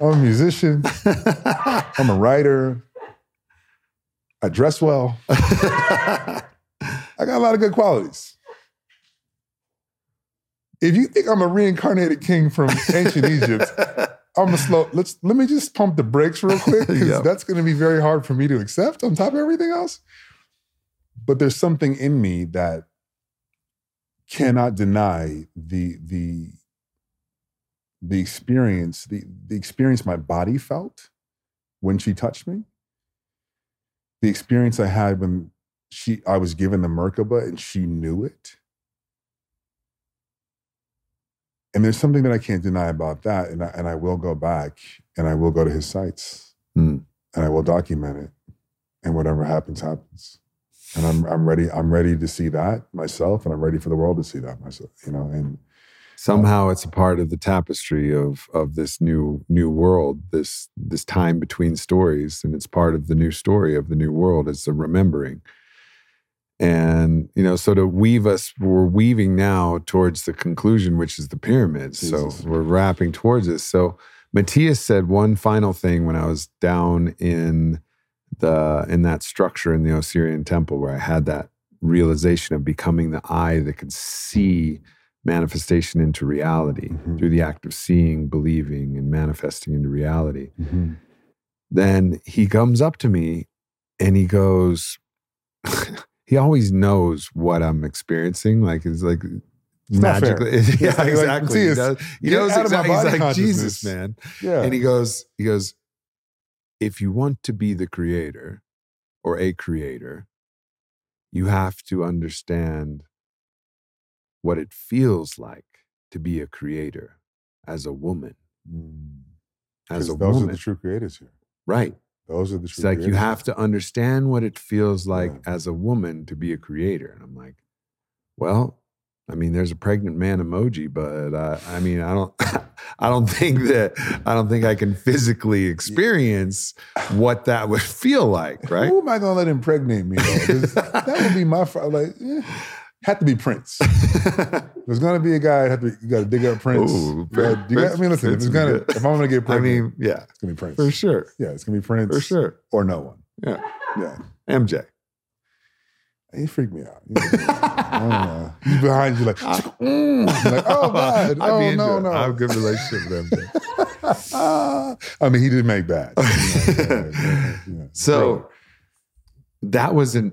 a musician. I'm a writer. I dress well. I got a lot of good qualities. If you think I'm a reincarnated king from ancient Egypt, I'm a slow, let me just pump the brakes real quick, because that's going to be very hard for me to accept on top of everything else. But there's something in me that cannot deny the experience, the experience my body felt when she touched me, the experience I had when I was given the Merkaba and she knew it. And there's something that I can't deny about that. And I will go back and I will go to his sites and I will document it. And whatever happens, happens. And I'm ready to see that myself, and I'm ready for the world to see that myself, you know, and somehow it's a part of the tapestry of this new world, this time between stories, and it's part of the new story of the new world. It's the remembering, and you know, so to weave us, we're weaving now towards the conclusion, which is the pyramids. Jesus. So we're wrapping towards this. So Matias said one final thing when I was down in that structure in the Osirian temple, where I had that realization of becoming the eye that could see manifestation into reality through the act of seeing, believing, and manifesting into reality. Then he comes up to me and he goes, he always knows what I'm experiencing. Like, it's like it's magically. Yeah, exactly. He knows exactly. He's like, Jesus, man. Yeah. And he goes, if you want to be the creator or a creator, you have to understand what it feels like to be a creator as a woman. As a those woman. Those are the true creators here. Right. Those are the true creators. It's like, you have to understand what it feels like as a woman to be a creator. And I'm like, well, I mean, there's a pregnant man emoji, but I mean, I don't think I can physically experience what that would feel like, right? Who am I going to let impregnate me? That would be my, like, eh. Had to be Prince. There's gonna be a guy. You got to dig up Prince. Ooh, Prince, I mean, listen. If I'm gonna get pregnant, I mean, yeah, it's gonna be Prince for sure. Yeah, it's gonna be Prince for sure, or no one. Yeah, yeah. MJ. He freaked me out. I don't know. He's behind you, like oh God, oh no. I have a good relationship with MJ. I mean, he didn't make bad. So that was a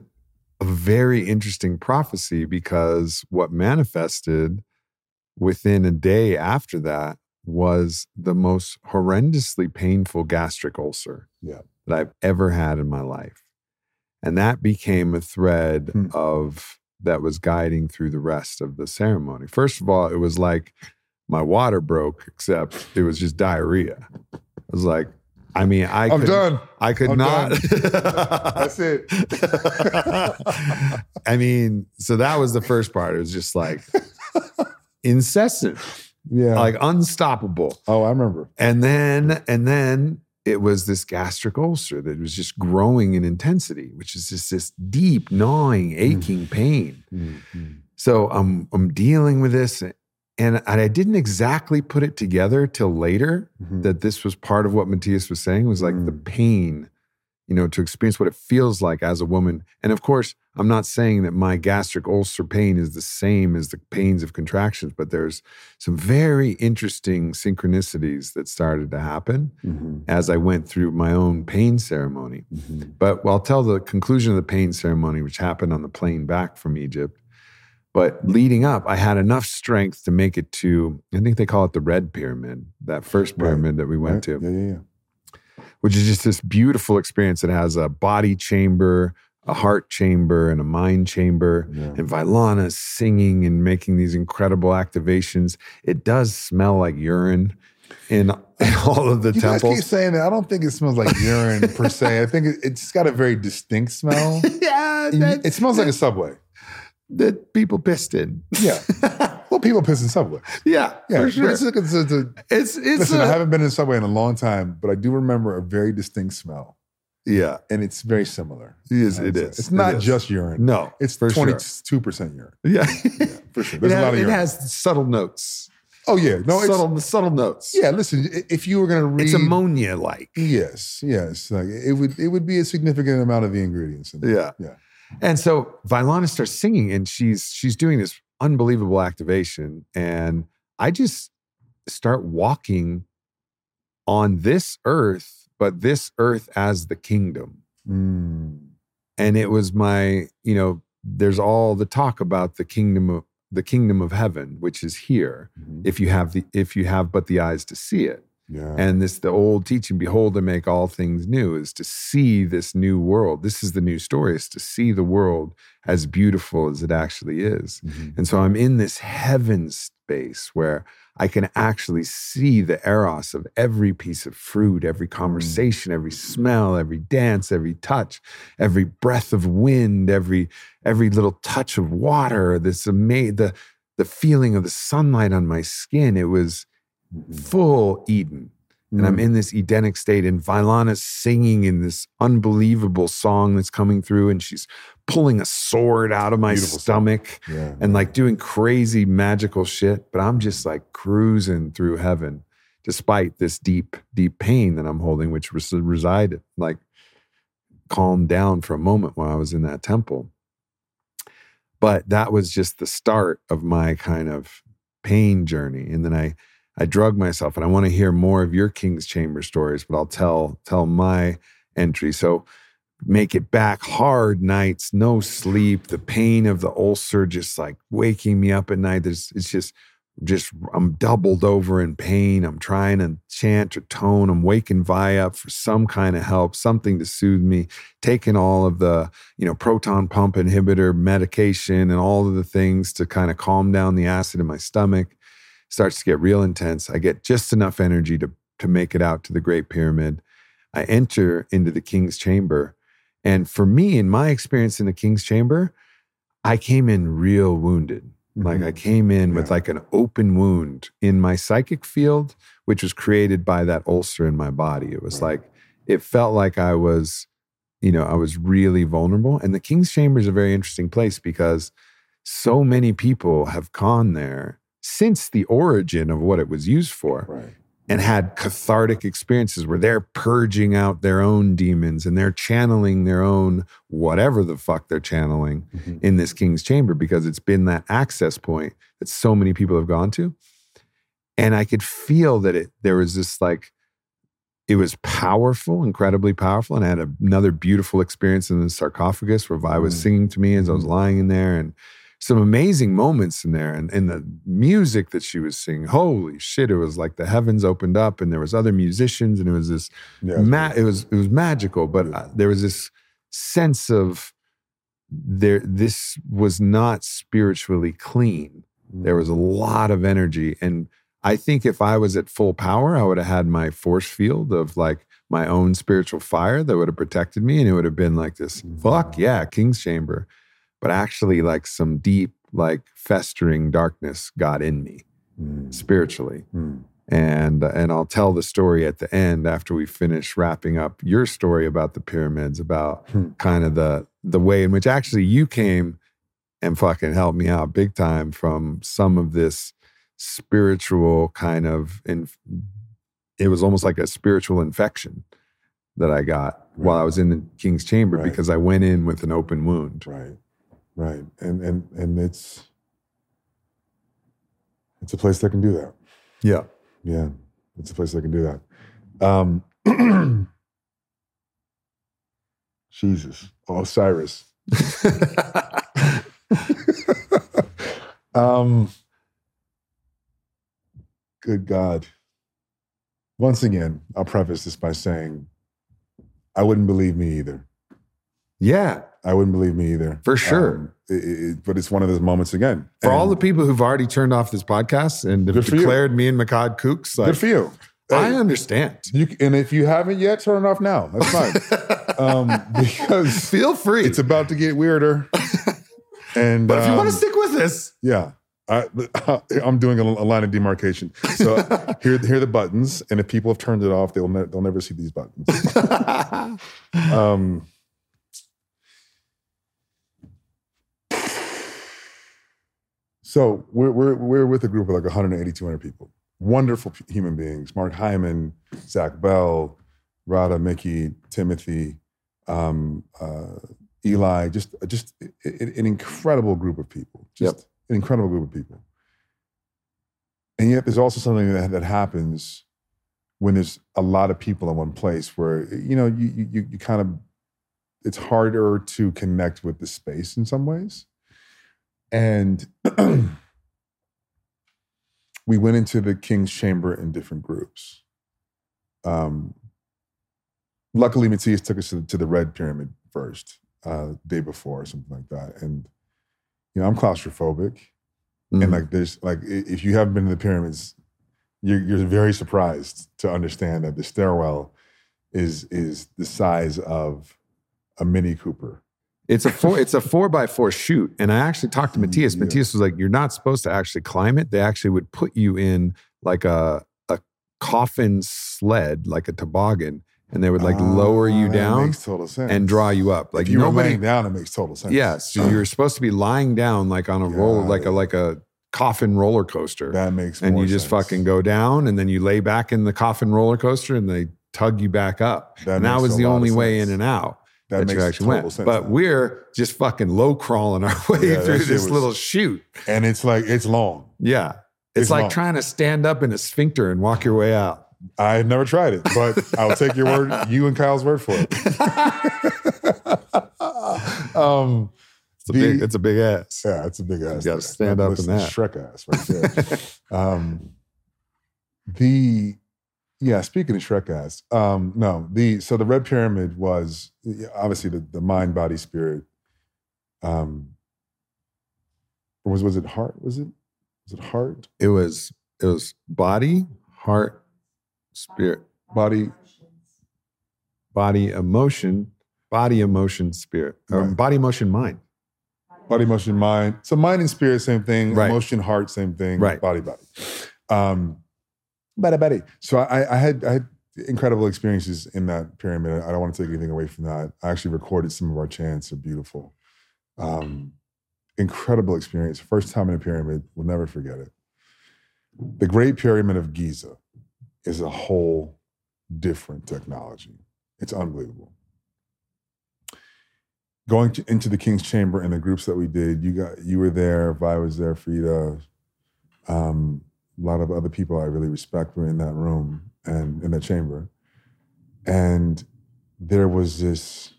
very interesting prophecy, because what manifested within a day after that was the most horrendously painful gastric ulcer that I've ever had in my life. And that became a thread that was guiding through the rest of the ceremony. First of all, it was like my water broke, except it was just diarrhea. I was like, I mean, I'm not. That's it. I mean, so that was the first part. It was just like incessant, like unstoppable. Oh, I remember. And then it was this gastric ulcer that was just growing in intensity, which is just this deep, gnawing, aching pain. Mm-hmm. So I'm dealing with this. And I didn't exactly put it together till later that this was part of what Matias was saying, was like the pain, to experience what it feels like as a woman. And of course, I'm not saying that my gastric ulcer pain is the same as the pains of contractions, but there's some very interesting synchronicities that started to happen as I went through my own pain ceremony. Mm-hmm. But I'll tell the conclusion of the pain ceremony, which happened on the plane back from Egypt. But leading up, I had enough strength to make it to, I think they call it the Red Pyramid, that first pyramid that we went to. Yeah. Which is just this beautiful experience. It has a body chamber, a heart chamber, and a mind chamber. Yeah. And Vylana is singing and making these incredible activations. It does smell like urine in all of the temples. You guys keep saying that. I don't think it smells like urine per se. I think it's got a very distinct smell. It smells like a Subway. That people pissed in. Yeah. Well, people piss in Subway. Yeah, for sure. Listen, I haven't been in Subway in a long time, but I do remember a very distinct smell. Yeah. And it's very similar. It is. It's not just urine. No. It's 22% urine. Yeah, for sure. There's a lot of urine. It has subtle notes. Oh, yeah. No, subtle notes. Yeah, listen, if you were going to read... It's ammonia-like. Yes. Like, it would be a significant amount of the ingredients in there. Yeah. And so Vylana starts singing, and she's doing this unbelievable activation. And I just start walking on this earth, but this earth as the kingdom. Mm. And it was my, there's all the talk about the kingdom of heaven, which is here, if you have but the eyes to see it. Yeah. And the old teaching, behold, I make all things new, is to see this new world. This is the new story, is to see the world as beautiful as it actually is. Mm-hmm. And so I'm in this heaven space where I can actually see the eros of every piece of fruit, every conversation, every smell, every dance, every touch, every breath of wind, every little touch of water, the feeling of the sunlight on my skin. It was full Eden. And I'm in this Edenic state, and Vylana's singing in this unbelievable song that's coming through, and she's pulling a sword out of my stomach and like doing crazy magical shit. But I'm just like cruising through heaven despite this deep, deep pain that I'm holding, which resided, like calmed down for a moment while I was in that temple. But that was just the start of my kind of pain journey. And then I drug myself, and I want to hear more of your King's Chamber stories, but I'll tell my entry. So make it back, hard nights, no sleep, the pain of the ulcer just like waking me up at night. It's just I'm doubled over in pain. I'm trying to chant or tone. I'm waking Vi up for some kind of help, something to soothe me, taking all of the, proton pump inhibitor medication and all of the things to kind of calm down the acid in my stomach. Starts to get real intense. I get just enough energy to make it out to the Great Pyramid. I enter into the King's Chamber. And for me, in my experience in the King's Chamber, I came in real wounded. Mm-hmm. Like I came in with like an open wound in my psychic field, which was created by that ulcer in my body. It was like, it felt like I was, I was really vulnerable. And the King's Chamber is a very interesting place because so many people have gone there since the origin of what it was used for. Right. And had cathartic experiences where they're purging out their own demons and they're channeling their own whatever the fuck they're channeling mm-hmm. in this King's Chamber, because it's been that access point that so many people have gone to. And I could feel that there was this like, it was powerful, incredibly powerful. And I had another beautiful experience in the sarcophagus where Vi was singing to me as I was lying in there, and some amazing moments in there, and the music that she was singing, holy shit, it was like the heavens opened up and there was other musicians, and it was this, it was magical, but there was this sense of this was not spiritually clean. There was a lot of energy, and I think if I was at full power, I would have had my force field of like my own spiritual fire that would have protected me, and it would have been like this, fuck yeah, King's Chamber. But actually like some deep, like festering darkness got in me spiritually. And I'll tell the story at the end after we finish wrapping up your story about the pyramids, about kind of the way in which actually you came and fucking helped me out big time from some of this spiritual kind of, it was almost like a spiritual infection that I got while I was in the King's Chamber, because I went in with an open wound. Right, and it's a place that can do that. Yeah, it's a place that can do that. Jesus, Osiris. Good God. Once again, I'll preface this by saying, I wouldn't believe me either. Yeah. I wouldn't believe me either. For sure. But it's one of those moments again. For all the people who've already turned off this podcast and have declared me and Mehcad kooks. Like, good for you. I understand. And if you haven't yet, turn it off now. That's fine. Because feel free. It's about to get weirder. And but if you want to stick with this. Yeah. I'm doing a line of demarcation. So here are the buttons. And if people have turned it off, they'll never see these buttons. So we're with a group of like 180, 200 people. Wonderful human beings. Mark Hyman, Zach Bell, Radha, Mickey, Timothy, Eli. Just an incredible group of people. An incredible group of people. And yet there's also something that happens when there's a lot of people in one place where, you know, you kind of, it's harder to connect with the space in some ways. And we went into the King's Chamber in different groups. Luckily, Matias took us to the Red Pyramid first, day before or something like that. And, you know, I'm claustrophobic. Mm. And like there's, like, if you haven't been to the pyramids, you're very surprised to understand that the stairwell is the size of a Mini Cooper. It's a 4x4 chute. And I actually talked to Matias. Yeah. Matias was like, you're not supposed to actually climb it. They actually would put you in like a coffin sled, like a toboggan. And they would like lower you down and draw you up. Like, if you were laying down, it makes total sense. Yeah. So you're supposed to be lying down like on a roll, like a coffin roller coaster. That makes more sense. And you just fucking go down and then you lay back in the coffin roller coaster and they tug you back up. That was the only way in and out. That you actually went. But we're just fucking low crawling our way through this little chute. And it's like, it's long. Yeah. It's like long. Trying to stand up in a sphincter and walk your way out. I've never tried it, but I'll take your word, you and Kyle's word for it. It's a big ass. Yeah, it's a big ass. You got to stand up in that. Shrek ass right there. Speaking of Shrek ass, so the Red Pyramid was obviously the mind, body, spirit. Was it heart? Was it heart? It was body, heart, spirit, body, emotion, spirit, body, emotion, mind. Body, emotion, mind. So mind and spirit, same thing. Right. Emotion, heart, same thing. Right. Body. Buddy. So I had incredible experiences in that pyramid. I don't want to take anything away from that. I actually recorded some of our chants. They're beautiful. incredible experience. First time in a pyramid, we'll never forget it. The Great Pyramid of Giza is a whole different technology. It's unbelievable. Going into the King's Chamber and the groups that we did, you were there, Vi was there, Frida, a lot of other people I really respect were in that room and in that chamber. And there was this,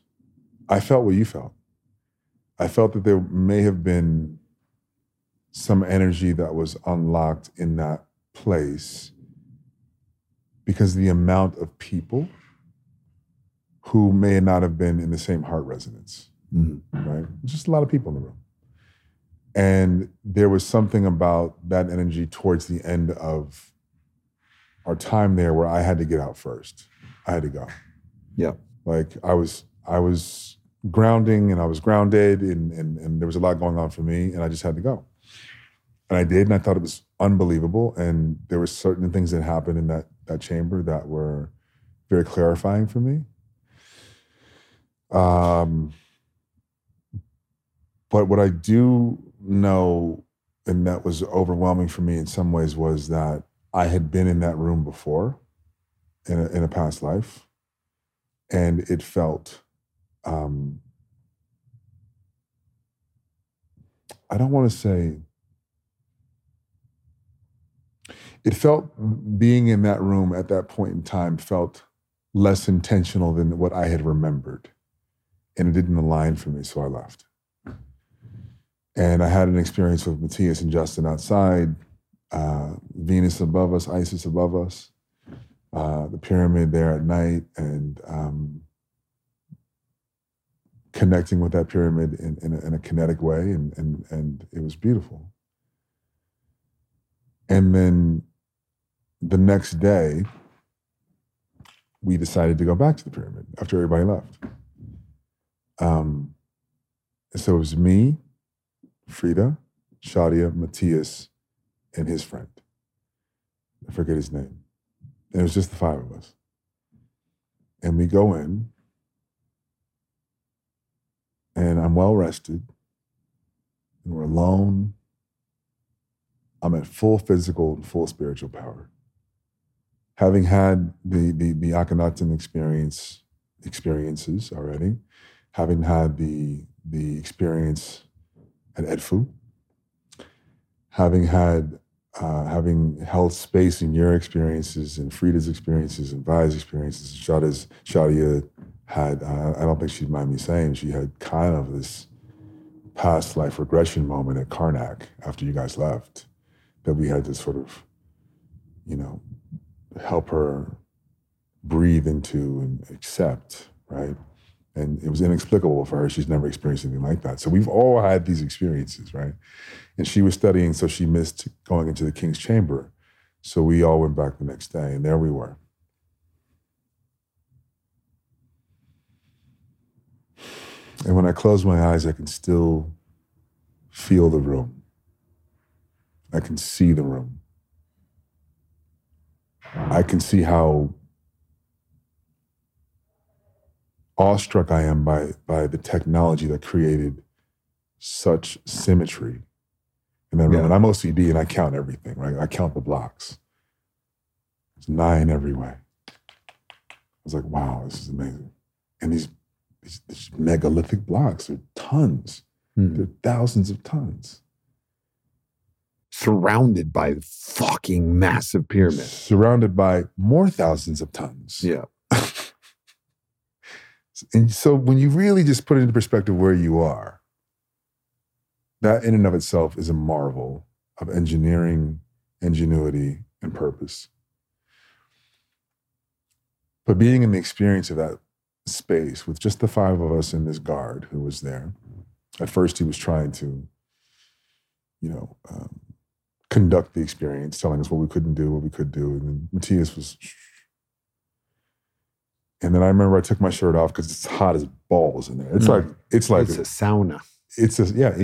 I felt what you felt. I felt that there may have been some energy that was unlocked in that place because the amount of people who may not have been in the same heart resonance, right? Just a lot of people in the room. And there was something about that energy towards the end of our time there where I had to get out first. I had to go. Yeah. Like I was grounding and I was grounded and there was a lot going on for me and I just had to go. And I did, and I thought it was unbelievable. And there were certain things that happened in that chamber that were very clarifying for me. But what I do know, and that was overwhelming for me in some ways, was that I had been in that room before in a past life, and it felt, I don't want to say, it felt, being in that room at that point in time felt less intentional than what I had remembered. And it didn't align for me, so I left. And I had an experience with Matias and Justin outside, Venus above us, Isis above us, the pyramid there at night, and connecting with that pyramid in a kinetic way, and it was beautiful. And then the next day, we decided to go back to the pyramid after everybody left. So it was me, Frida, Shadia, Matias, and his friend. I forget his name. And it was just the five of us. And we go in, and I'm well rested, and we're alone. I'm at full physical and full spiritual power. Having had the Akhenaten experiences already, having had the experience at Edfu, having held space in your experiences and Frida's experiences and Vi's experiences, Shadia had, I don't think she'd mind me saying, she had kind of this past life regression moment at Karnak after you guys left, that we had to sort of, help her breathe into and accept, right? And it was inexplicable for her. She's never experienced anything like that. So we've all had these experiences, right? And she was studying, so she missed going into the King's Chamber. So we all went back the next day, and there we were. And when I close my eyes, I can still feel the room. I can see the room. I can see how awestruck I am by the technology that created such symmetry in that room. Yeah. And I'm OCD and I count everything, right? I count the blocks. It's 9 every way. I was like, wow, this is amazing. And these megalithic blocks are tons. They're thousands of tons. Surrounded by fucking massive pyramids. Surrounded by more thousands of tons. Yeah. And so when you really just put it into perspective where you are, that in and of itself is a marvel of engineering, ingenuity, and purpose. But being in the experience of that space with just the five of us and this guard who was there, at first he was trying to, conduct the experience, telling us what we couldn't do, what we could do. And then Matias was... And then I remember I took my shirt off because it's hot as balls in there. It's like a sauna. It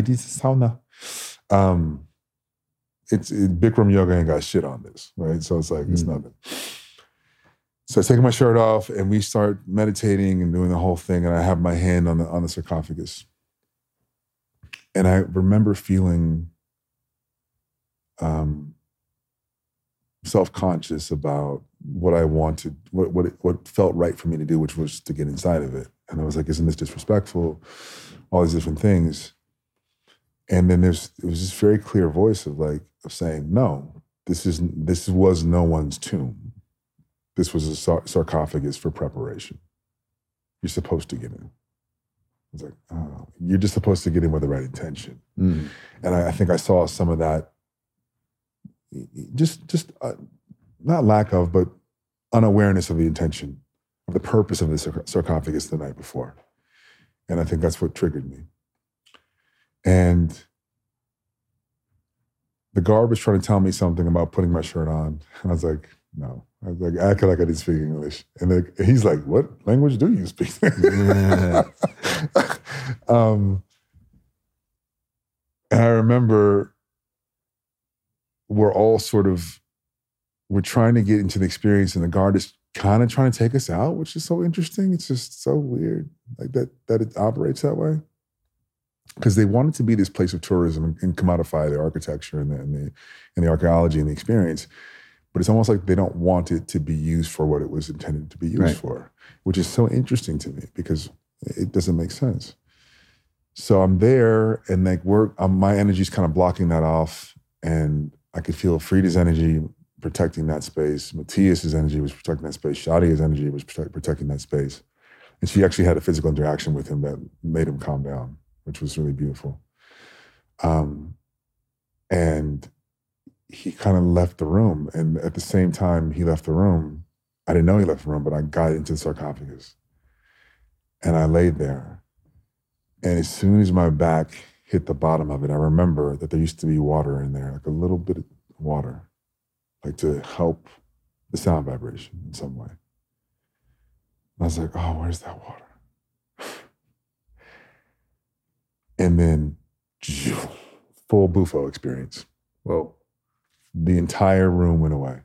is a sauna. Bikram yoga ain't got shit on this, right? So it's like, it's nothing. So I take my shirt off and we start meditating and doing the whole thing. And I have my hand on the sarcophagus. And I remember feeling self-conscious about what I wanted, what felt right for me to do, which was to get inside of it. And I was like, isn't this disrespectful? All these different things. And then it was this very clear voice of saying, no, this was no one's tomb. This was a sarcophagus for preparation. You're supposed to get in. I was like, oh, you're just supposed to get in with the right intention. Mm. And I think I saw some of that, just not lack of, but unawareness of the intention, of the purpose of the sarcophagus the night before. And I think that's what triggered me. And the guard was trying to tell me something about putting my shirt on. And I was like, no. I was like, I acted like I didn't speak English. And he's like, what language do you speak? Yeah. And I remember we're all we're trying to get into the experience, and the guard is kind of trying to take us out, which is so interesting. It's just so weird, like that it operates that way. Because they wanted to be this place of tourism and commodify the architecture and the archaeology and the experience. But it's almost like they don't want it to be used for what it was intended to be used for, which is so interesting to me because it doesn't make sense. So I'm there and my energy's kind of blocking that off, and I could feel Frida's energy protecting that space. Matias's energy was protecting that space. Shadia's energy was protecting that space. And she actually had a physical interaction with him that made him calm down, which was really beautiful. And he kind of left the room. And at the same time he left the room, I didn't know he left the room, but I got into the sarcophagus. And I laid there. And as soon as my back hit the bottom of it, I remember that there used to be water in there, like a little bit of water, like to help the sound vibration in some way. And I was like, oh, where's that water? And then, full bufo experience. Whoa. The entire room went away.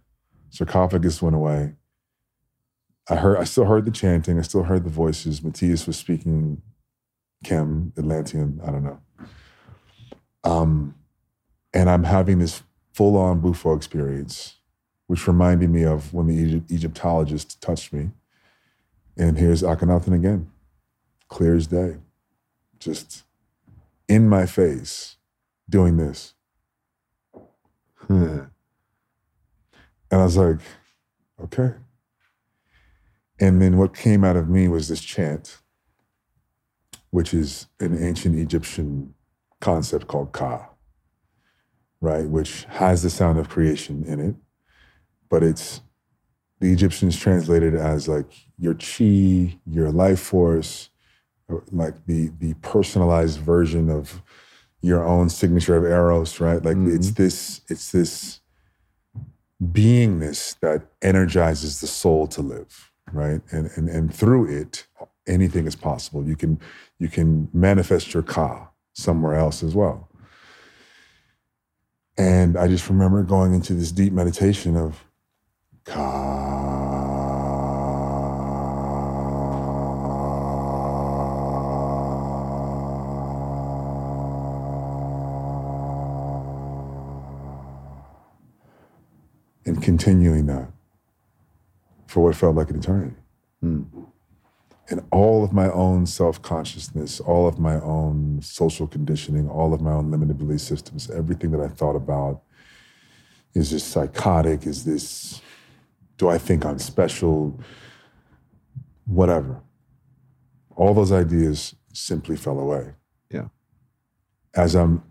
Sarcophagus went away. I still heard the chanting. I still heard the voices. Matias was speaking Kem, Atlantean, I don't know. And I'm having this full-on bufo experience, which reminded me of when the Egyptologist touched me. And here's Akhenaten again, clear as day. Just in my face, doing this. And I was like, okay. And then what came out of me was this chant, which is an ancient Egyptian concept called Ka, right? Which has the sound of creation in it, but it's, the Egyptians translated it as like your chi, your life force, like the personalized version of your own signature of Eros, right? Like it's this beingness that energizes the soul to live, right? And through it, anything is possible. You can manifest your Ka somewhere else as well. And I just remember going into this deep meditation of Ka. And continuing that for what felt like an eternity. Mm. And all of my own self-consciousness, all of my own social conditioning, all of my own limited belief systems, everything that I thought about is this psychotic, is this, do I think I'm special, whatever. All those ideas simply fell away. Yeah. As I'm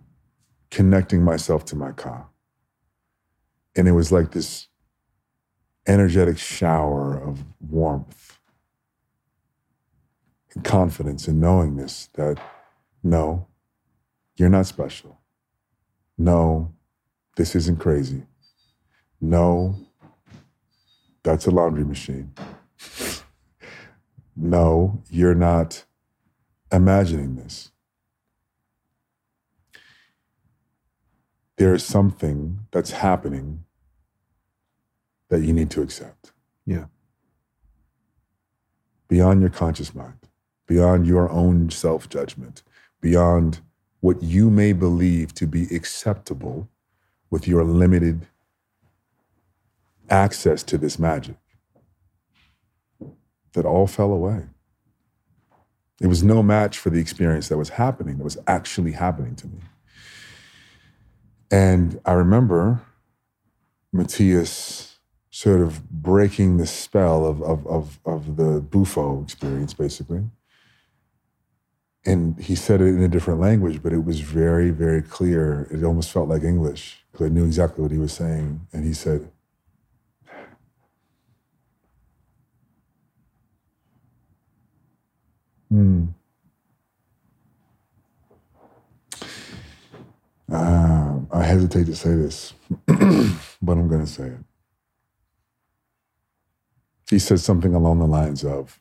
connecting myself to my Ka. And it was like this energetic shower of warmth and confidence and knowingness that, no, you're not special. No, this isn't crazy. No, that's a laundry machine. No, you're not imagining this. There is something that's happening that you need to accept. Yeah. Beyond your conscious mind, beyond your own self-judgment, beyond what you may believe to be acceptable with your limited access to this magic. That all fell away. It was no match for the experience that was actually happening to me. And I remember Matias sort of breaking the spell of the Bufo experience, basically. And he said it in a different language, but it was very, very clear. It almost felt like English, because I knew exactly what he was saying. And he said, I hesitate to say this, but I'm going to say it. He said something along the lines of,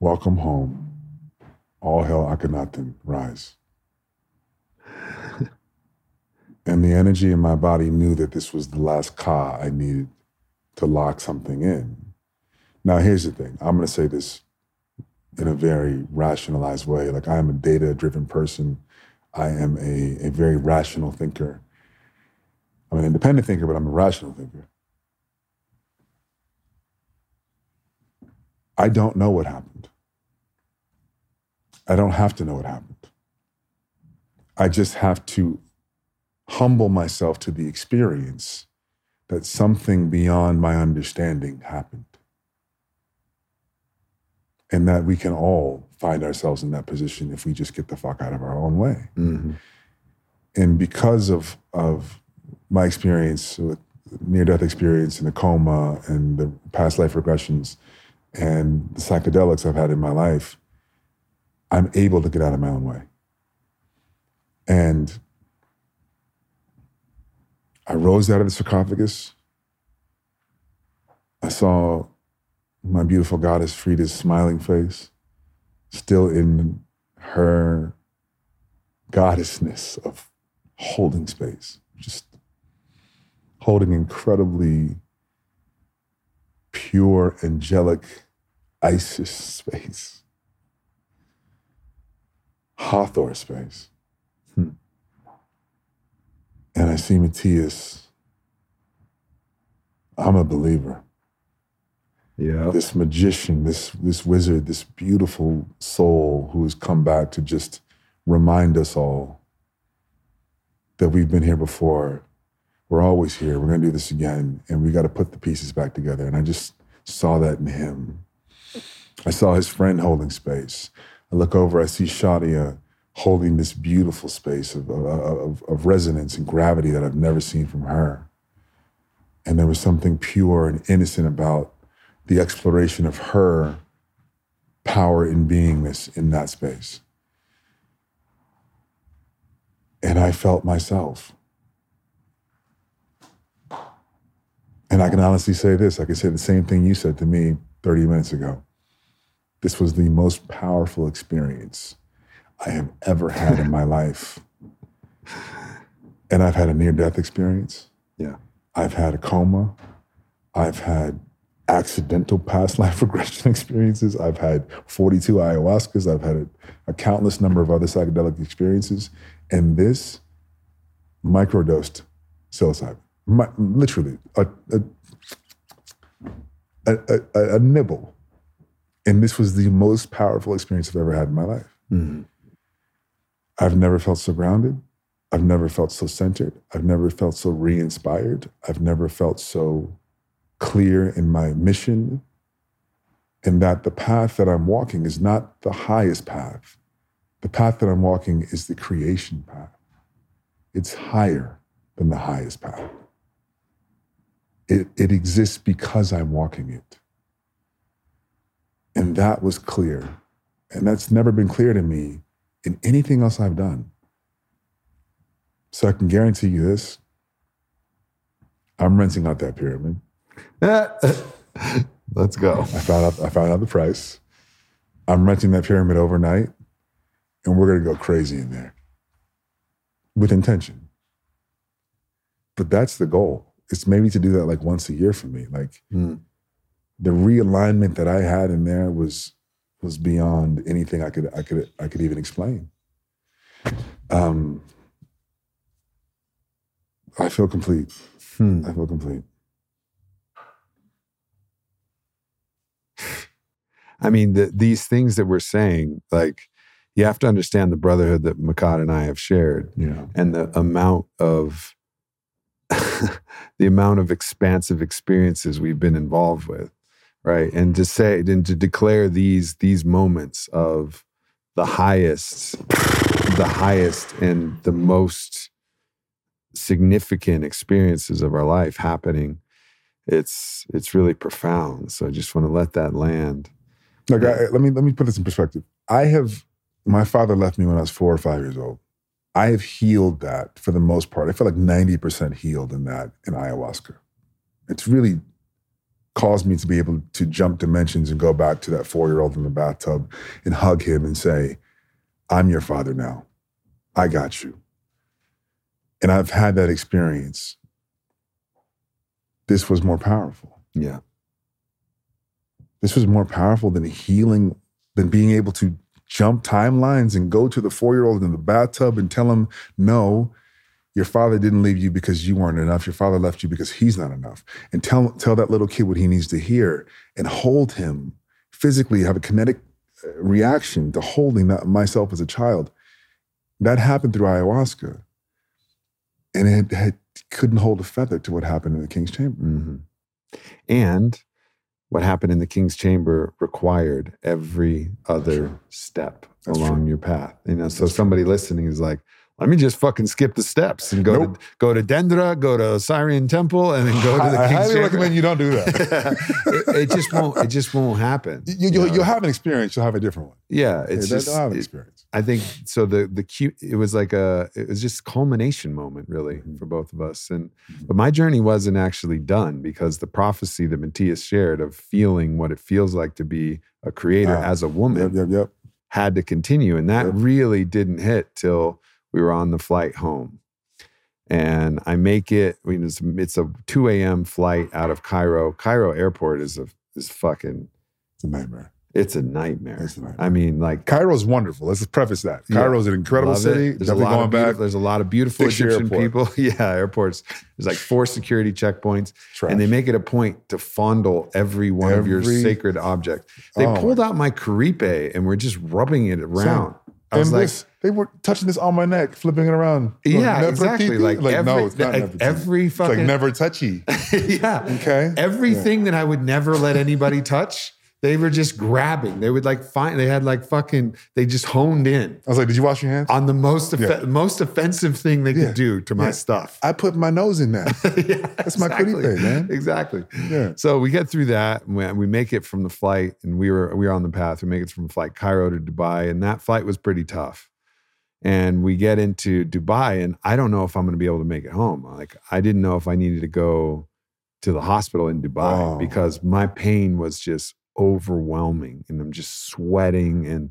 "Welcome home. All hell Akhenaten, rise." And the energy in my body knew that this was the last ka I needed to lock something in. Now, here's the thing. I'm going to say this in a very rationalized way. Like, I am a data-driven person. I am a very rational thinker. I'm an independent thinker, but I'm a rational thinker. I don't know what happened. I don't have to know what happened. I just have to humble myself to the experience that something beyond my understanding happened. And that we can all find ourselves in that position if we just get the fuck out of our own way. Mm-hmm. And because of my experience, near-death experience and the coma and the past life regressions and the psychedelics I've had in my life, I'm able to get out of my own way. And I rose out of the sarcophagus. I saw my beautiful goddess Frida's smiling face, still in her goddessness of holding space, just holding incredibly pure, angelic Isis space, Hathor space. And I see Matias. I'm a believer. Yeah. This magician, this wizard, this beautiful soul who has come back to just remind us all that we've been here before. We're always here. We're going to do this again. And we got to put the pieces back together. And I just saw that in him. I saw his friend holding space. I look over, I see Shadia holding this beautiful space of resonance and gravity that I've never seen from her. And there was something pure and innocent about the exploration of her power in beingness in that space. And I felt myself. And I can honestly say this, I can say the same thing you said to me 30 minutes ago. This was the most powerful experience I have ever had in my life. And I've had a near-death experience. Yeah. I've had a coma. I've had accidental past life regression experiences. I've had 42 ayahuascas. I've had a countless number of other psychedelic experiences. And this microdosed psilocybin, literally a nibble. And this was the most powerful experience I've ever had in my life. Mm-hmm. I've never felt so grounded. I've never felt so centered. I've never felt so re-inspired. I've never felt so clear in my mission, and that the path that I'm walking is not the highest path. The path that I'm walking is the creation path. It's higher than the highest path. It exists because I'm walking it. And that was clear. And that's never been clear to me in anything else I've done. So I can guarantee you this, I'm renting out that pyramid. Let's go. I found out the price. I'm renting that pyramid overnight, and we're going to go crazy in there with intention. But that's the goal. It's maybe to do that like once a year for me. Like the realignment that I had in there was was beyond anything I could even explain. I feel complete. I feel complete. I mean, these things that we're saying, like, you have to understand the brotherhood that Mehcad and I have shared, and the amount of expansive experiences we've been involved with, right? And to say and to declare these moments of the highest and the most significant experiences of our life happening, it's really profound. So I just want to let that land. Look, let me put this in perspective. My father left me when I was 4 or 5 years old. I have healed that for the most part. I feel like 90% healed in that in ayahuasca. It's really caused me to be able to jump dimensions and go back to that 4-year-old in the bathtub and hug him and say, I'm your father now. I got you. And I've had that experience. This was more powerful. Yeah. This was more powerful than healing, than being able to jump timelines and go to the 4-year-old in the bathtub and tell him, no, your father didn't leave you because you weren't enough. Your father left you because he's not enough. And tell that little kid what he needs to hear and hold him physically, have a kinetic reaction to holding that myself as a child. That happened through ayahuasca. And it couldn't hold a feather to what happened in the King's Chamber. Mm-hmm. And what happened in the King's Chamber required every other step along your path. You know, so somebody listening is like, let me just fucking skip the steps and go to Dendera, go to Osirian Temple, and then go to the King's Chamber. I highly recommend you don't do that. it just won't happen. You'll have an experience. You'll have a different one. Yeah, you'll have an experience. I think so. It was just a culmination moment, really, for both of us. And but my journey wasn't actually done, because the prophecy that Matias shared of feeling what it feels like to be a creator as a woman had to continue, and that really didn't hit till we were on the flight home. And I make it. It's a 2 a.m. flight out of Cairo. Cairo airport is fucking a nightmare. It's a nightmare. I mean, like, Cairo's wonderful. Let's preface that. Cairo's an incredible city. There's a lot of beautiful Egyptian people. Yeah, airports. There's like 4 security checkpoints. Trash. And they make it a point to fondle every one of your sacred objects. They pulled out my caripe and were just rubbing it around. So, they were touching this on my neck, flipping it around. Yeah, exactly. Every fucking... It's like never touchy. Yeah. Okay? Everything that I would never let anybody touch... They were just grabbing. They would they just honed in. I was like, did you wash your hands? On the most offensive thing they could do to my stuff. I put my nose in that. That's my caribe, man. Exactly. Yeah. So we get through that, and we make it from the flight, and we were on the path. We make it from flight Cairo to Dubai, and that flight was pretty tough. And we get into Dubai, and I don't know if I'm going to be able to make it home. Like, I didn't know if I needed to go to the hospital in Dubai because my pain was just overwhelming, and I'm just sweating, and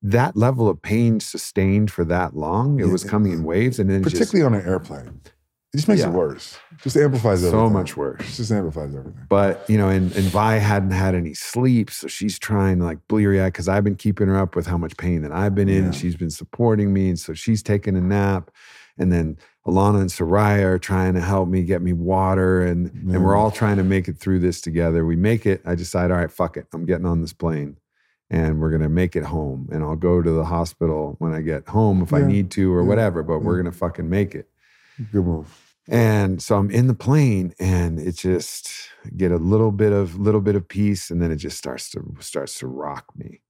that level of pain sustained for that long, it was coming in waves, and then particularly on an airplane, it just makes it worse. Just amplifies everything. So much worse. It just amplifies everything. But and Vi hadn't had any sleep, so she's trying to, like, bleary-eyed, because I've been keeping her up with how much pain that I've been in. Yeah. And she's been supporting me, and so she's taking a nap, and then Alana and Soraya are trying to help me, get me water, and we're all trying to make it through this together. We make it. I decide, all right, fuck it. I'm getting on this plane, and we're going to make it home, and I'll go to the hospital when I get home if I need to or whatever, but we're going to fucking make it. Good move. And so I'm in the plane, and it just get a little bit of peace, and then it just starts to rock me.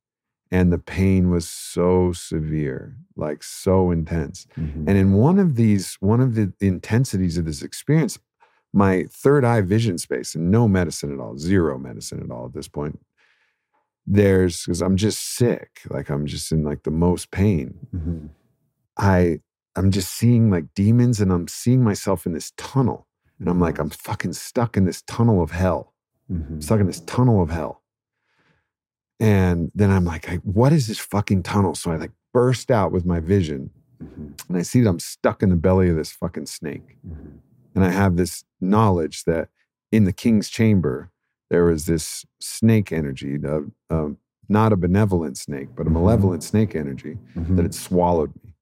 And the pain was so severe, like so intense. Mm-hmm. And in one of the intensities of this experience, my third eye vision space, and no medicine at all, zero medicine at all at this point, because I'm just sick, like I'm just in like the most pain. Mm-hmm. I'm just seeing like demons, and I'm seeing myself in this tunnel. And I'm like, I'm fucking stuck in this tunnel of hell. Mm-hmm. Stuck in this tunnel of hell. And then I'm like, what is this fucking tunnel? So I like burst out with my vision, and I see that I'm stuck in the belly of this fucking snake. Mm-hmm. And I have this knowledge that in the King's Chamber, there was this snake energy, the not a benevolent snake, but a malevolent snake energy, that had swallowed me.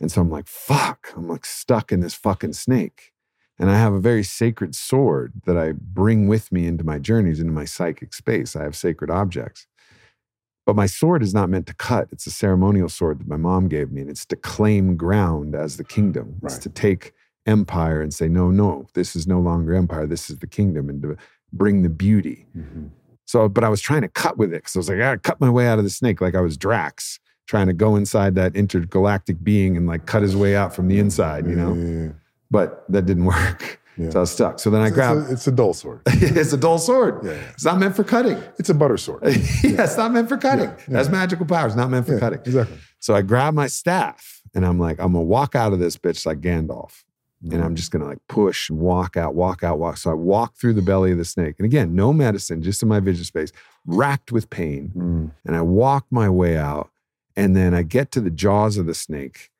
And so I'm like, fuck, I'm like stuck in this fucking snake. And I have a very sacred sword that I bring with me into my journeys, into my psychic space. I have sacred objects. But my sword is not meant to cut. It's a ceremonial sword that my mom gave me, and it's to claim ground as the kingdom. Right. It's to take empire and say, no, no, this is no longer empire. This is the kingdom, and to bring the beauty. Mm-hmm. So, but I was trying to cut with it because I was like, I cut my way out of the snake like I was Drax, trying to go inside that intergalactic being and like cut his way out from the inside, you know? Yeah. But that didn't work. Yeah. So I was stuck. So then I grabbed... It's a dull sword. It's a dull sword. Yeah. It's not meant for cutting. It's a butter sword. It's not meant for cutting. Yeah. That's magical powers, not meant for cutting. Exactly. So I grabbed my staff and I'm like, I'm going to walk out of this bitch like Gandalf. Mm-hmm. And I'm just going to like push and walk out. So I walk through the belly of the snake. And again, no medicine, just in my vision space, racked with pain. Mm-hmm. And I walk my way out. And then I get to the jaws of the snake.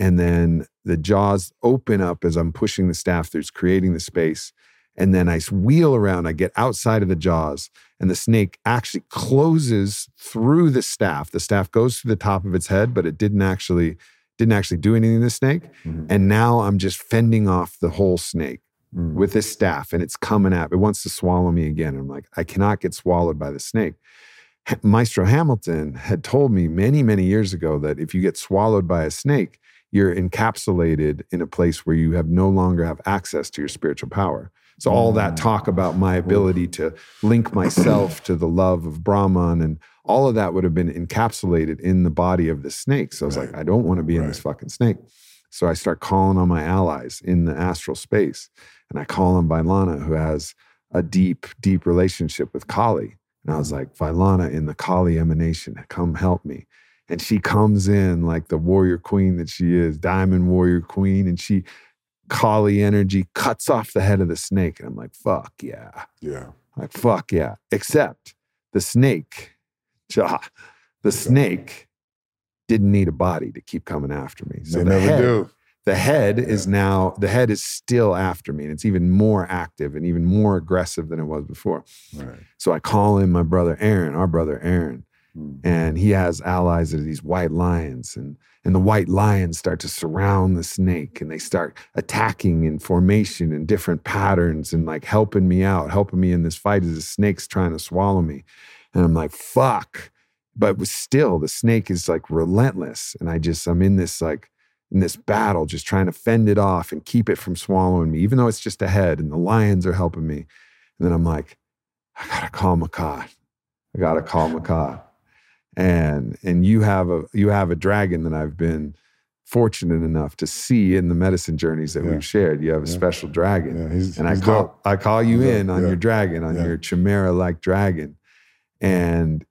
And then the jaws open up as I'm pushing the staff through, it's creating the space. And then I wheel around, I get outside of the jaws, and the snake actually closes through the staff. The staff goes through the top of its head, but it didn't actually do anything to the snake. Mm-hmm. And now I'm just fending off the whole snake with this staff, and it's coming at me. It wants to swallow me again. I'm like, I cannot get swallowed by the snake. Maestro Hamilton had told me many, many years ago that if you get swallowed by a snake, you're encapsulated in a place where you have no longer have access to your spiritual power. So all that talk about my ability to link myself to the love of Brahman and all of that would have been encapsulated in the body of the snake. So I was like, I don't want to be in this fucking snake. So I start calling on my allies in the astral space. And I call on Vylana, who has a deep, deep relationship with Kali. And I was like, Vylana in the Kali emanation, come help me. And she comes in like the warrior queen that she is, diamond warrior queen. And she, Kali energy, cuts off the head of the snake. And I'm like, fuck yeah. Yeah. Like, fuck yeah. Except the snake, snake didn't need a body to keep coming after me. So the head is still after me. And it's even more active and even more aggressive than it was before. Right. So I call in my brother Aaron, our brother Aaron. And he has allies that are these white lions, and the white lions start to surround the snake, and they start attacking in formation and different patterns and like helping me in this fight as the snake's trying to swallow me. And I'm like, fuck. But still, the snake is like relentless. And I'm in this battle, just trying to fend it off and keep it from swallowing me, even though it's just a head and the lions are helping me. And then I'm like, I gotta call Mehcad. And you have a dragon that I've been fortunate enough to see in the medicine journeys that we've shared. You have a special dragon. Yeah, I call you in on your dragon, on your chimera-like dragon. And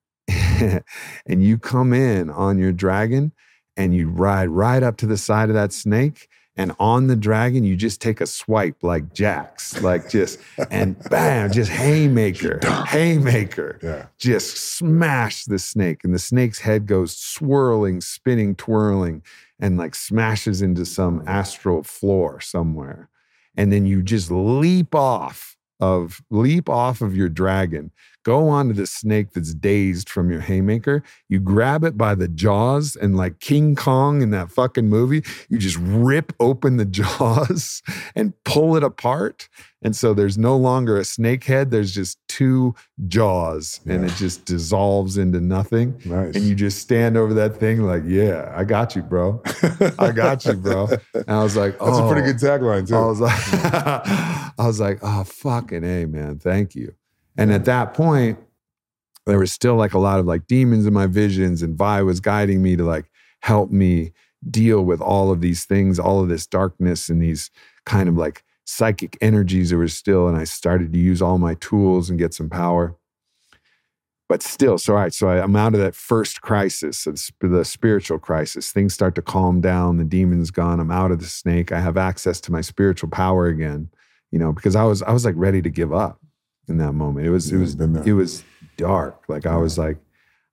you come in on your dragon and you ride right up to the side of that snake. And on the dragon, you just take a swipe like Jax, and bam, just haymaker. Yeah. Just smash the snake. And the snake's head goes swirling, spinning, twirling, and like smashes into some astral floor somewhere. And then you just leap off of your dragon, go onto the snake that's dazed from your haymaker. You grab it by the jaws, and like King Kong in that fucking movie, you just rip open the jaws and pull it apart. And so there's no longer a snake head. There's just two jaws, and it just dissolves into nothing. Nice. And you just stand over that thing like, yeah, I got you, bro. And I was like, oh. That's a pretty good tagline, too. I was like, oh, fucking A, man. Thank you. And at that point, there was still like a lot of like demons in my visions, and Vi was guiding me to like help me deal with all of these things, all of this darkness and these kind of like psychic energies that were still, and I started to use all my tools and get some power. But still, I'm out of that first crisis, the spiritual crisis. Things start to calm down, the demon's gone, I'm out of the snake, I have access to my spiritual power again, you know, because I was like ready to give up. In that moment, it was dark. Like I was like,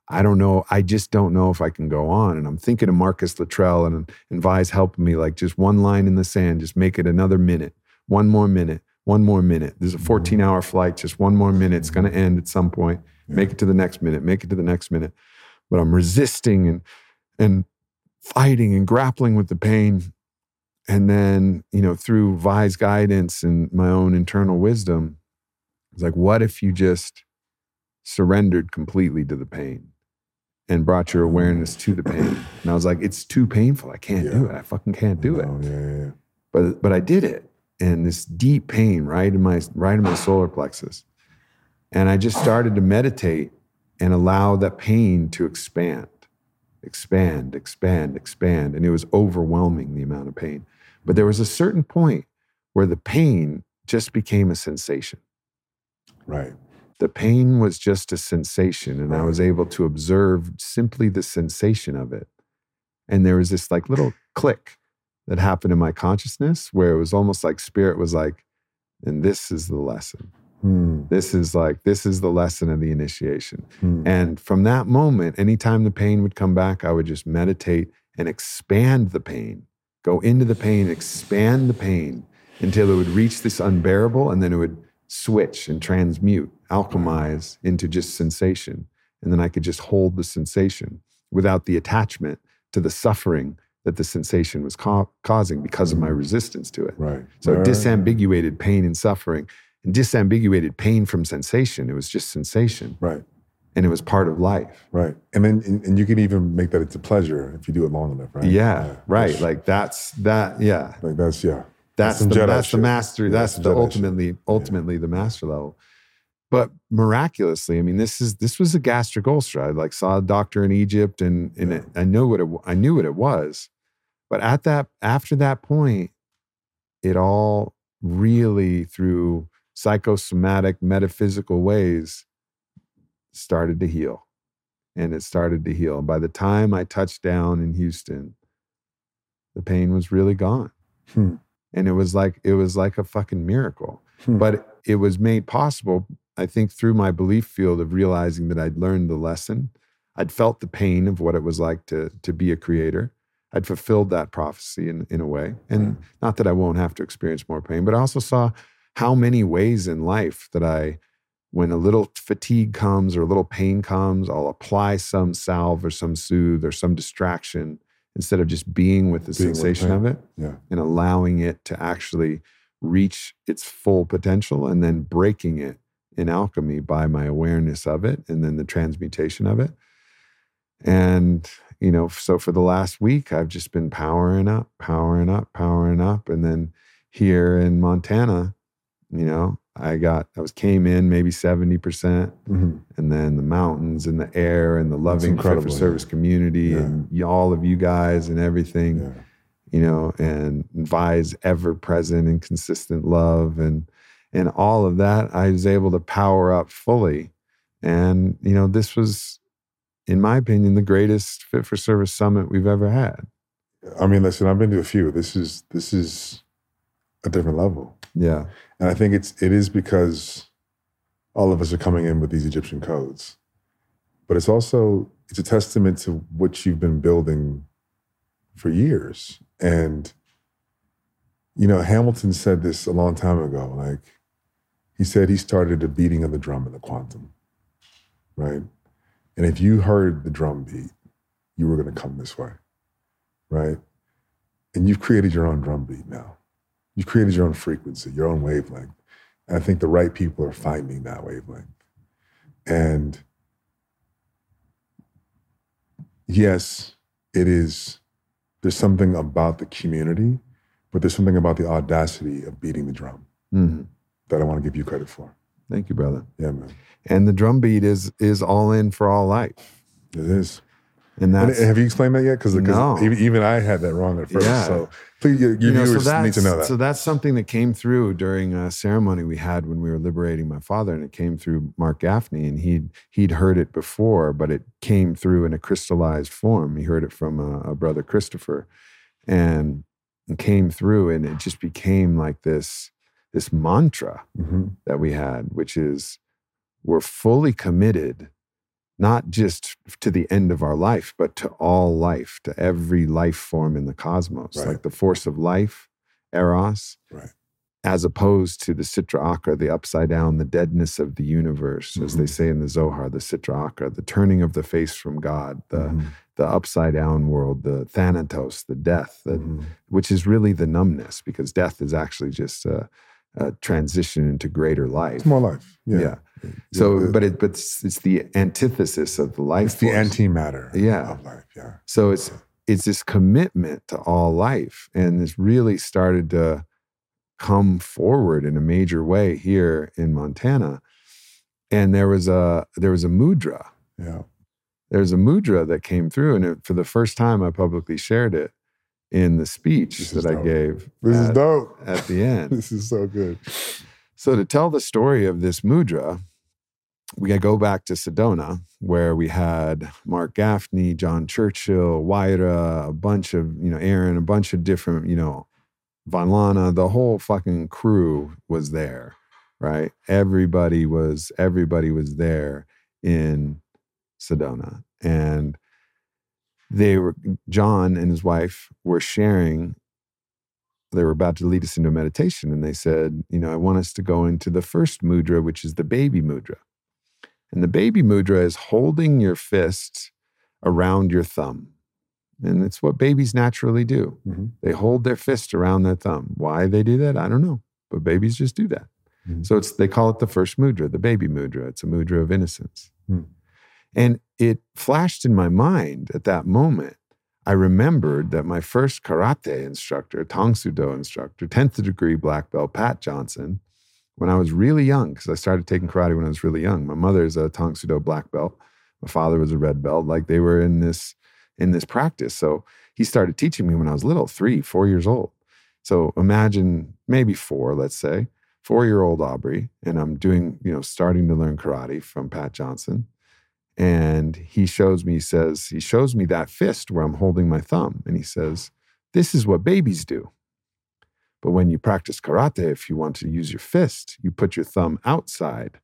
I don't know. I just don't know if I can go on. And I'm thinking of Marcus Luttrell and Vi's helping me, like just one line in the sand, just make it another minute, one more minute, One more minute. There's a 14-hour flight. Just one more minute. It's going to end at some point. Yeah. Make it to the next minute. Make it to the next minute. But I'm resisting and fighting and grappling with the pain. And then, you know, through Vi's guidance and my own internal wisdom, it's like, what if you just surrendered completely to the pain and brought your awareness to the pain? And I was like, it's too painful. I can't do it. I fucking can't do it. Yeah. But I did it. And this deep pain right in my solar plexus. And I just started to meditate and allow that pain to expand. And it was overwhelming, the amount of pain. But there was a certain point where the pain just became a sensation. Right. The pain was just a sensation. And I was able to observe simply the sensation of it. And there was this like little click that happened in my consciousness where it was almost like spirit was like, and this is the lesson. This is the lesson of the initiation. And from that moment, anytime the pain would come back, I would just meditate and expand the pain, go into the pain, expand the pain until it would reach this unbearable, and then it would switch and transmute, alchemize into just sensation. And then I could just hold the sensation without the attachment to the suffering that the sensation was causing because of my resistance to it. Right. So it disambiguated pain and suffering, and disambiguated pain from sensation. It was just sensation. Right. And it was part of life. Right. And then, and you can even make that into pleasure if you do it long enough, right? Yeah. Right. That's, like that's yeah. Like that's. That's the mastery. That's the ultimately the master level. But miraculously, I mean, this was a gastric ulcer. I like saw a doctor in Egypt and it, I knew what it was. But after that point, it all really, through psychosomatic, metaphysical ways, started to heal. And it started to heal. And by the time I touched down in Houston, the pain was really gone. And it was like a fucking miracle. But it was made possible, I think, through my belief field of realizing that I'd learned the lesson. I'd felt the pain of what it was like to be a creator. I'd fulfilled that prophecy in a way. And not that I won't have to experience more pain, but I also saw how many ways in life that I, when a little fatigue comes or a little pain comes, I'll apply some salve or some soothe or some distraction instead of just being with the sensation of it and allowing it to actually reach its full potential, and then breaking it in alchemy by my awareness of it and then the transmutation of it. And, you know, so for the last week, I've just been powering up. And then here in Montana, you know, I came in maybe 70%, and then the mountains and the air and the loving Fit for Service community and all of you guys and everything, you know, and Vi's ever-present and consistent love and all of that, I was able to power up fully. And, you know, this was, in my opinion, the greatest Fit for Service summit we've ever had. I mean, listen, I've been to a few. This is a different level. Yeah. And I think it is because all of us are coming in with these Egyptian codes. But it's also, it's a testament to what you've been building for years. And, you know, Hamilton said this a long time ago, like, he said he started the beating of the drum in the quantum, right? And if you heard the drum beat, you were going to come this way, right? And you've created your own drum beat now. You've created your own frequency, your own wavelength. And I think the right people are finding that wavelength. And yes, it is, there's something about the community, but there's something about the audacity of beating the drum that I want to give you credit for. Thank you, brother. Yeah, man. And the drum beat is all in for all life. It is. And have you explained that yet? Because no. Even I had that wrong at first. Yeah. So please, your viewers need to know that. So that's something that came through during a ceremony we had when we were liberating my father, and it came through Mark Gaffney, and he'd heard it before, but it came through in a crystallized form. He heard it from a brother, Christopher, and it came through, and it just became like this mantra that we had, which is, we're fully committed not just to the end of our life, but to all life, to every life form in the cosmos, like the force of life, Eros, as opposed to the Sitra Achra, the upside down, the deadness of the universe, as they say in the Zohar, the Sitra Achra, the turning of the face from God, the upside down world, the thanatos, the death, which is really the numbness, because death is actually just a transition into greater life. It's more life. Yeah. So, but it's the antithesis of the life. It's force. The antimatter of life. Yeah. So it's this commitment to all life, and it's really started to come forward in a major way here in Montana. And there was a mudra. Yeah. There's a mudra that came through, and for the first time, I publicly shared it in the speech I gave. This is dope. At the end. This is so good. So to tell the story of this mudra, we go back to Sedona, where we had Mark Gaffney, John Churchill, Wyra, a bunch of, Aaron, a bunch of different, Vylana, the whole fucking crew was there, right? Everybody was there in Sedona. And John and his wife were sharing, they were about to lead us into meditation. And they said, I want us to go into the first mudra, which is the baby mudra. And the baby mudra is holding your fist around your thumb. And it's what babies naturally do. Mm-hmm. They hold their fist around their thumb. Why they do that, I don't know. But babies just do that. Mm-hmm. So they call it the first mudra, the baby mudra. It's a mudra of innocence. Mm-hmm. And it flashed in my mind at that moment. I remembered that my first karate instructor, Tangsudo instructor, 10th degree black belt, Pat Johnson, when I was really young, because I started taking karate when I was really young. My mother's a Tangsudo black belt. My father was a red belt. Like they were in this practice. So he started teaching me when I was little, 3, 4 years old. So imagine maybe 4, let's say, 4-year-old Aubrey. And I'm doing, starting to learn karate from Pat Johnson. And he shows me that fist where I'm holding my thumb. And he says, this is what babies do. But when you practice karate, if you want to use your fist, you put your thumb outside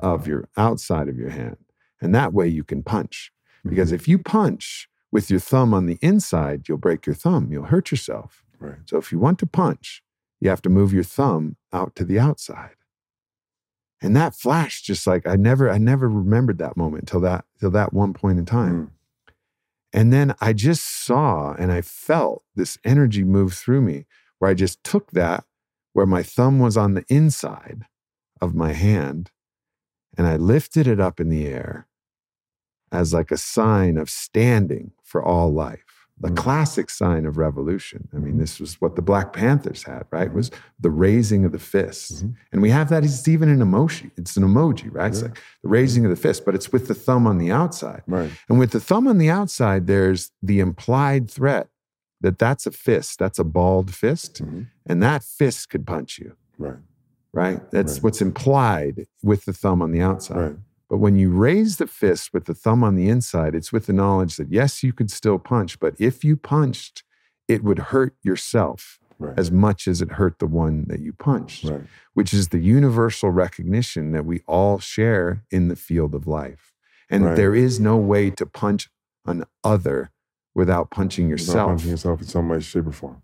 of your hand. And that way you can punch. Because if you punch with your thumb on the inside, you'll break your thumb. You'll hurt yourself. Right. So if you want to punch, you have to move your thumb out to the outside. And that flashed just like, I never remembered that moment till that one point in time. And then I just saw and I felt this energy move through me where I just took that, where my thumb was on the inside of my hand, and I lifted it up in the air as like a sign of standing for all life. The classic sign of revolution. I mean, this was what the Black Panthers had, right? Was the raising of the fist. Mm-hmm. And we have that, it's even an emoji. It's an emoji, right? Yeah. It's like the raising of the fist, but it's with the thumb on the outside. Right. And with the thumb on the outside, there's the implied threat that that's a fist, that's a balled fist, and that fist could punch you. Right? That's what's implied with the thumb on the outside. Right. But when you raise the fist with the thumb on the inside, it's with the knowledge that yes, you could still punch, but if you punched, it would hurt yourself as much as it hurt the one that you punched, which is the universal recognition that we all share in the field of life. And there is no way to punch an other without punching yourself. Without punching yourself in some way, shape, or form.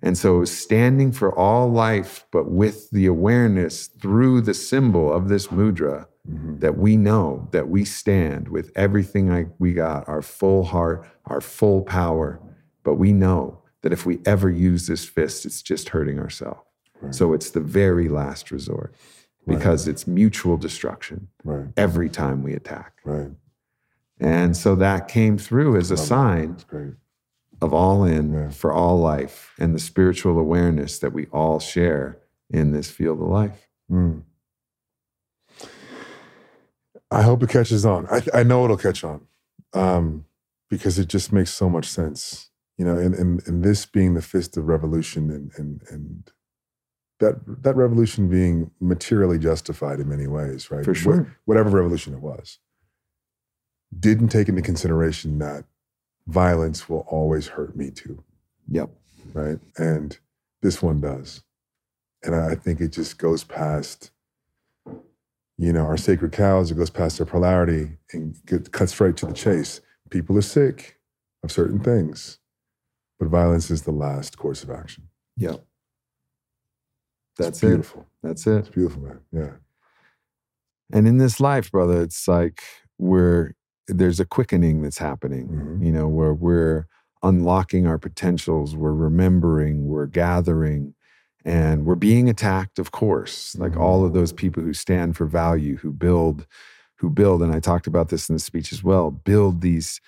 And so it was standing for all life, but with the awareness through the symbol of this mudra that we know that we stand with everything we got, our full heart, our full power. But we know that if we ever use this fist, it's just hurting ourselves. Right. So it's the very last resort because it's mutual destruction every time we attack. Right. And so that came through as a sign of all in for all life and the spiritual awareness that we all share in this field of life. I hope it catches on. I know it'll catch on because it just makes so much sense. And this being the fist of revolution and that revolution being materially justified in many ways, right? For sure. Whatever revolution it was. Didn't take into consideration that violence will always hurt me too. Yep. Right? And this one does. And I think it just goes past, our sacred cows, it goes past their polarity and cuts right to the chase. People are sick of certain things, but violence is the last course of action. Yep. That's it. Beautiful. That's it. It's beautiful, man. Yeah. And in this life, brother, it's like there's a quickening that's happening, mm-hmm. you know, where we're unlocking our potentials, we're remembering, we're gathering, and we're being attacked, of course, like mm-hmm. all of those people who stand for value, who build, and I talked about this in the speech as well, build these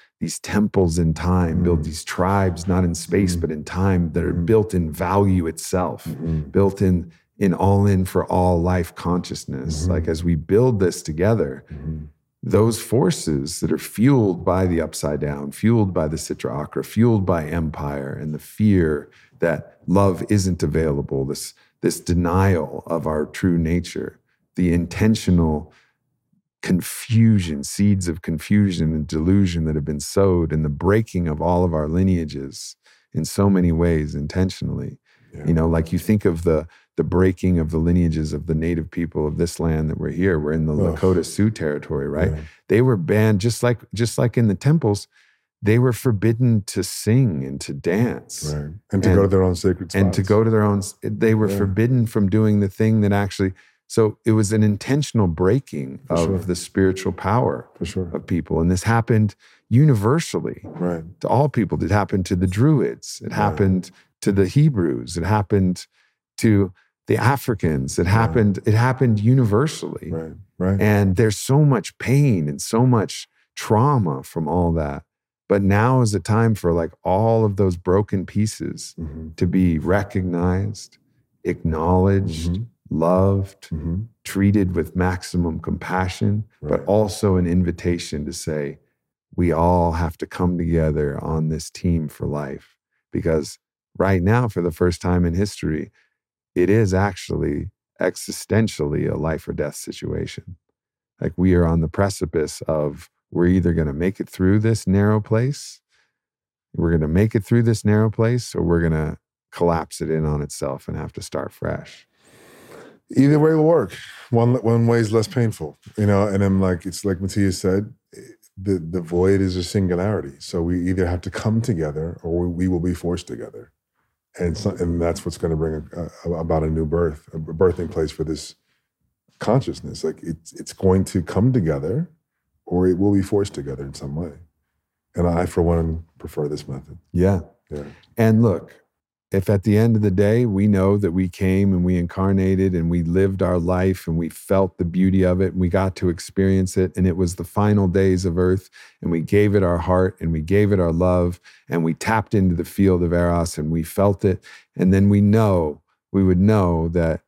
temples in time, mm-hmm. build these tribes, not in space, mm-hmm. but in time, that are mm-hmm. built in value itself, mm-hmm. built in all in for all life consciousness. Mm-hmm. Like as we build this together, mm-hmm. those forces that are fueled by the upside down, fueled by the Sitra Akra, fueled by empire and the fear that love isn't available, this denial of our true nature, the intentional confusion, seeds of confusion and delusion that have been sowed, and the breaking of all of our lineages in so many ways intentionally. Yeah. You know, like you think of the breaking of the lineages of the native people of this land that we're here. We're in the Lakota Sioux territory, right? Yeah. They were banned, just like in the temples, they were forbidden to sing and to dance. Right. And to go to their own sacred spots. And to go to their own, they were forbidden from doing the thing that actually, so it was an intentional breaking of the spiritual power of people. And this happened universally to all people. It happened to the Druids. It happened to the Hebrews. It happened to the Africans. It happened universally. Right. And there's so much pain and so much trauma from all that. But now is the time for like all of those broken pieces mm-hmm. to be recognized, acknowledged, mm-hmm. loved, mm-hmm. treated with maximum compassion, but also an invitation to say, we all have to come together on this team for life. Because right now, for the first time in history, it is actually existentially a life or death situation. Like we are on the precipice of, we're either going to make it through this narrow place, or we're going to collapse it in on itself and have to start fresh. Either way will work. One way is less painful, you know? And I'm like, it's like Matias said, the void is a singularity. So we either have to come together or we will be forced together. And that's what's going to bring about a new birth, a birthing place for this consciousness. Like it's going to come together, or it will be forced together in some way. And I, for one, prefer this method. Yeah. And look, if at the end of the day we know that we came and we incarnated and we lived our life and we felt the beauty of it and we got to experience it, and it was the final days of Earth, and we gave it our heart and we gave it our love and we tapped into the field of Eros and we felt it, and then we would know that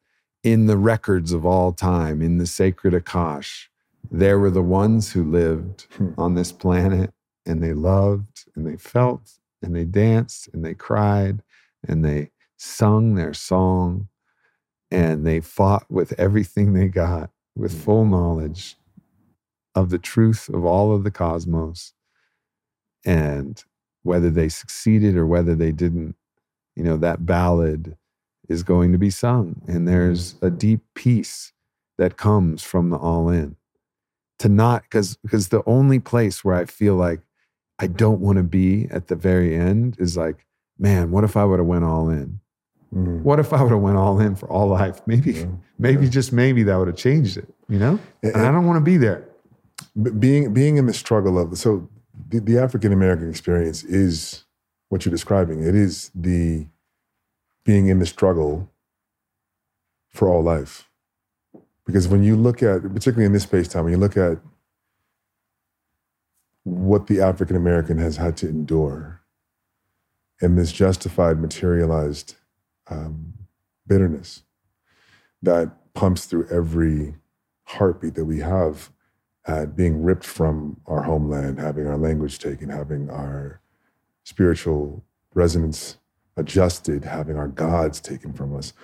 in the records of all time, in the sacred Akash, there were the ones who lived on this planet, and they loved and they felt and they danced and they cried and they sung their song and they fought with everything they got with full knowledge of the truth of all of the cosmos. And whether they succeeded or whether they didn't, you know, that ballad is going to be sung, and there's a deep peace that comes from the all-in. To not, because the only place where I feel like I don't want to be at the very end is like, man, what if I would have went all in? Mm. What if I would have went all in for all life? Maybe that would have changed it, you know? And I don't want to be there. Being in the struggle of, so the African-American experience is what you're describing. It is the being in the struggle for all life. Because when you look at, particularly in this space-time, when you look at what the African-American has had to endure in this justified, materialized bitterness that pumps through every heartbeat that we have at being ripped from our homeland, having our language taken, having our spiritual resonance adjusted, having our gods taken from us.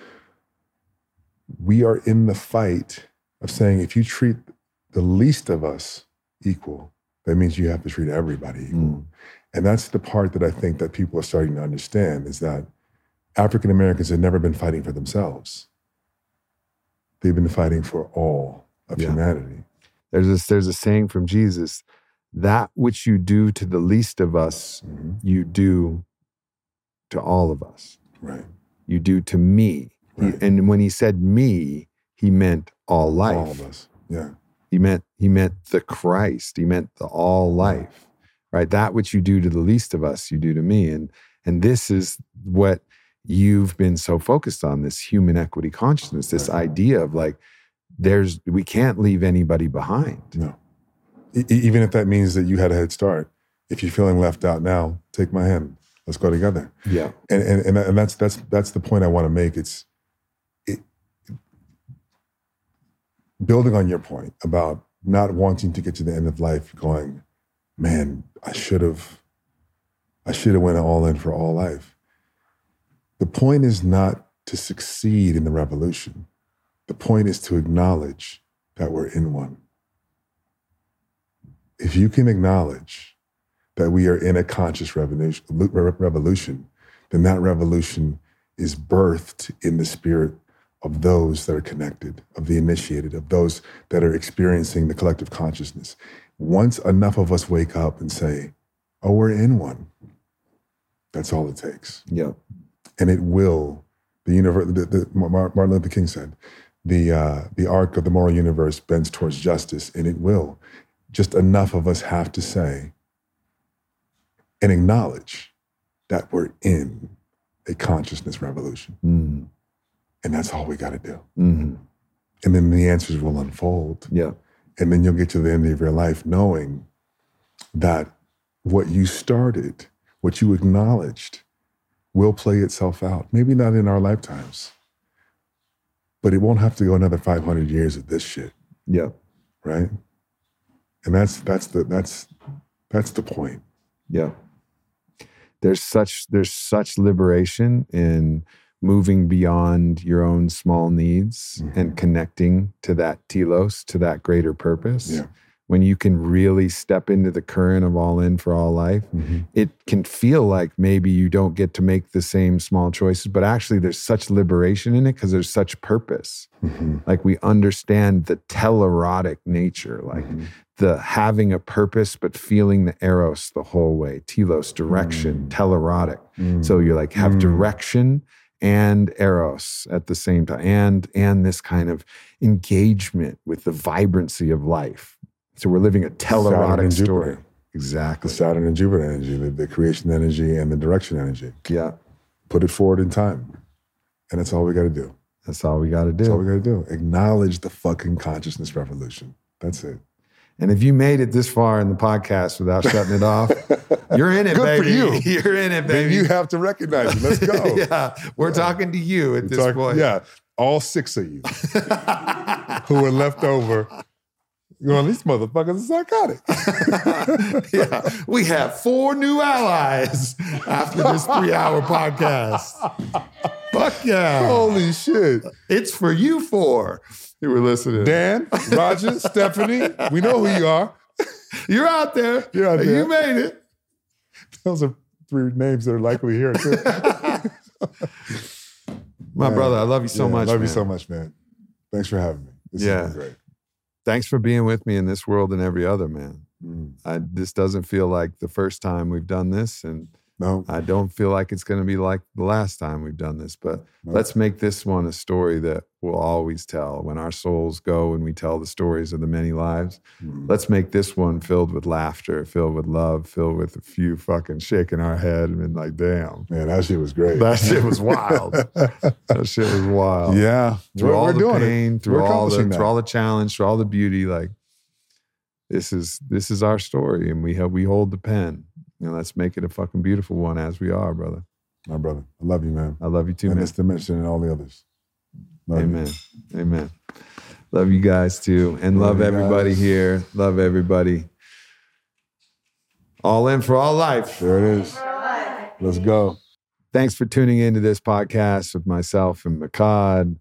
We are in the fight of saying, if you treat the least of us equal, that means you have to treat everybody equal. Mm. And that's the part that I think that people are starting to understand, is that African Americans have never been fighting for themselves. They've been fighting for all of humanity. There's a saying from Jesus, that which you do to the least of us, you do to all of us. Right. You do to me. Right. And when he said me, he meant all life. All of us, yeah. He meant the Christ. He meant the all life, right? That which you do to the least of us, you do to me. And this is what you've been so focused on, this human equity consciousness, this idea of like, we can't leave anybody behind. No. Even if that means that you had a head start, if you're feeling left out now, take my hand. Let's go together. Yeah. And that's the point I want to make. Building on your point about not wanting to get to the end of life going, man, I should have went all in for all life. The point is not to succeed in the revolution. The point is to acknowledge that we're in one. If you can acknowledge that we are in a conscious revolution, then that revolution is birthed in the spirit of those that are connected, of the initiated, of those that are experiencing the collective consciousness. Once enough of us wake up and say, oh, we're in one, that's all it takes. Yeah. And it will, the universe, Martin Luther King said, the arc of the moral universe bends towards justice, and it will. Just enough of us have to say and acknowledge that we're in a consciousness revolution. Mm. And that's all we got to do. Mm-hmm. And then the answers will unfold. Yeah. And then you'll get to the end of your life knowing that what you started, what you acknowledged, will play itself out. Maybe not in our lifetimes, but it won't have to go another 500 years of this shit. Yeah. Right? And that's the point. Yeah. There's such liberation in moving beyond your own small needs, mm-hmm. and connecting to that telos, to that greater purpose. Yeah. When you can really step into the current of all in for all life, mm-hmm. it can feel like maybe you don't get to make the same small choices, but actually there's such liberation in it because there's such purpose. Mm-hmm. Like we understand the telerotic nature, like mm-hmm. the having a purpose, but feeling the eros the whole way, telos, direction, mm-hmm. telerotic. Mm-hmm. So you like have mm-hmm. direction and eros at the same time, and this kind of engagement with the vibrancy of life. So we're living a telerotic story. Exactly. The Saturn and Jupiter energy, the creation energy and the direction energy. Yeah. Put it forward in time. And that's all we got to do. That's all we got to do. Acknowledge the fucking consciousness revolution. That's it. And if you made it this far in the podcast without shutting it off, you're in it, baby. Good for you. You're in it, baby. Then you have to recognize it. Let's go. Yeah. We're talking to you at this point. Yeah. All six of you who were left over. Well, these motherfuckers are psychotic. Yeah. We have 4 new allies after this 3-hour podcast. Fuck yeah. Holy shit. It's for you 4. You were listening. Dan, Roger, Stephanie, we know who you are. You're out there. You're out there. You made it. Those are 3 names that are likely here, too. My brother, I love you so much, man. I love you so much, man. Thanks for having me. This has been great. Thanks for being with me in this world and every other, man. Mm. This doesn't feel like the first time we've done this, and no. I don't feel like it's going to be like the last time we've done this, but let's make this one a story that we'll always tell. When our souls go and we tell the stories of the many lives, let's make this one filled with laughter, filled with love, filled with a few fucking shaking our head and like, damn. Man, that shit was great. That shit was wild. That shit was wild. Yeah. Through all the pain, through all the challenge, through all the beauty, like this is our story, and we hold the pen. You know, let's make it a fucking beautiful one as we are, brother. My brother. I love you, man. I love you too, man. And this dimension and all the others. Love Amen. You. Amen. Love you guys too. And love everybody guys. Here. Love everybody. All in for all life. There it is. Let's go. Thanks for tuning into this podcast with myself and Mehcad.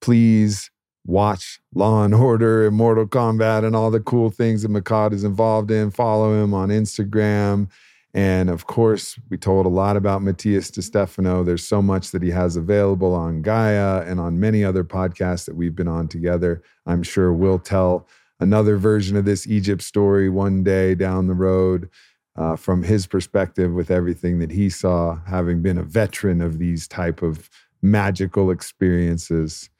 Please watch Law & Order and Mortal Kombat and all the cool things that Mehcad is involved in. Follow him on Instagram. And of course, we told a lot about Matias De Stefano. There's so much that he has available on Gaia and on many other podcasts that we've been on together. I'm sure we'll tell another version of this Egypt story one day down the road from his perspective with everything that he saw, having been a veteran of these type of magical experiences.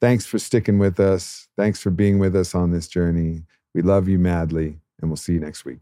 Thanks for sticking with us. Thanks for being with us on this journey. We love you madly, and we'll see you next week.